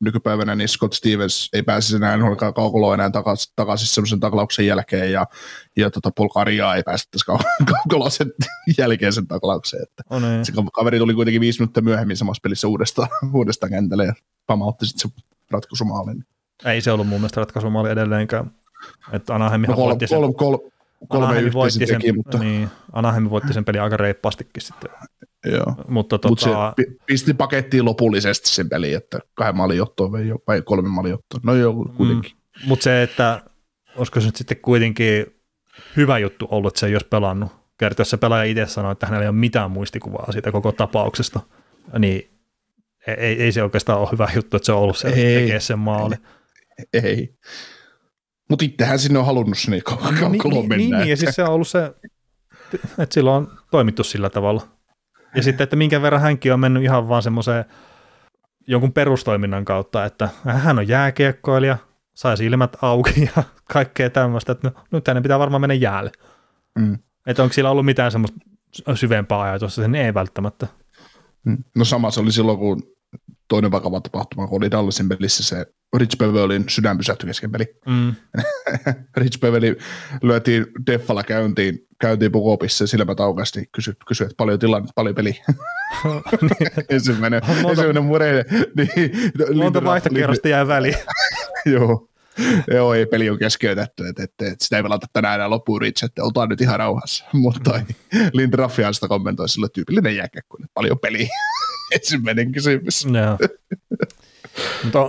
nykypäivänä niin Scott Stevens ei pääsisi enää NHL:n kaukoloon enää takaisin semmoisen taklauksen jälkeen, ja Paul Kariya ei päästettäisi kaukoloon sen jälkeen sen taklaukseen. Että oh, niin. Se kaveri tuli kuitenkin 5 minuuttia myöhemmin samassa pelissä uudestaan kentälle ja pamautti sitten se ratkaisumaalin. Ei se ollut mun mielestä ratkaisumaali edelleenkään. Että Anaheimihan voitti sen. 3-1 teki, mutta... Niin, Anaheim voitti sen pelin aika reippaastikin sitten. Joo, mutta se pisti pakettiin lopullisesti sen pelin, että 2 maalin johtoon vai 3 maalin johtoon. No joo, kuitenkin. Mutta se, että olisiko se nyt sitten kuitenkin hyvä juttu ollut, että se ei olisi pelannut. Kertoo, jos se pelaaja itse sanoi, että hänellä ei ole mitään muistikuvaa siitä koko tapauksesta, niin ei se oikeastaan ole hyvä juttu, että se on ollut se, tekee sen maali. Ei. Mutta itsehän sinne on halunnut sinne kaukoloon mennä. Niin, ja siis se on ollut se, että silloin on toimittu sillä tavalla. Ja sitten, että minkä verran hänkin on mennyt ihan vaan semmoiseen jonkun perustoiminnan kautta, että hän on jääkiekkoilija, sai silmät auki ja kaikkea tämmöistä, että no, nyt hänen pitää varmaan mennä jäälle. Mm. Että onko sillä ollut mitään semmoista syvempää ajatusta, sen ei välttämättä. No sama se oli silloin, kun toinen vakava tapahtuma, kun oli Dallasin pelissä se Rich Bevelin sydän pysähtyi kesken peli. Mm. Rich Beveli lyötiin deffalla käyntiin pukopissa ja silmät aukasti kysyi, että paljon peli. ensimmäinen murehde. Monta vaihtokierrosta jäi väliin. Joo, ei peli on keskeytetty, että sitä ei pelata tänään enää loppuun Rich, että otan nyt ihan rauhassa. Mutta Lindraffihan sitä kommentoi sillä tyypillinen jääkäkköinen, paljon peliä. Ensimmäinen kysymys.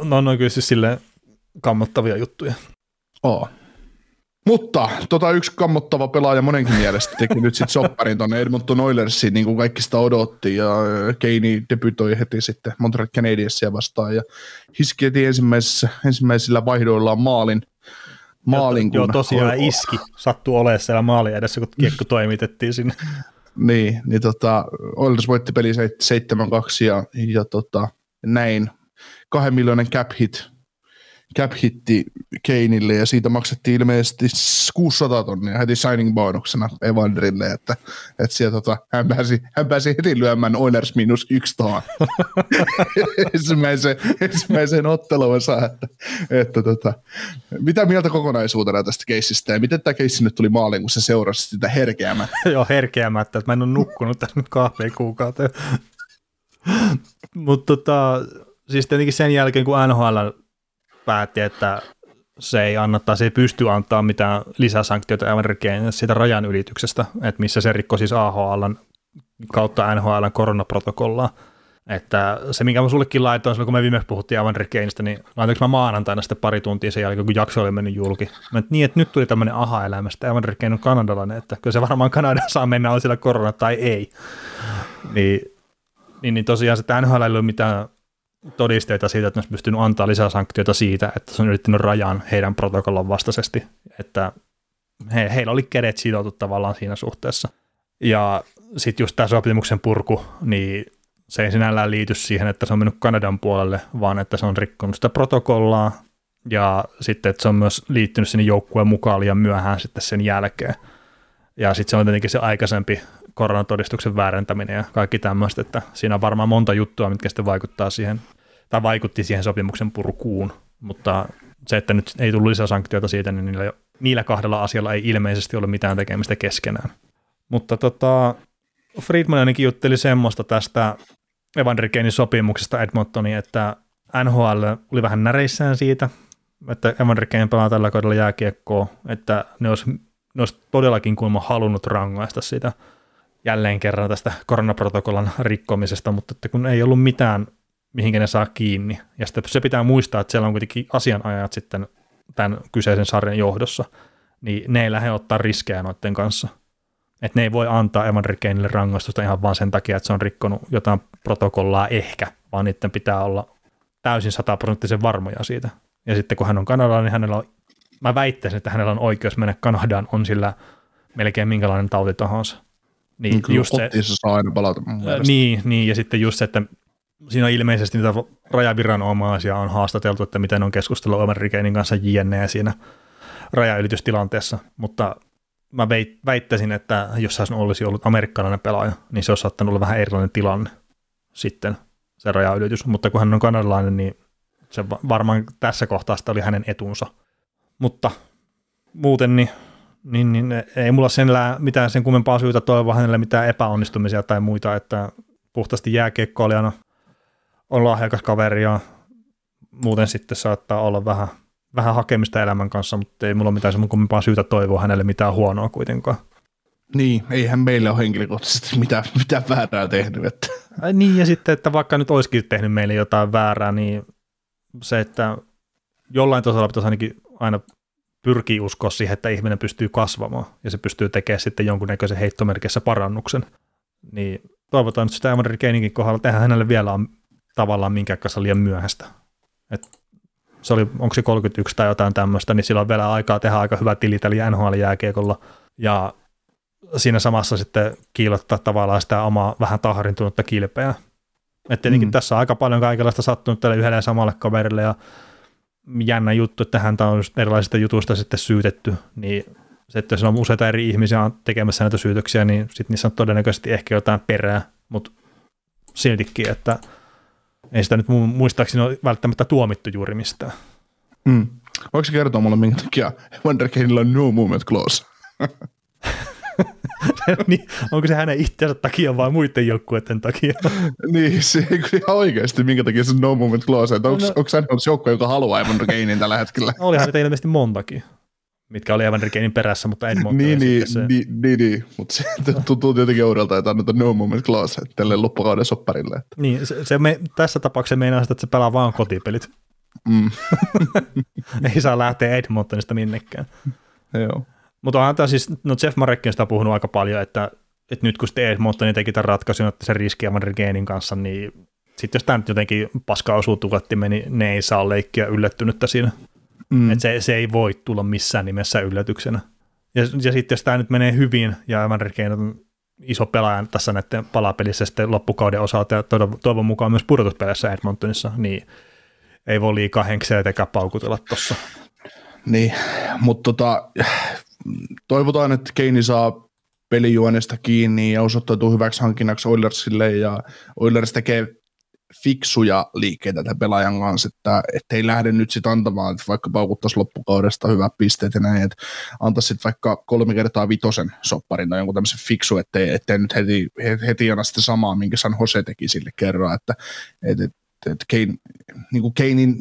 No kyllä siis silleen kammottavia juttuja. Oo. Mutta yksi kammottava pelaaja monenkin mielestä teki nyt sitten sopparin tuonne Edmonton Oilersiin, niin kuin kaikki sitä odotti, ja Keini debytoi heti sitten Montreal Canadiensia vastaan, ja hiski heti ensimmäisillä vaihdoillaan maalin kun tosiaan iski, sattui olemaan siellä maalin edessä, kun kiekko toimitettiin sinne. Niin Oilers voitti peli 7-2 ja näin 2 miljoonan cap hitti Keinille ja siitä maksettiin ilmeisesti 600 tonnia heti signing bonuksena Evanderille, että siellä, hän pääsi heti lyömään Oilers -1 taan ensimmäiseen otteluunsa, että mitä mieltä kokonaisuutena tästä keissistä ja miten tämä keissi nyt tuli maaliin, kun se seurasi sitä herkeämättä? Joo, herkeämättä, että mä en ole nukkunut tässä nyt 2 kuukautta. Mutta siis tietenkin sen jälkeen, kun NHL päätti, että se ei pysty antaa mitään lisäsanktioita Amerikkaan siitä rajan ylityksestä, että missä se rikkoi siis AHL:n kautta NHL:n koronaprotokollaa. Että se, minkä mä sullekin laitoin silloin, kun me viimeksi puhuttiin Amerikkaanista, niin laitoinko mä maanantaina sitten pari tuntia sen jälkeen, kun jakso oli mennyt julki. Mä niin, että nyt tuli tämmöinen aha-elämästä, Amerikkaan on kanadalainen, että kyllä se varmaan Kanadaan saa mennä, on siellä korona tai ei. Niin tosiaan se NHL ei ole mitään todisteita siitä, että ne olisi pystynyt antaa lisää sanktioita siitä, että se on yrittänyt rajan heidän protokollan vastaisesti, että heillä oli kädet sidottu tavallaan siinä suhteessa. Ja sitten just tämä sopimuksen purku, niin se ei sinällään liity siihen, että se on mennyt Kanadan puolelle, vaan että se on rikkonut sitä protokollaa, ja sitten että se on myös liittynyt sinne joukkueen mukaan liian myöhään sitten sen jälkeen. Ja sitten se on tietenkin se aikaisempi koronatodistuksen väärentäminen ja kaikki tämmöistä, että siinä on varmaan monta juttua, mitkä sitten vaikuttaa siihen, tai vaikutti siihen sopimuksen purkuun, mutta se, että nyt ei tullut lisäsanktioita siitä, niin niillä 2 asialla ei ilmeisesti ole mitään tekemistä keskenään. Mutta Friedman ainakin jutteli semmoista tästä Evander Kanein sopimuksesta Edmontoniin, että NHL oli vähän näreissään siitä, että Evander Kane pelaa tällä kaudella jääkiekkoa, että ne olisi todellakin kuulemma halunnut rangaista sitä jälleen kerran tästä koronaprotokollan rikkomisesta, mutta että kun ei ollut mitään, mihinkä ne saa kiinni. Ja sitten se pitää muistaa, että siellä on kuitenkin asianajajat sitten tämän kyseisen sarjan johdossa, niin ne ei lähde ottaa riskejä noiden kanssa. Että ne ei voi antaa Evander Kaneille rangaistusta ihan vaan sen takia, että se on rikkonut jotain protokollaa ehkä, vaan niiden pitää olla täysin 100% varmoja siitä. Ja sitten kun hän on Kanadalla, niin hänellä on, mä väittäisin, että hänellä on oikeus mennä Kanadaan, on sillä melkein minkälainen tauti tahansa. Niin, kyllä just se, se saa aina palata mun mielestä. Niin, ja sitten just se, että siinä on ilmeisesti niitä rajaviranomaisia on haastateltu, että miten on keskustellut Evander Kanen kanssa jne. Siinä rajaylitystilanteessa, mutta mä väittäisin, että jos hän olisi ollut amerikkalainen pelaaja, niin se olisi saattanut olla vähän erilainen tilanne sitten, se rajaylitys. Mutta kun hän on kanadalainen, niin se varmaan tässä kohtaa sitä oli hänen etunsa. Mutta muuten niin ei mulla mitään sen kummempaa syytä toivoa hänelle mitään epäonnistumisia tai muita, että puhtaasti jääkiekkoilijana on lahjakas kaveri ja muuten sitten saattaa olla vähän hakemista elämän kanssa, mutta ei mulla ole mitään sen kummempaa syytä toivoa hänelle mitään huonoa kuitenkaan. Niin, eihän meillä ole henkilökohtaisesti mitään väärää tehnyt. Että. Niin, ja sitten, että vaikka nyt olisikin tehnyt meille jotain väärää, niin se, että jollain tasolla pitäisi ainakin aina pyrkiä uskoa siihen, että ihminen pystyy kasvamaan, ja se pystyy tekemään sitten jonkunnäköisen heittomerkissä parannuksen. Niin toivotaan nyt sitä Evander Kaneninkin kohdalla, että eihän hänelle vielä on tavallaan minkään kanssa liian myöhäistä. Että se oli, onko se 31 tai jotain tämmöistä, niin sillä on vielä aikaa tehdä aika hyvä tili tällä NHL-jääkiekolla ja siinä samassa sitten kiilottaa tavallaan sitä omaa vähän tahrintunutta kilpeä. Että tietenkin tässä on aika paljon kaikenlaista sattunut tälle yhdelle ja samalle kaverille ja jännä juttu, että häntä on erilaisista jutuista sitten syytetty, niin se, että jos on useita eri ihmisiä tekemässä näitä syytöksiä, niin sitten niissä on todennäköisesti ehkä jotain perää, mutta siltikin, että ei sitä nyt muistaakseni ole välttämättä tuomittu juuri mistään. Voiko se kertoa mulle, minkä takia Evander Kanella on no movement clause? Niin, onko se hänen itsensä takia vai muiden joukkueiden takia? Niin, se ei kyllä oikeasti, minkä takia se no movement clause, että onko hän on se joukkue, joka haluaa Evander Kanen tällä hetkellä? Olihan niitä ilmeisesti montakin, mitkä oli Evander Kanen perässä, mutta en monta. Niin, mutta se tuntuu tietenkin uudelta, että annetaan no movement clause tälle loppukauden sopparille. Niin, tässä tapauksessa meinaa sitä, että se pelaa vaan kotipelit. Ei saa lähteä Edmontonista minnekään. Joo. Mutta tämä siis, no Jeff Marekkin sitä on puhunut aika paljon, että nyt kun sitten Edmontoni teki tämän ratkaisun, että se riski Evander Kanen kanssa, niin sitten jos tämä nyt jotenkin paska osuu tukattimeen, niin ne ei saa leikkiä yllättynyttä siinä. Että se ei voi tulla missään nimessä yllätyksenä. Ja sitten jos tämä nyt menee hyvin, ja Evander Kanen on iso pelaaja tässä näiden palapelissä sitten loppukauden osalta, ja toivon mukaan myös pudotuspeleissä Edmontonissa, niin ei voi liikaa henksejä tekään paukutella tuossa. Niin, mutta toivotaan, että Kane saa pelijuonesta kiinni ja osoittautuu hyväksi hankinnaksi Oilersille ja Oilers tekee fiksuja liikkeitä tämän pelaajan kanssa, että ei lähde nyt sitten antamaan, että vaikka paukuttaisi loppukaudesta hyvät pisteet ja näin, että antaisi sitten vaikka 3x5 sopparin tai jonkun tämmöisen fiksu, ettei nyt heti anna sitä samaa, minkä San Jose teki sille kerran, että Kanein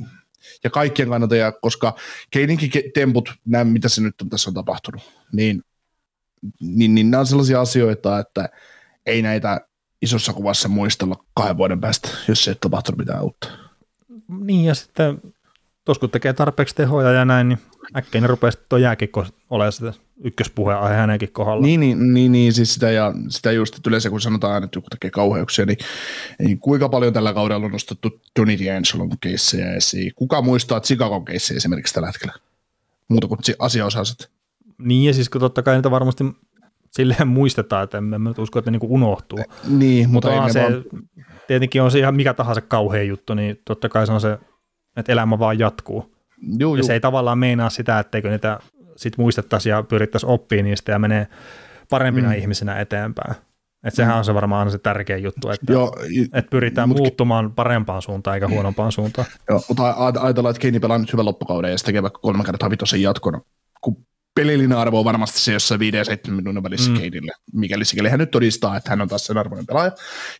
ja kaikkien kannattajia, koska Kaninkin temput, mitä se nyt on tässä on tapahtunut, niin nämä on sellaisia asioita, että ei näitä isossa kuvassa muistella 2 vuoden päästä, jos se ei tapahtunut mitään uutta. Niin ja sitten, tos kun tekee tarpeeksi tehoja ja näin, niin äkkiä ne rupeaa sitten tuo jääkikko olemaan sitä ykköspuheenaihe hänenkin kohdalla. Niin, siis sitä just, että yleensä kun sanotaan, että joku tekee kauheuksia, niin kuinka paljon tällä kaudella on nostettu Tony D'Angelon keissejä esiin? Kuka muistaa Chicagon keissejä esimerkiksi tällä hetkellä? Muuta kuin asiaosaiset. Niin, ja siis kun totta kai niitä varmasti silleen muistetaan, että en mä usko, että ne niinku unohtuu. Niin, mutta se, tietenkin on se ihan mikä tahansa kauhea juttu, niin totta kai se on se, että elämä vaan jatkuu. Juu, ja se ei tavallaan meinaa sitä, etteikö niitä sitten muistettaisiin ja pyrittäisiin oppimaan niistä ja menee parempina ihmisenä eteenpäin. Että sehän on se varmaan aina se tärkeä juttu, että pyritään muuttumaan parempaan suuntaan eikä huonompaan suuntaan. Joo, mutta ajatellaan, että Kane pelaa nyt hyvän loppukauden ja se tekee vaikka 3x5 jatkona, kun pelillinen arvo on varmasti se jossain 5-7 minuutin välissä Kanelle, mikäli sikäli hän nyt todistaa, että hän on taas sen arvoinen pelaaja.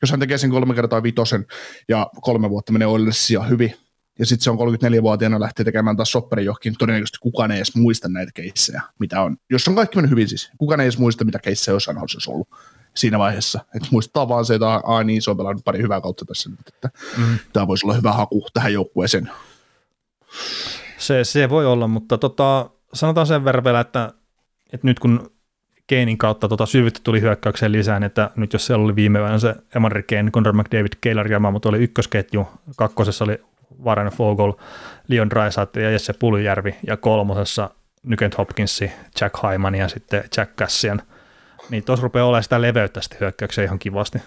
Jos hän tekee sen 3x5 ja 3 vuotta menee Oilersia hyvin, ja sitten se on 34-vuotiaana lähtee tekemään taas sopperin johonkin, todennäköisesti kukaan ei edes muista näitä keissejä, mitä on. Jos on kaikki mennyt hyvin siis, kukaan ei edes muista, mitä keissejä jossain olisi ollut siinä vaiheessa. Että muistetaan vaan se, että niin se on pelannut pari hyvää kautta tässä nyt, että tämä voisi olla hyvä haku tähän joukkueeseen. Se voi olla, mutta sanotaan sen verran vielä, että nyt kun Kanein kautta syvyyttä tuli hyökkäykseen lisään, että nyt jos siellä oli viime vuonna se Evander Kane, Connor McDavid, Keilar Jama, mutta oli ykkösketju, kakkosessa oli Warren Foegele, Leon Draisaitl ja Jesse Puljujärvi, ja kolmosessa Nugent Hopkins, Jack Hyman ja sitten Jack Cassian, niin tuossa rupeaa olemaan sitä leveyttä sitten hyökkäykseen ihan kivasti.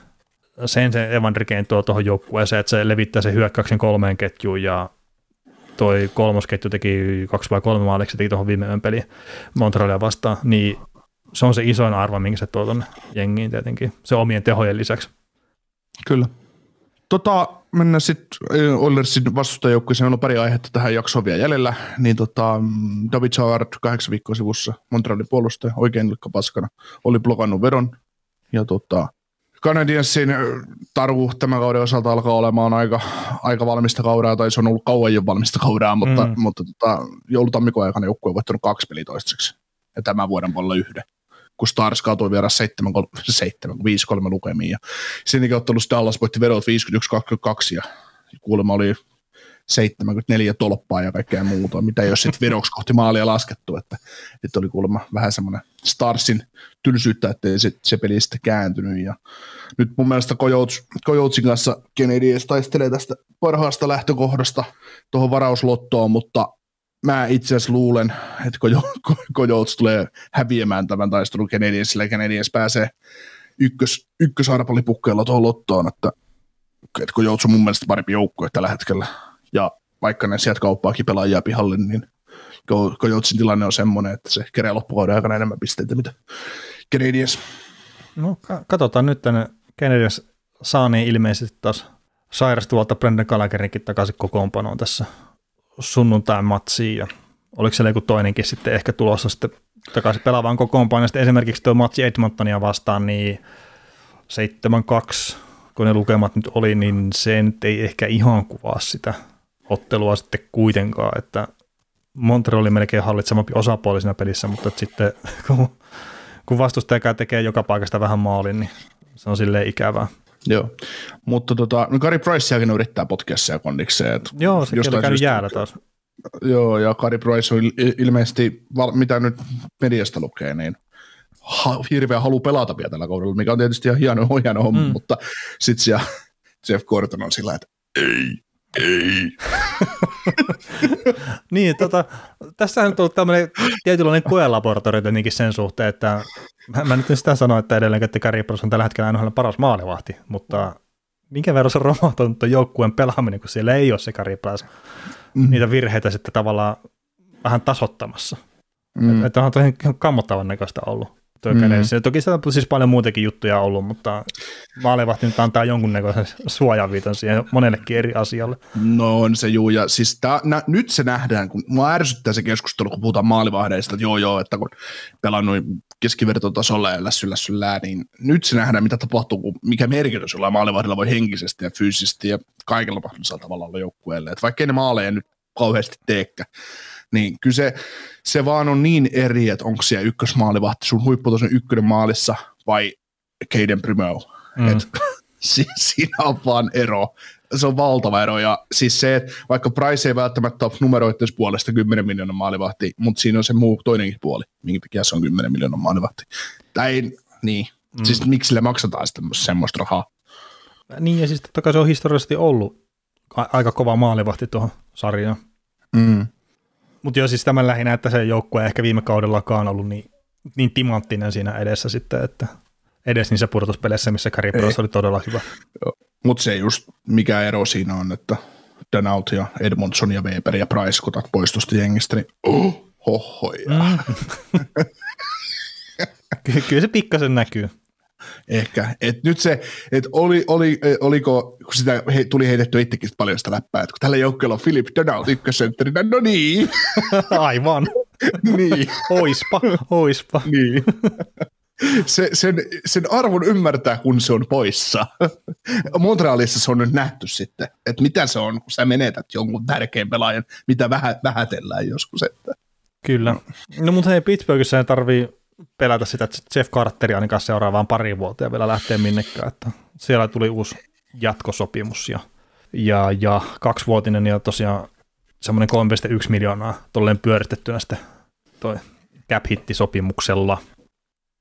Sen Evander Kane tuo tuohon joukkueeseen, että se levittää sen hyökkäyksen kolmeen ketjuun, ja toi kolmosketju teki 2 vai 3 maaliksi, teki tuohon viimeinen peli Montrealia vastaan, niin se on se isoin arvo, minkä se tuo tuonne jengiin tietenkin, se omien tehojen lisäksi. Kyllä. Mennään sitten Oilersin vastustajoukkueeseen, meillä on pari aihetta tähän jaksoon vielä jäljellä, niin David Savard 8 viikkoa sivussa, Montrealin puolustaja, oikein ilkka paskana, oli blokannut vedon, ja Canadiensin tarvu tämän kauden osalta alkaa olemaan aika valmista kauraa, tai se on ollut kauan jo valmista kauraa, mutta joulutammikuun aikana joukkue on voittanut 2 peliä toistaiseksi, ja tämän vuoden puolella 1. kun Stars kaatoi vielä 7-3 lukemiin, ja sen jälkeen ottelussa Dallas voitti vedot 51-22, ja kuulemma oli 74 tolppaa ja kaikkea muuta, mitä ei ole sitten vedoksi kohti maalia laskettu, että oli kuulemma vähän semmoinen Starsin tylsyyttä, ettei se peli sitten kääntynyt, ja nyt mun mielestä Kojoutsin kanssa Canadiens taistelee tästä parhaasta lähtökohdasta tuohon varauslottoon, mutta mä itse asiassa luulen, että Kojoutsa tulee häviämään tämän taistelun Canadiensillä, ja Canadiens pääsee ykkösarpallipukkeilla tuohon lottoon, että Kojoutsa on mun mielestä parempi joukkue tällä hetkellä, ja vaikka ne sieltä kauppaakin pelaajia pihalle, niin Kojoutsin tilanne on semmoinen, että se kerää loppukauden aikana enemmän pisteitä, mitä Canadiens. No katsotaan nyt, että Canadiens saa niin ilmeisesti taas sairastuvalta Brendan Gallagherinkin takaisin kokoonpanoon tässä sunnuntain matsiin, ja oliko siellä joku toinenkin sitten ehkä tulossa sitten takaisin pelaavaan kokoonpanoon, ja sitten esimerkiksi tuo matsi Edmontonia vastaan, niin 7-2, kun ne lukemat nyt oli, niin se nyt ei ehkä ihan kuvaa sitä ottelua sitten kuitenkaan, että Montreal oli melkein hallitsemampi osapuoli siinä pelissä, mutta sitten kun vastustajakaan tekee joka paikasta vähän maalin, niin se on silleen ikävää. Joo, mutta no Carey Priceakin yrittää potkia siellä kondikseen. Joo, se oli käynyt jäällä taas. Joo, ja Carey Price on ilmeisesti, mitä nyt mediasta lukee, niin hirveä halu pelata vielä tällä kaudella, mikä on tietysti ihan hieno homma, mutta sitten siellä Jeff Gorton on sillä, että ei. Niin, tässähän on tullut tämmöinen tietynlainen koelaboratori tietenkin sen suhteen, että mä nyt en sitä sano, että edelleen, että Carey Price on tällä hetkellä NHL paras maalivahti, mutta minkä verran se on romahtunut joukkueen pelaaminen, kun siellä ei ole se Carey Price niitä virheitä sitten tavallaan vähän tasottamassa. Että onhan tosi kammottavan näköistä ollut. Toki sitä on siis paljon muitakin juttuja ollut, mutta maalivahti nyt antaa jonkunnäköisen suojaviiton siihen monellekin eri asialle. No on se juu, ja siis nyt se nähdään, kun mua ärsyttää se keskustelu, kun puhutaan maalivahdeista, että joo, että kun pelannut keskivertotasolla ja lässyllä, niin nyt se nähdään, mitä tapahtuu, mikä merkitys jollain maalivahdilla voi henkisesti ja fyysisesti ja kaikilla mahdollisella tavalla olla joukkueelle, että vaikka ei ne maaleja nyt kauheasti teekään, niin kyllä se vaan on niin eri, että onko siellä ykkösmaalivahti sun huipputason ykkönen maalissa vai Caden Primo. Siinä on vaan ero. Se on valtava ero. Ja siis se, että vaikka Price ei välttämättä ole numeroitteessa puolesta 10 miljoonan maalivahti, mutta siinä on se muu toinenkin puoli, minkä takia se on 10 miljoonan maalivahti. Tai niin. Siis miksi sille maksataan semmoista rahaa? Niin, ja siis totta kai se on historiallisesti ollut aika kova maalivahti tuohon sarjaan. Mutta joo, siis tämän lähinnä, että se joukkue ei ehkä viime kaudellakaan ollut niin timanttinen siinä edessä sitten, että edes niissä pudotuspeleissä, missä Carey Price oli todella hyvä. Mutta se just, mikä ero siinä on, että Danault ja Edmondson ja Weber ja Price, kun poistusta jengistä, niin Kyllä se pikkasen näkyy. Ehkä. Et nyt se, että oliko, kun sitä tuli heitetty itsekin paljon sitä läppää, että kun tällä joukkueella on Philip Danault ykkösentterina, no niin. Aivan. Niin. Oispa. Niin. Sen arvon ymmärtää, kun se on poissa. Montrealissa se on nyt nähty sitten, että mitä se on, kun sä menetät jonkun tärkeän pelaajan, mitä vähätellään joskus. Että. Kyllä. No mutta hei, Pittsburghissa ei tarvii pelätä sitä, että Jeff Carteri ainakaan seuraavaan pari vuoteen vielä lähtee minnekään, että siellä tuli uusi jatkosopimus ja 2-vuotinen ja tosiaan semmoinen 3,1 miljoonaa tolleen pyöristettynä sitten toi cap-hitti sopimuksella.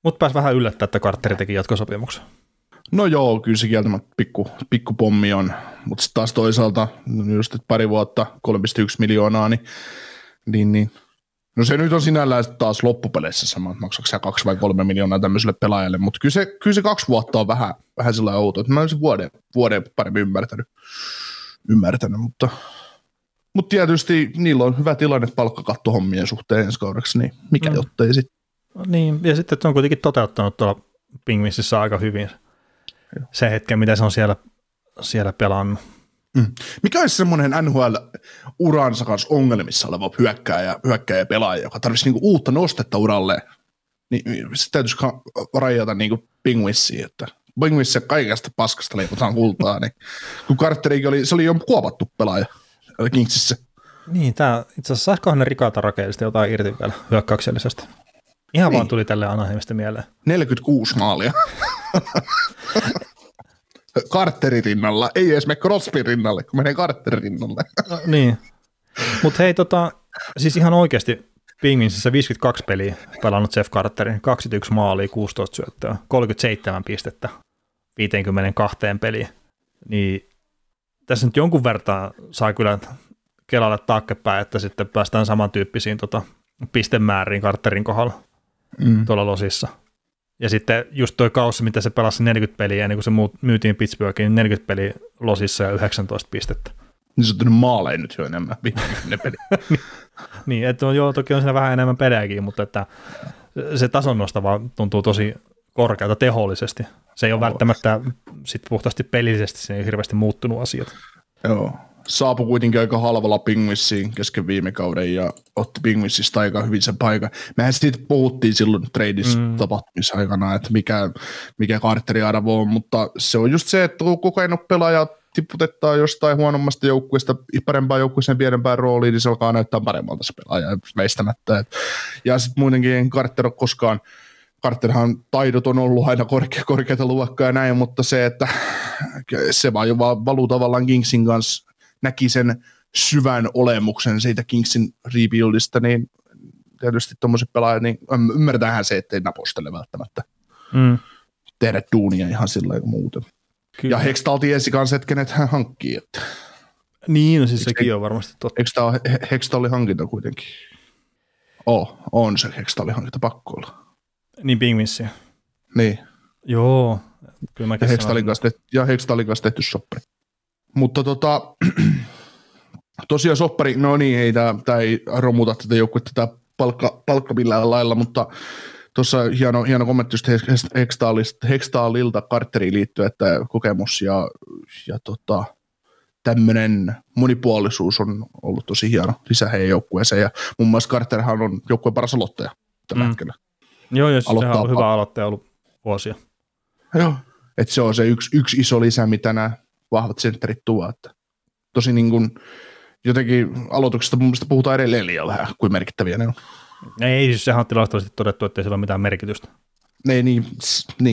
Mutta pääsi vähän yllättää, että Carteri teki jatkosopimuksen. No joo, kyllä se kieltämättä pikku pommi on, mutta sitten taas toisaalta just pari vuotta 3,1 miljoonaa, niin no se nyt on sinällään taas loppupeleissä sama, että maksatko sä 2 vai 3 miljoonaa tämmöiselle pelaajalle, mutta kyllä se 2 vuotta on vähän sellainen outo, että mä olisin vuoden paremmin ymmärtänyt mutta tietysti niillä on hyvä tilanne palkkakattohommien suhteen ensi kaudeksi, niin mikä jottei sitten. Niin, ja sitten se on kuitenkin toteuttanut tuolla Penguinsissa aika hyvin se hetki, mitä se on siellä pelannut. Mikä olisi semmoinen NHL-uransa kanssa ongelmissa oleva hyökkääjä pelaaja, joka tarvitsisi niinku uutta nostetta uralle, niin se täytyisi rajata niinku Penguinsiin, että Penguinsiin kaikesta paskasta leipotaan kultaa, niin kun Carterikin se oli jo kuopattu pelaaja Kingsissä. Niin, tämä itse asiassa saisikohan ne rikata rakeellisesti jotain irti vielä hyökkäyksellisestä. Ihan niin. Vaan tuli tälle Anaheimista mieleen. 46 maalia. Carterin rinnalla, ei edes mene Crosbyn rinnalle, kun menee Carterin rinnalle. No, niin, mutta hei, siis ihan oikeasti Penguinsissä 52 peliä pelannut Jeff Carterin, 21 maalia, 16 syöttöä, 37 pistettä, 52 peliä. Niin tässä nyt jonkun verran saa kyllä kelalle taakkepäin, että sitten päästään samantyyppisiin pistemääriin Carterin kohdalla tuolla losissa. Ja sitten just toi kausi, mitä se pelasi 40 peliä, ennen kuin se myytiin Pittsburghiin, niin 40 peliä losissa ja 19 pistettä. Niin se on tullut maaleja nyt jo enemmän, 50 peliä. Niin, että joo, toki on siinä vähän enemmän pelejäkin, mutta että se tason nostava tuntuu tosi korkealta tehollisesti. Se ei ole välttämättä sit puhtaasti pelillisesti, se ei hirveästi muuttunut asiat. Joo. Saapui kuitenkin aika halvalla Penguinsiin kesken viime kauden ja otti Penguinsista aika hyvin sen paikan. Mehän siitä puhuttiin silloin tradissa tapahtumissa aikana, että mikä Carterin arvo on, mutta se on just se, että kun kokenut pelaaja tiputettaa jostain huonommasta joukkueesta parempaan joukkueeseen pienempään rooliin, niin se alkaa näyttää paremmalta se pelaaja väistämättä. Ja sitten muutenkin Carter on koskaan, Carterhan taidot on ollut aina korkeata luokkaa ja näin, mutta se, että se vaan valuu tavallaan Kingsin kanssa, näki sen syvän olemuksen siitä Kingsin rebuildista, niin tietysti tuommoiset pelaajat, niin ymmärtähän se, ettei napostele välttämättä tehdä duunia ihan sillä lailla muuten. Kyllä. Ja Hextall tiesi kanssa, että kenet hän hankkii. Että. Niin, no siis sekin on varmasti totta. Hextallin hankinta kuitenkin. On se Hextallin hankinta, pakko olla. Niin, Penguinsia. Niin. Joo. Kyllä mäkin ja Hextallin kanssa tehty soppari. Mutta tosiaan soppari, no niin, ei tämä ei romuta tätä joukkuetta, tämä palkka millään lailla, mutta tuossa hieno kommentti just Hextallilta Carteriin liittyen, että kokemus ja tämmöinen monipuolisuus on ollut tosi hieno lisä heidän joukkueeseen, ja muun muassa Carterhan on joukkueen paras aloittaja tällä hetkellä. Joo, ja sehän on hyvä aloittaja ollut vuosia. Joo, että se on se yksi iso lisä, mitä nämä vahvat sentterit tuovat. Tosi niin kuin jotenkin aloituksesta mun mielestä puhutaan edelleen liian vähän, kuin merkittäviä ne on. Ei, siis sehän on tilastollisesti todettu, ettei sillä ole mitään merkitystä. Ei niin.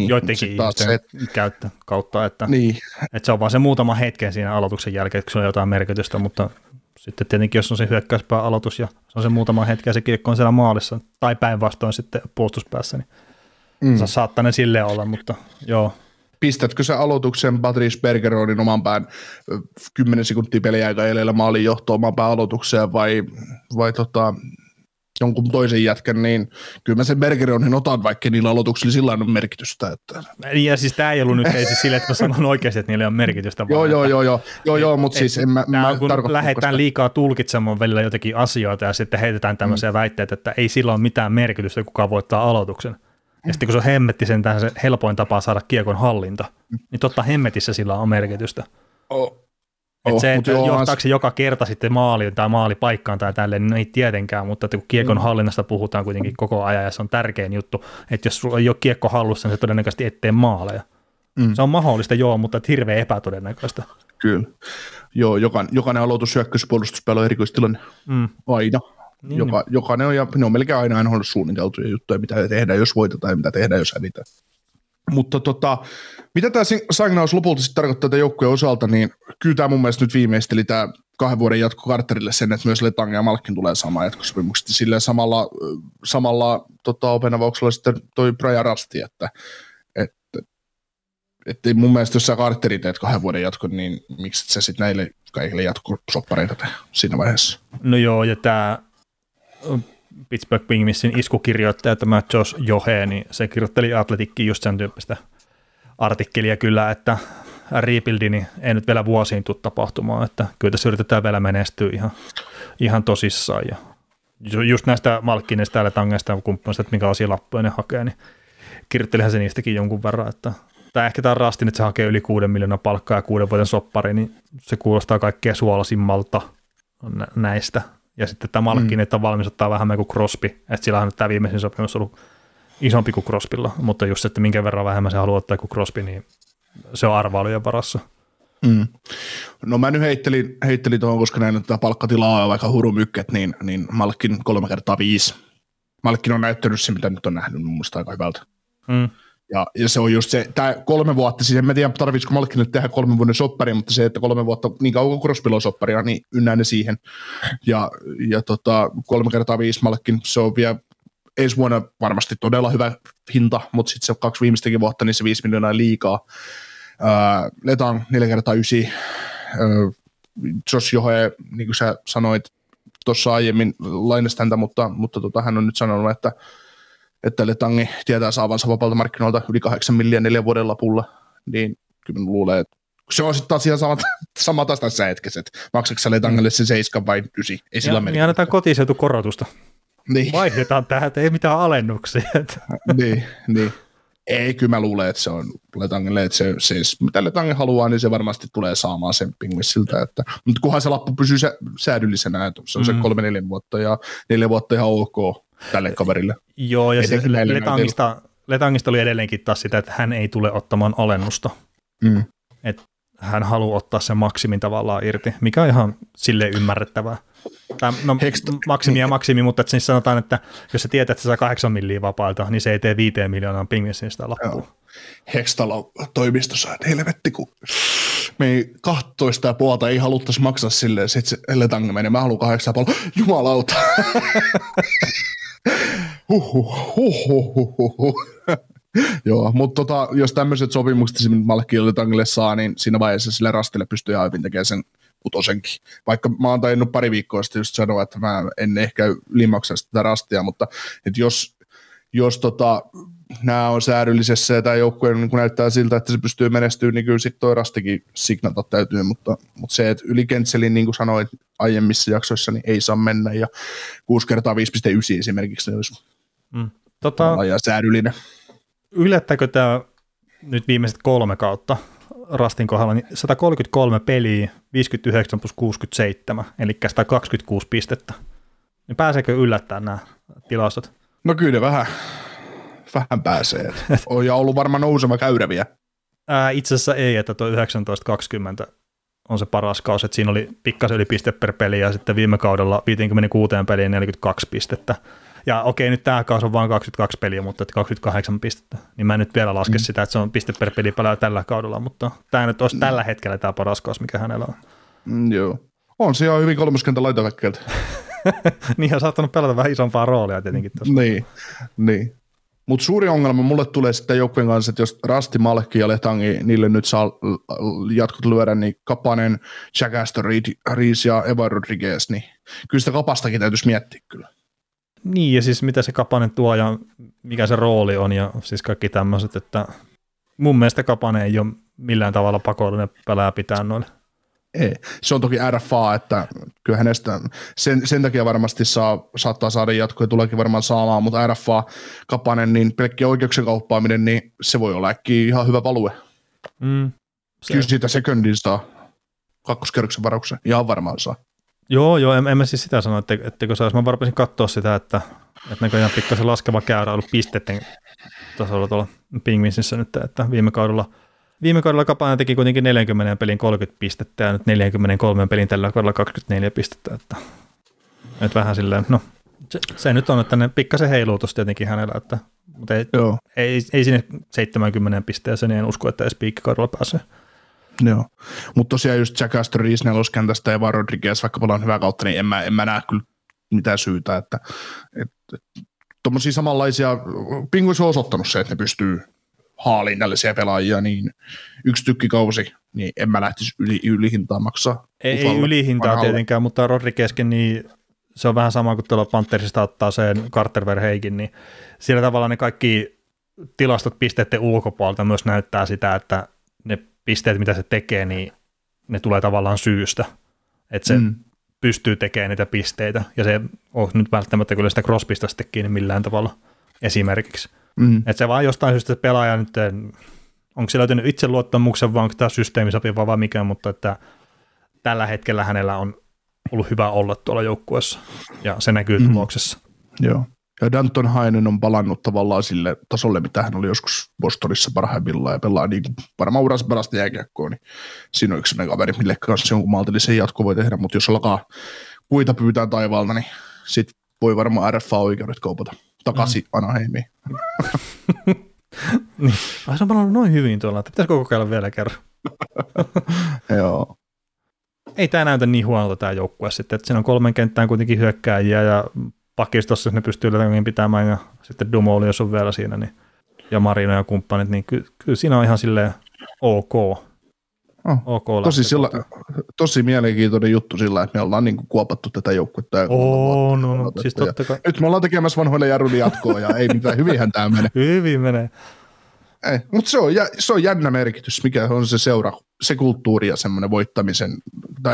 Joidenkin ihmisten käyttö kautta, että, niin. Että se on vaan se muutama hetken siinä aloituksen jälkeen, kun se on jotain merkitystä, mutta sitten tietenkin, jos on se hyökkäyspää aloitus ja se on se muutama hetki ja se kiekko on siellä maalissa, tai päinvastoin sitten puolustuspäässä, niin saattaa ne silleen olla, mutta joo. Pistätkö sä aloituksen Patrice Bergeronin oman pään 10 sekuntia peliaikaa edellä maalin johtoon oman pään aloitukseen vai jonkun toisen jätkän, niin kyllä mä sen Bergeronin otan, vaikka niillä aloituksilla sillä on merkitystä. Että. Ja siis tää ei ollut nyt ei siis sille, että mä sanon oikeasti, että niillä on merkitystä. Joo, mutta siis en mä tarkoittaa. Lähdetään liikaa tulkitsemaan välillä jotakin asioita ja sitten heitetään tämmöisiä väitteitä, että ei sillä ole mitään merkitystä, kuka voittaa aloituksen. Ja sitten kun se on hemmetti sentään se helpoin tapa saada kiekon hallinta, niin totta hemmetissä sillä on merkitystä. Että se, että johtaako se joka kerta sitten maaliin tai maalipaikkaan tai tälleen, niin ei tietenkään, mutta että kun kiekon hallinnasta puhutaan kuitenkin koko ajan ja se on tärkein juttu, että jos sulla ei ole kiekko hallussa, niin se todennäköisesti ettei maaleja. Se on mahdollista, joo, mutta hirveän epätodennäköistä. Kyllä. Joo, jokainen aloitus hyökkäyspuolustuspelä on erikoistilanne aina. Niin, jokainen on, ja ne on melkein aina ollut suunniteltuja juttuja, mitä tehdään, jos voitetaan ja mitä tehdään, jos hävitään. Mutta mitä tämä signaus lopulta sitten tarkoittaa tämän joukkueen osalta, niin kyllä tämä mun mielestä nyt viimeisteli tämä 2 vuoden jatko Carterille sen, että myös Letang ja Malkin tulee samaan jatkosopimukset. Sillä samalla openavauksella sitten toi Brian Rasti, että mun mielestä jos sä Carterin teet 2 vuoden jatko, niin miksi sä sitten näille kaikille jatkosoppareita siinä vaiheessa? No joo, ja tämä Pittsburgh Penguinsin iskukirjoittaja, tämä Josh Johe, niin se kirjoitteli Athleticin just sen tyyppistä artikkelia kyllä, että rebuildi, niin ei nyt vielä vuosiin tule tapahtumaan, että kyllä tässä yritetään vielä menestyä ihan tosissaan. Ja just näistä Malkkineista ja Tangeista ja kumppanista, että minkälaisia lappuja ne hakee, niin kirjoittelihan se niistäkin jonkun verran. Että, tai ehkä tämä Rastin, että se hakee yli 6 miljoonan palkkaa ja 6 vuoden soppari, niin se kuulostaa kaikkea suolasimmalta näistä. Ja sitten tämä Malkkinen, että on valmis ottaa vähemmän kuin Crosby, että sillähän tämä viimeisin sopimus on ollut isompi kuin Crosbylla, mutta just se, että minkä verran vähemmän se haluaa ottaa kuin Crosby, niin se on arvailujen varassa. Mm. No mä nyt heittelin tuohon, koska näin, että palkkatilaa on aika hurumykket, niin Malkin 3x5. Malkin on näyttänyt se, mitä nyt on nähnyt, mun mielestä aika hyvältä. Mm. Ja se on just se, tämä 3 vuotta, siis en mä tiedä, tarvitsiko Malkin nyt tehdä 3 vuoden soppari, mutta se, että 3 vuotta, niin kauan Crosbylla on sopparia, niin ynnää ne siihen. Ja 3x5 Malkin, se on vielä ensi vuonna varmasti todella hyvä hinta, mutta sitten se 2 viimeistäkin vuotta, niin se 5 miljoonaa liikaa. Letang 4x9. Jos Johe, niin kuin sä sanoit tuossa aiemmin, lainasi häntä, mutta hän on nyt sanonut, että Letangi tietää saavansa vapaalta markkinoilta yli 8 miljoonaa 4 vuoden lopulla, niin kyllä luulee, että se on sitten taas ihan sama taas tässä hetkessä, että maksatko sä Letangille se 7 vai 9? Ei sillä mene. Niin annetaan kotiseutukorotusta. Niin. Vaihdetaan tähän, että ei mitään alennuksia. Niin. Ei, kyllä mä luulen, että se on Letangille, että se mitä Letange haluaa, niin se varmasti tulee saamaan sen Penguinsiltä, että mutta kunhan se lappu pysyy säädyllisenä, että se on se 3-4 vuotta ja 4 vuotta ihan ok tälle kaverille. Joo, ja se Letangista oli edelleenkin taas sitä, että hän ei tule ottamaan alennusta. Mm. Että hän haluaa ottaa sen maksimin tavallaan irti, mikä on ihan silleen ymmärrettävää. Tai, no, maksimi, mutta että siis sanotaan, että jos sä tietää, että sä saa 8 miljoonaa vapailta, niin se ei tee 5 miljoonaa Penguinsin sitä lappua. Hextalon toimistossa, että helvetti, kun me ei 12,5 ei haluttaisi maksaa silleen, sit se Letang menee, mä haluan 8,5, jumalauta. Joo, mutta jos tämmöiset sopimukset esimerkiksi Malkille Letangille saa, niin siinä vaiheessa sille Rastille pystyy ihan hyvin tekemään sen kutosenkin. Vaikka mä oon tainnut pari viikkoa sitten just sanoa, että mä en ehkä limaksaa sitä Rastia, mutta että jos nämä on säädyllisessä ja tämä joukkue niin näyttää siltä, että se pystyy menestyä, niin kyllä sitten toi Rastikin signata täytyy, mutta se, että yli Kentselin, niin kuin sanoit aiemmissa jaksoissa, niin ei saa mennä, ja 6x5,9 esimerkiksi ne olisi laaja säädyllinen. Yllättääkö tämä nyt viimeiset 3 kautta Rastin kohdalla, niin 133 peliä, 59+67, eli 126 pistettä. Niin pääseekö yllättää nämä tilastot? No kyllä vähän pääsee. On ja ollut varmaan nouseva käyräviä. Itse asiassa ei, että tuo 19-20 on se paras kausi, että siinä oli pikkasen yli piste per peli, ja sitten viime kaudella 56 peliin 42 pistettä. Ja okei, nyt tämä kausi on vain 22 peliä, mutta 28 pistettä. Niin mä en nyt vielä laske sitä, että se on piste per peli pelaa tällä kaudella, mutta tämä nyt olisi tällä hetkellä tämä paras kausi, mikä hänellä on. Joo. On se ihan hyvin 30 laitaväkkeeltä. Niin on saattanut pelata vähän isompaa roolia tietenkin tuossa. Niin. Mutta suuri ongelma mulle tulee sitten joukkueen kanssa, että jos Rasti, Malkki ja Letangi, niille nyt saa jatkot lyödä, niin Kapanen, Jack Astor, Rees ja Evan Rodriguez, niin kyllä sitä Kapastakin täytyisi miettiä kyllä. Niin, ja siis mitä se Kapanen tuo ja mikä se rooli on ja siis kaikki tämmöiset, että mun mielestä Kapanen ei ole millään tavalla pakollinen pelää pitää noille. Ei, se on toki RFA, että kyllä hänestä sen takia varmasti saattaa saada jatkoa ja tuleekin varmaan saamaan, mutta RFA Kapanen, niin pelkkiä oikeuksien kauppaaminen, niin se voi olla äkkiä ihan hyvä value. Kyllä siitä sekundin saa, kakkoskerroksen varauksen, ihan varmaan saa. Joo, en mä siis sitä sano, että jos mä varpaisin katsoa sitä, että näköjään pikkasen laskeva käyrä on ollut pisteiden tasolla tuolla Penguinsissä nyt, että viime kaudella Kapanen teki kuitenkin 40 pelin 30 pistettä ja nyt 43 pelin tällä kaudella 24 pistettä, että nyt vähän silleen, no se nyt on, että ne pikkasen heiluu tuossa tietenkin hänellä, että, mutta ei sinne 70 pisteeseen, niin en usko, että edes piikkikaudella pääsee. Joo. Mutta tosiaan just Jack Astor, Isneloskentästä ja Rodriguez, vaikka paljon on hyvää kautta, niin en mä näe kyllä mitään syytä, että tuommoisia samanlaisia, Penguins on osoittanut se, että ne pystyy haaliin tällaisia pelaajia, niin yksi tykkikausi, niin en mä lähtisi ylihintaa maksaa. Ei ylihintaa tietenkään, mutta Rodriguezkin, niin se on vähän sama kuin tuolla Panthersista ottaa sen Carter Verheikin, niin sillä tavalla ne kaikki tilastot pisteiden ulkopuolelta myös näyttää sitä, että ne pisteet, mitä se tekee, niin ne tulee tavallaan syystä, että se pystyy tekemään niitä pisteitä, ja se on nyt välttämättä kyllä sitä crosspista sitten kiinni millään tavalla esimerkiksi. Mm. Että se vaan jostain syystä se pelaaja nyt, onko se löytynyt itseluottamuksen, vai onko tämä systeemi sopiva vai mikä, mutta että tällä hetkellä hänellä on ollut hyvä olla tuolla joukkueessa, ja se näkyy tuloksessa. Joo. Ja Danton Hainen on palannut tavallaan sille tasolle, mitä hän oli joskus Bostonissa parhaimmillaan ja pelaa niin varmaan uransa parasta jääkiekkoa, niin siinä on yksi kaveri, mille kanssa jonkun maltillisen jatko voi tehdä, mutta jos alkaa puita pyytää taivaalta, niin sit voi varmaan RFA-oikeudet kaupata takaisin Anaheimiin. Niin. Se on palannut noin hyvin tuolla, että pitäisikö kokeilla vielä kerran? Joo. Ei tämä näytä niin huonolta tämä joukkue sitten, että siinä on 3 kenttään kuitenkin hyökkääjiä ja pakistossa, jos ne pystyy jotenkin pitämään, ja sitten Dumouli, jos on vielä siinä, niin, ja Marino ja kumppanit, niin kyllä siinä on ihan silleen ok tosi mielenkiintoinen juttu sillä, että me ollaan niin kuin kuopattu tätä joukkuetta. Siis totta kai. Nyt me ollaan tekemässä vanhoille jarruille jatkoa, ja ei mitään, hyvinhän tämä menee. Hyvin menee. Mutta se on jännä merkitys, mikä on se seura, se kulttuuri ja semmoinen voittamisen,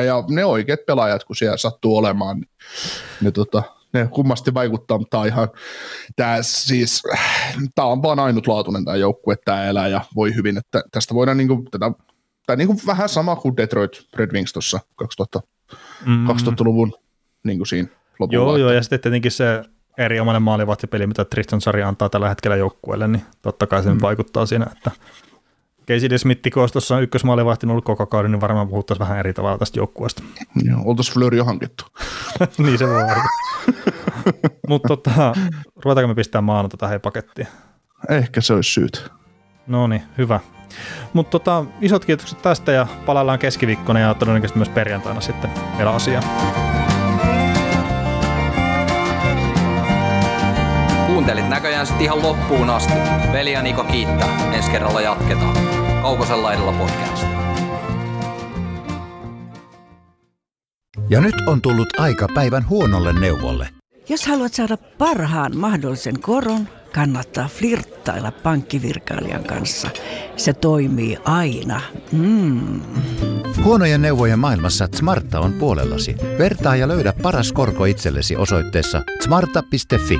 ja ne oikeat pelaajat, kun siellä sattuu olemaan, niin ne kummasti vaikuttaa, mutta tämä on vaan ainutlaatuinen tämä joukkue, tämä elää ja voi hyvin, että tästä voidaan niinku vähän sama kuin Detroit Red Wings tuossa 2000-luvun niinku siinä lopulla. Joo, ja sitten tietenkin se erinomainen maalivahtipeli, mitä Tristan Sarri antaa tällä hetkellä joukkueelle, niin totta kai se vaikuttaa siinä, että Casey DeSmith, kun olisi tuossa ykkösmaalivahti ollut koko kauden, niin varmaan puhuttaisiin vähän eri tavalla tästä joukkueesta. Oltaisiin Fleury jo hankittu. Niin se voi olla. Mutta ruvetaanko me pistämään maanantaita hei pakettiin? Ehkä se olisi syyt. No niin, hyvä. Mutta isot kiitokset tästä ja palaillaan keskiviikkona ja todennäköisesti myös perjantaina sitten vielä asiaa. Kuuntelit näköjään sitten ihan loppuun asti. Veli ja Niko kiittää. Ensi kerralla jatketaan. Kaukosen laidalla podcast. Ja nyt on tullut aika päivän huonolle neuvolle. Jos haluat saada parhaan mahdollisen koron, kannattaa flirttailla pankkivirkailijan kanssa. Se toimii aina. Huonojen neuvojen maailmassa Smarta on puolellasi. Vertaa ja löydä paras korko itsellesi osoitteessa smarta.fi.